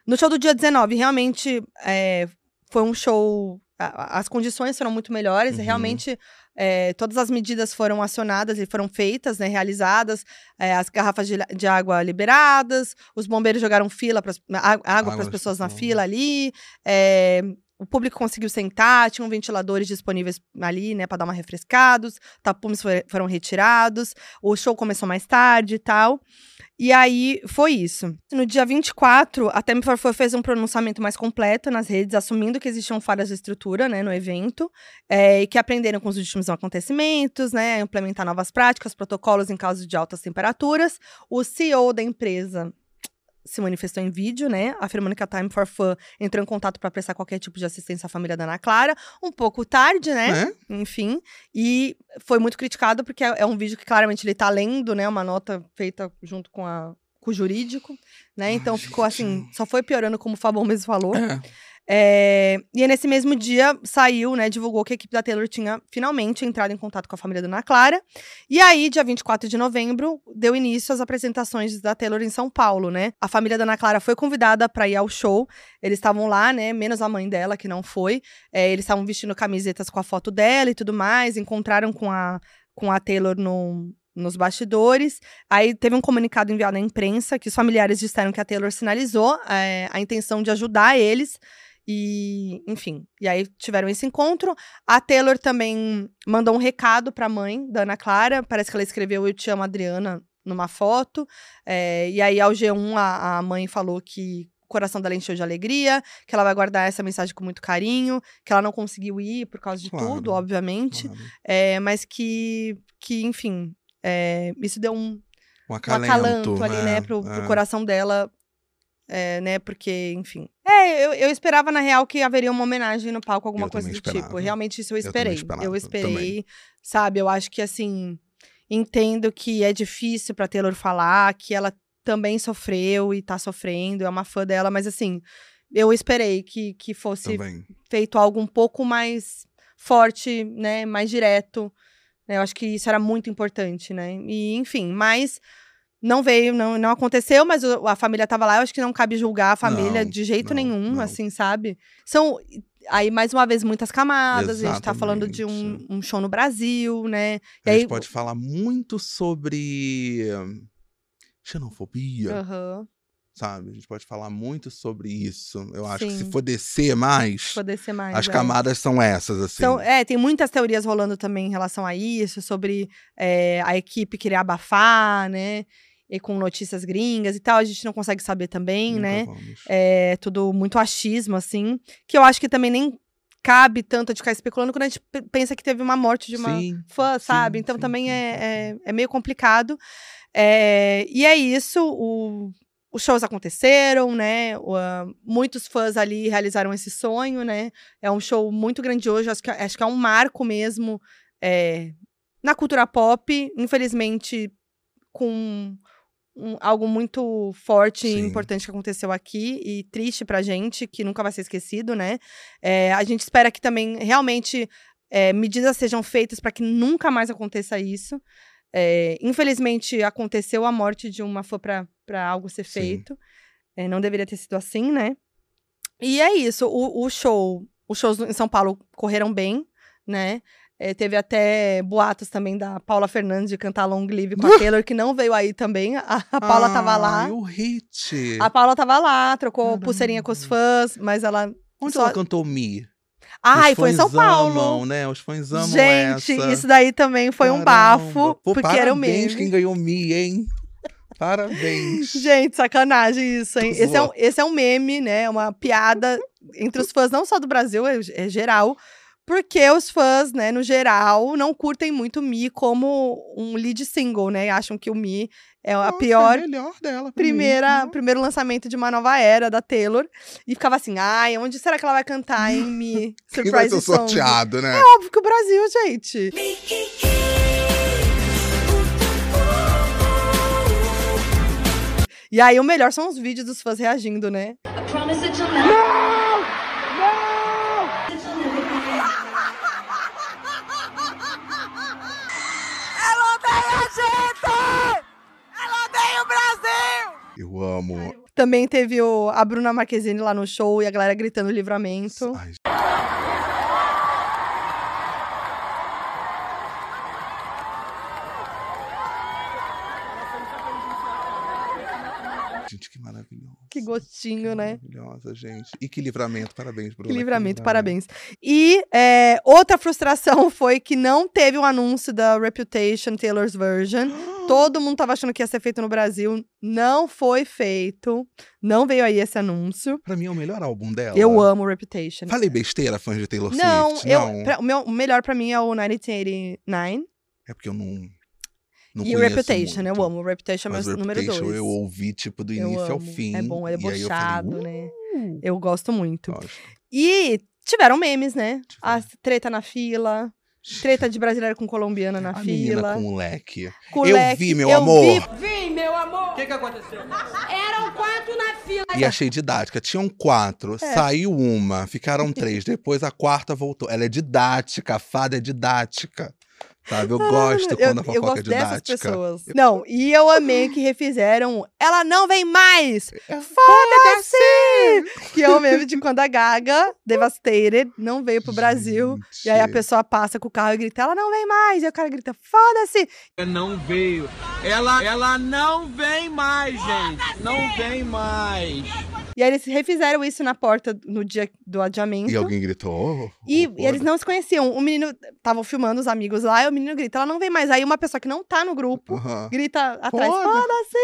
No show do dia dezenove, realmente, é, foi um show... A, as condições foram muito melhores. Uhum. E realmente... É, todas as medidas foram acionadas e foram feitas, né, realizadas, é, as garrafas de, de água liberadas, os bombeiros jogaram fila pras, água para as pessoas na fila ali, é, o público conseguiu sentar, tinham ventiladores disponíveis ali, né, para dar uma refrescada, os tapumes for, foram retirados, o show começou mais tarde e tal, e aí foi isso. No dia vinte e quatro, a Time for Fun fez um pronunciamento mais completo nas redes, assumindo que existiam falhas de estrutura, né, no evento, é, e que aprenderam com os últimos acontecimentos, né, implementar novas práticas, protocolos em caso de altas temperaturas. O C E O da empresa se manifestou em vídeo, né, afirmando que a Time for Fun entrou em contato para prestar qualquer tipo de assistência à família da Ana Clara, um pouco tarde, né, é? enfim, e foi muito criticado porque é, é um vídeo que claramente ele tá lendo, né, uma nota feita junto com a, com o jurídico, né? Então, ai, ficou assim, gente, só foi piorando, como o Fabão mesmo falou. É. É, e aí, nesse mesmo dia, saiu, né, divulgou que a equipe da Taylor tinha finalmente entrado em contato com a família da Ana Clara. E aí, dia vinte e quatro de novembro, deu início às apresentações da Taylor em São Paulo, né? A família da Ana Clara foi convidada para ir ao show. Eles estavam lá, né, menos a mãe dela, que não foi. É, eles estavam vestindo camisetas com a foto dela e tudo mais. Encontraram com a, com a Taylor no... nos bastidores. Aí teve um comunicado enviado à imprensa que os familiares disseram que a Taylor sinalizou é, a intenção de ajudar eles. E, enfim, e aí tiveram esse encontro. A Taylor também mandou um recado pra mãe da Ana Clara. Parece que ela escreveu "Eu te amo, Adriana" numa foto. É, e aí ao G um a, a mãe falou que o coração dela encheu de alegria, que ela vai guardar essa mensagem com muito carinho, que ela não conseguiu ir por causa de claro, tudo, obviamente. Claro. É, mas que, que, enfim... É, isso deu um, um, acalento, um acalanto ali, é, né, pro, é. pro coração dela, é, né, porque, enfim. É, eu, eu esperava, na real, que haveria uma homenagem no palco, alguma eu coisa do esperava. tipo. Realmente isso eu esperei. Eu, esperava, eu esperei, também. sabe, eu acho que, assim, entendo que é difícil pra Taylor falar, que ela também sofreu e tá sofrendo, é uma fã dela, mas, assim, eu esperei que, que fosse também. feito algo um pouco mais forte, né, mais direto. Eu acho que isso era muito importante, né? E, enfim, mas não veio, não, não aconteceu, mas a família tava lá. Eu acho que não cabe julgar a família não, de jeito não, nenhum, não. assim, sabe? São, aí, mais uma vez, muitas camadas. Exatamente. A gente tá falando de um, um show no Brasil, né? E a aí... gente pode falar muito sobre xenofobia, uhum. sabe? A gente pode falar muito sobre isso. Eu acho Sim. que se for descer mais, se for descer mais as é. camadas são essas, assim. Então, é, tem muitas teorias rolando também em relação a isso, sobre é, a equipe querer abafar, né? E com notícias gringas e tal, a gente não consegue saber também, Nunca né? Vamos. É tudo muito achismo, assim. Que eu acho que também nem cabe tanto a gente ficar especulando quando a gente pensa que teve uma morte de uma sim, fã, sabe? Sim, então sim, também sim, é, sim. É, é meio complicado. É, e é isso, o... Os shows aconteceram, né? Uh, muitos fãs ali realizaram esse sonho, né? É um show muito grandioso, acho que, acho que é um marco mesmo é, na cultura pop. Infelizmente, com um, algo muito forte Sim. e importante que aconteceu aqui. E triste pra gente, que nunca vai ser esquecido, né? É, a gente espera que também, realmente, é, medidas sejam feitas para que nunca mais aconteça isso. É, infelizmente, aconteceu a morte de uma fã pra... para algo ser feito. É, não deveria ter sido assim, né? E é isso. O, o show... Os shows em São Paulo correram bem, né? É, teve até boatos também da Paula Fernandes de cantar Long Live com a Taylor, que não veio aí também. A, a Paula ah, tava lá. o hit! A Paula tava lá, trocou Caramba. pulseirinha com os fãs, mas ela... Onde só... ela cantou Me? Ah, e foi em São Paulo. Amam, né? Os fãs amam Gente, essa. isso daí também foi Caramba. um bafo. Pô, porque era o mesmo. Quem ganhou Me, hein? Parabéns. Gente, sacanagem isso, hein? Esse é, um, esse é um meme, né? Uma piada entre os fãs, não só do Brasil, é, é geral. Porque os fãs, né, no geral, não curtem muito Me como um lead single, né? Acham que o Me é a Nossa, pior... É melhor dela. Primeira, mim, primeiro lançamento de uma nova era da Taylor. E ficava assim, ai, onde será que ela vai cantar, hein, Me? Surprise vai ser song. sorteado, né? É óbvio que o Brasil, gente... E aí, o melhor são os vídeos dos fãs reagindo, né? Não! Não! Ela odeia a gente! Ela odeia o Brasil! Eu amo. Também teve o, a Bruna Marquezine lá no show e a galera gritando Livramento. Ai, que gostinho, que né? Maravilhosa, gente. E que livramento, parabéns, Bruna. Que livramento, que parabéns. E é, outra frustração foi que não teve um anúncio da Reputation Taylor's Version. Todo mundo tava achando que ia ser feito no Brasil. Não foi feito. Não veio aí esse anúncio. Pra mim é o melhor álbum dela. Eu amo Reputation. Falei besteira, fãs de Taylor não, Swift? Eu, não, pra, o, meu, o melhor pra mim é o mil novecentos e oitenta e nove. É porque eu não... Não e o Reputation, muito. eu amo. O Reputation é meu Reputation, número dois. Eu ouvi, tipo, do início ao fim. É bom, é debochado, né? Eu gosto muito. Gosto. E tiveram memes, né? Tiveram. A treta na fila. Treta de brasileira com colombiana na a fila. Com o leque. Com eu leque, vi, meu eu amor. Vi, vi, meu amor. O que que aconteceu? Eram quatro na fila. E achei didática. Tinham quatro, é. saiu uma, ficaram três. Depois a quarta voltou. Ela é didática, a fada é didática. Sabe, eu gosto quando eu, a fofoca eu gosto é didática. Dessas pessoas. Eu... Não, e eu amei que refizeram Ela Não Vem Mais! Foda-se! Que é o mesmo de quando a Gaga, devastated, não veio pro Brasil. Gente. E aí a pessoa passa com o carro e grita, ela não vem mais! E o cara grita, foda-se! Não veio. Ela, ela não vem mais, gente! Não vem mais! E aí eles refizeram isso na porta no dia do adiamento. E alguém gritou? E, e eles não se conheciam. O menino, estavam filmando os amigos lá, e o menino grita, ela não vem mais. Aí uma pessoa que não tá no grupo, uhum. grita atrás, foda-se,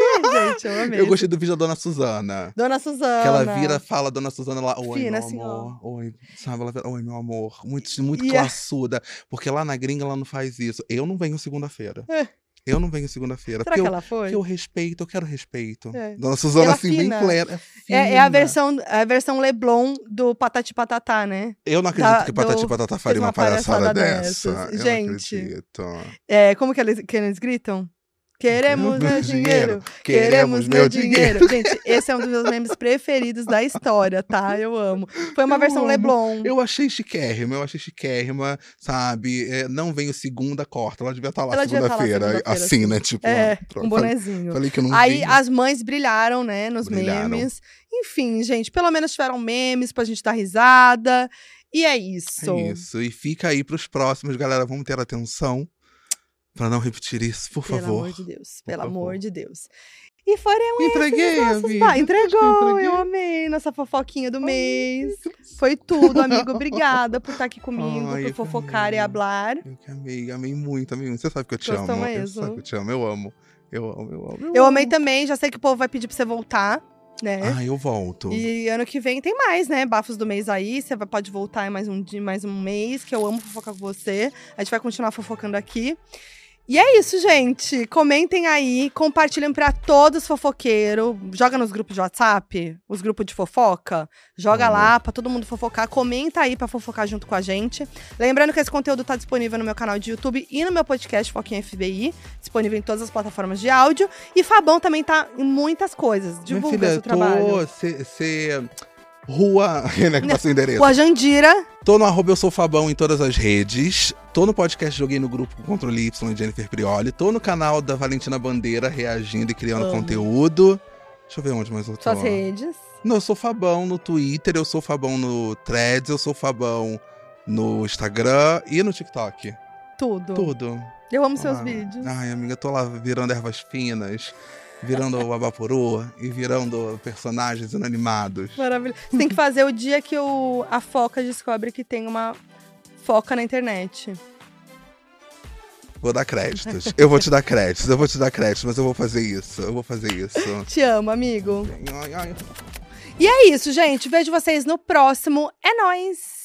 gente, eu amei. Eu gostei do vídeo da Dona Suzana. Dona Suzana. Que ela vira, fala, Dona Suzana lá, oi, Fina, meu senhor. amor. Oi, sabe, ela vira, oi, meu amor. Muito, muito yeah. classuda. Porque lá na gringa ela não faz isso. Eu não venho segunda-feira. É. Eu não venho segunda-feira. Será que eu, ela foi? Porque eu respeito, eu quero respeito. É. Dona Suzana, ela assim, bem clara. É, é, é a versão, a versão Leblon do Patati Patatá, né? Eu não acredito da, que o Patati do... Patatá faria uma, uma palhaçada, palhaçada dessa. dessa. Gente, eu não acredito. É, como que eles, que eles gritam? Queremos meu, meu dinheiro, dinheiro, queremos meu dinheiro. dinheiro. Gente, esse é um dos meus memes preferidos da história, tá? Eu amo. Foi uma eu versão amo. Leblon. Eu achei chiquérrima, eu achei chiquérrima, sabe? É, não venho segunda, corta. Ela devia estar lá segunda-feira, segunda assim, né? Tipo, é, um bonezinho. Falei, falei que eu não Aí vi. As mães brilharam, né, nos brilharam. memes. Enfim, gente, pelo menos tiveram memes pra gente dar risada. E é isso. É isso. E fica aí pros próximos, galera. Vamos ter atenção. Pra não repetir isso, por pelo favor. Pelo amor de Deus, pelo amor de Deus. E foram Entreguei, esses nossos... Entregou, eu amei nossa fofoquinha do Ai, mês. Deus. Foi tudo, amigo. Obrigada por estar aqui comigo, Ai, por fofocar e hablar. Eu que amei, amei muito, amei muito. Você sabe que eu te Gostou amo. Mesmo. Você sabe que eu te amo, eu amo. Eu amo, eu amo. Eu, eu amo. amei também, já sei que o povo vai pedir pra você voltar. Né? Ah, eu volto. E ano que vem tem mais, né? Bafos do mês aí. Você pode voltar em mais um dia, mais um mês, que eu amo fofocar com você. A gente vai continuar fofocando aqui. E é isso, gente. Comentem aí, compartilhem pra todos fofoqueiros. Joga nos grupos de WhatsApp, os grupos de fofoca. Joga ah. lá pra todo mundo fofocar. Comenta aí pra fofocar junto com a gente. Lembrando que esse conteúdo tá disponível no meu canal de YouTube e no meu podcast Foquinha F B I. Disponível em todas as plataformas de áudio. E Fabão também tá em muitas coisas. Divulga Minha filha, seu trabalho. Tô, cê, cê... Rua, né, que passa o endereço. Rua Jandira. Tô no arroba eu sou Fabão em todas as redes. Tô no podcast Joguei no Grupo com Controle Y e Jennifer Prioli. Tô no canal da Valentina Bandeira, reagindo e criando Amo. conteúdo. Deixa eu ver onde mais eu tô. Suas redes. Não, eu sou Fabão no Twitter, eu sou Fabão no Threads, eu sou Fabão no Instagram e no TikTok. Tudo. Tudo. Eu amo ah. seus vídeos. Ai, amiga, tô lá virando ervas finas. Virando o Abaporu e virando personagens inanimados. Maravilhoso. Você tem que fazer o dia que o, a foca descobre que tem uma foca na internet. Vou dar créditos. Eu vou te dar créditos. Eu vou te dar créditos, mas eu vou fazer isso. Eu vou fazer isso. Te amo, amigo. Ai, ai, ai. E é isso, gente. Vejo vocês no próximo. É nóis!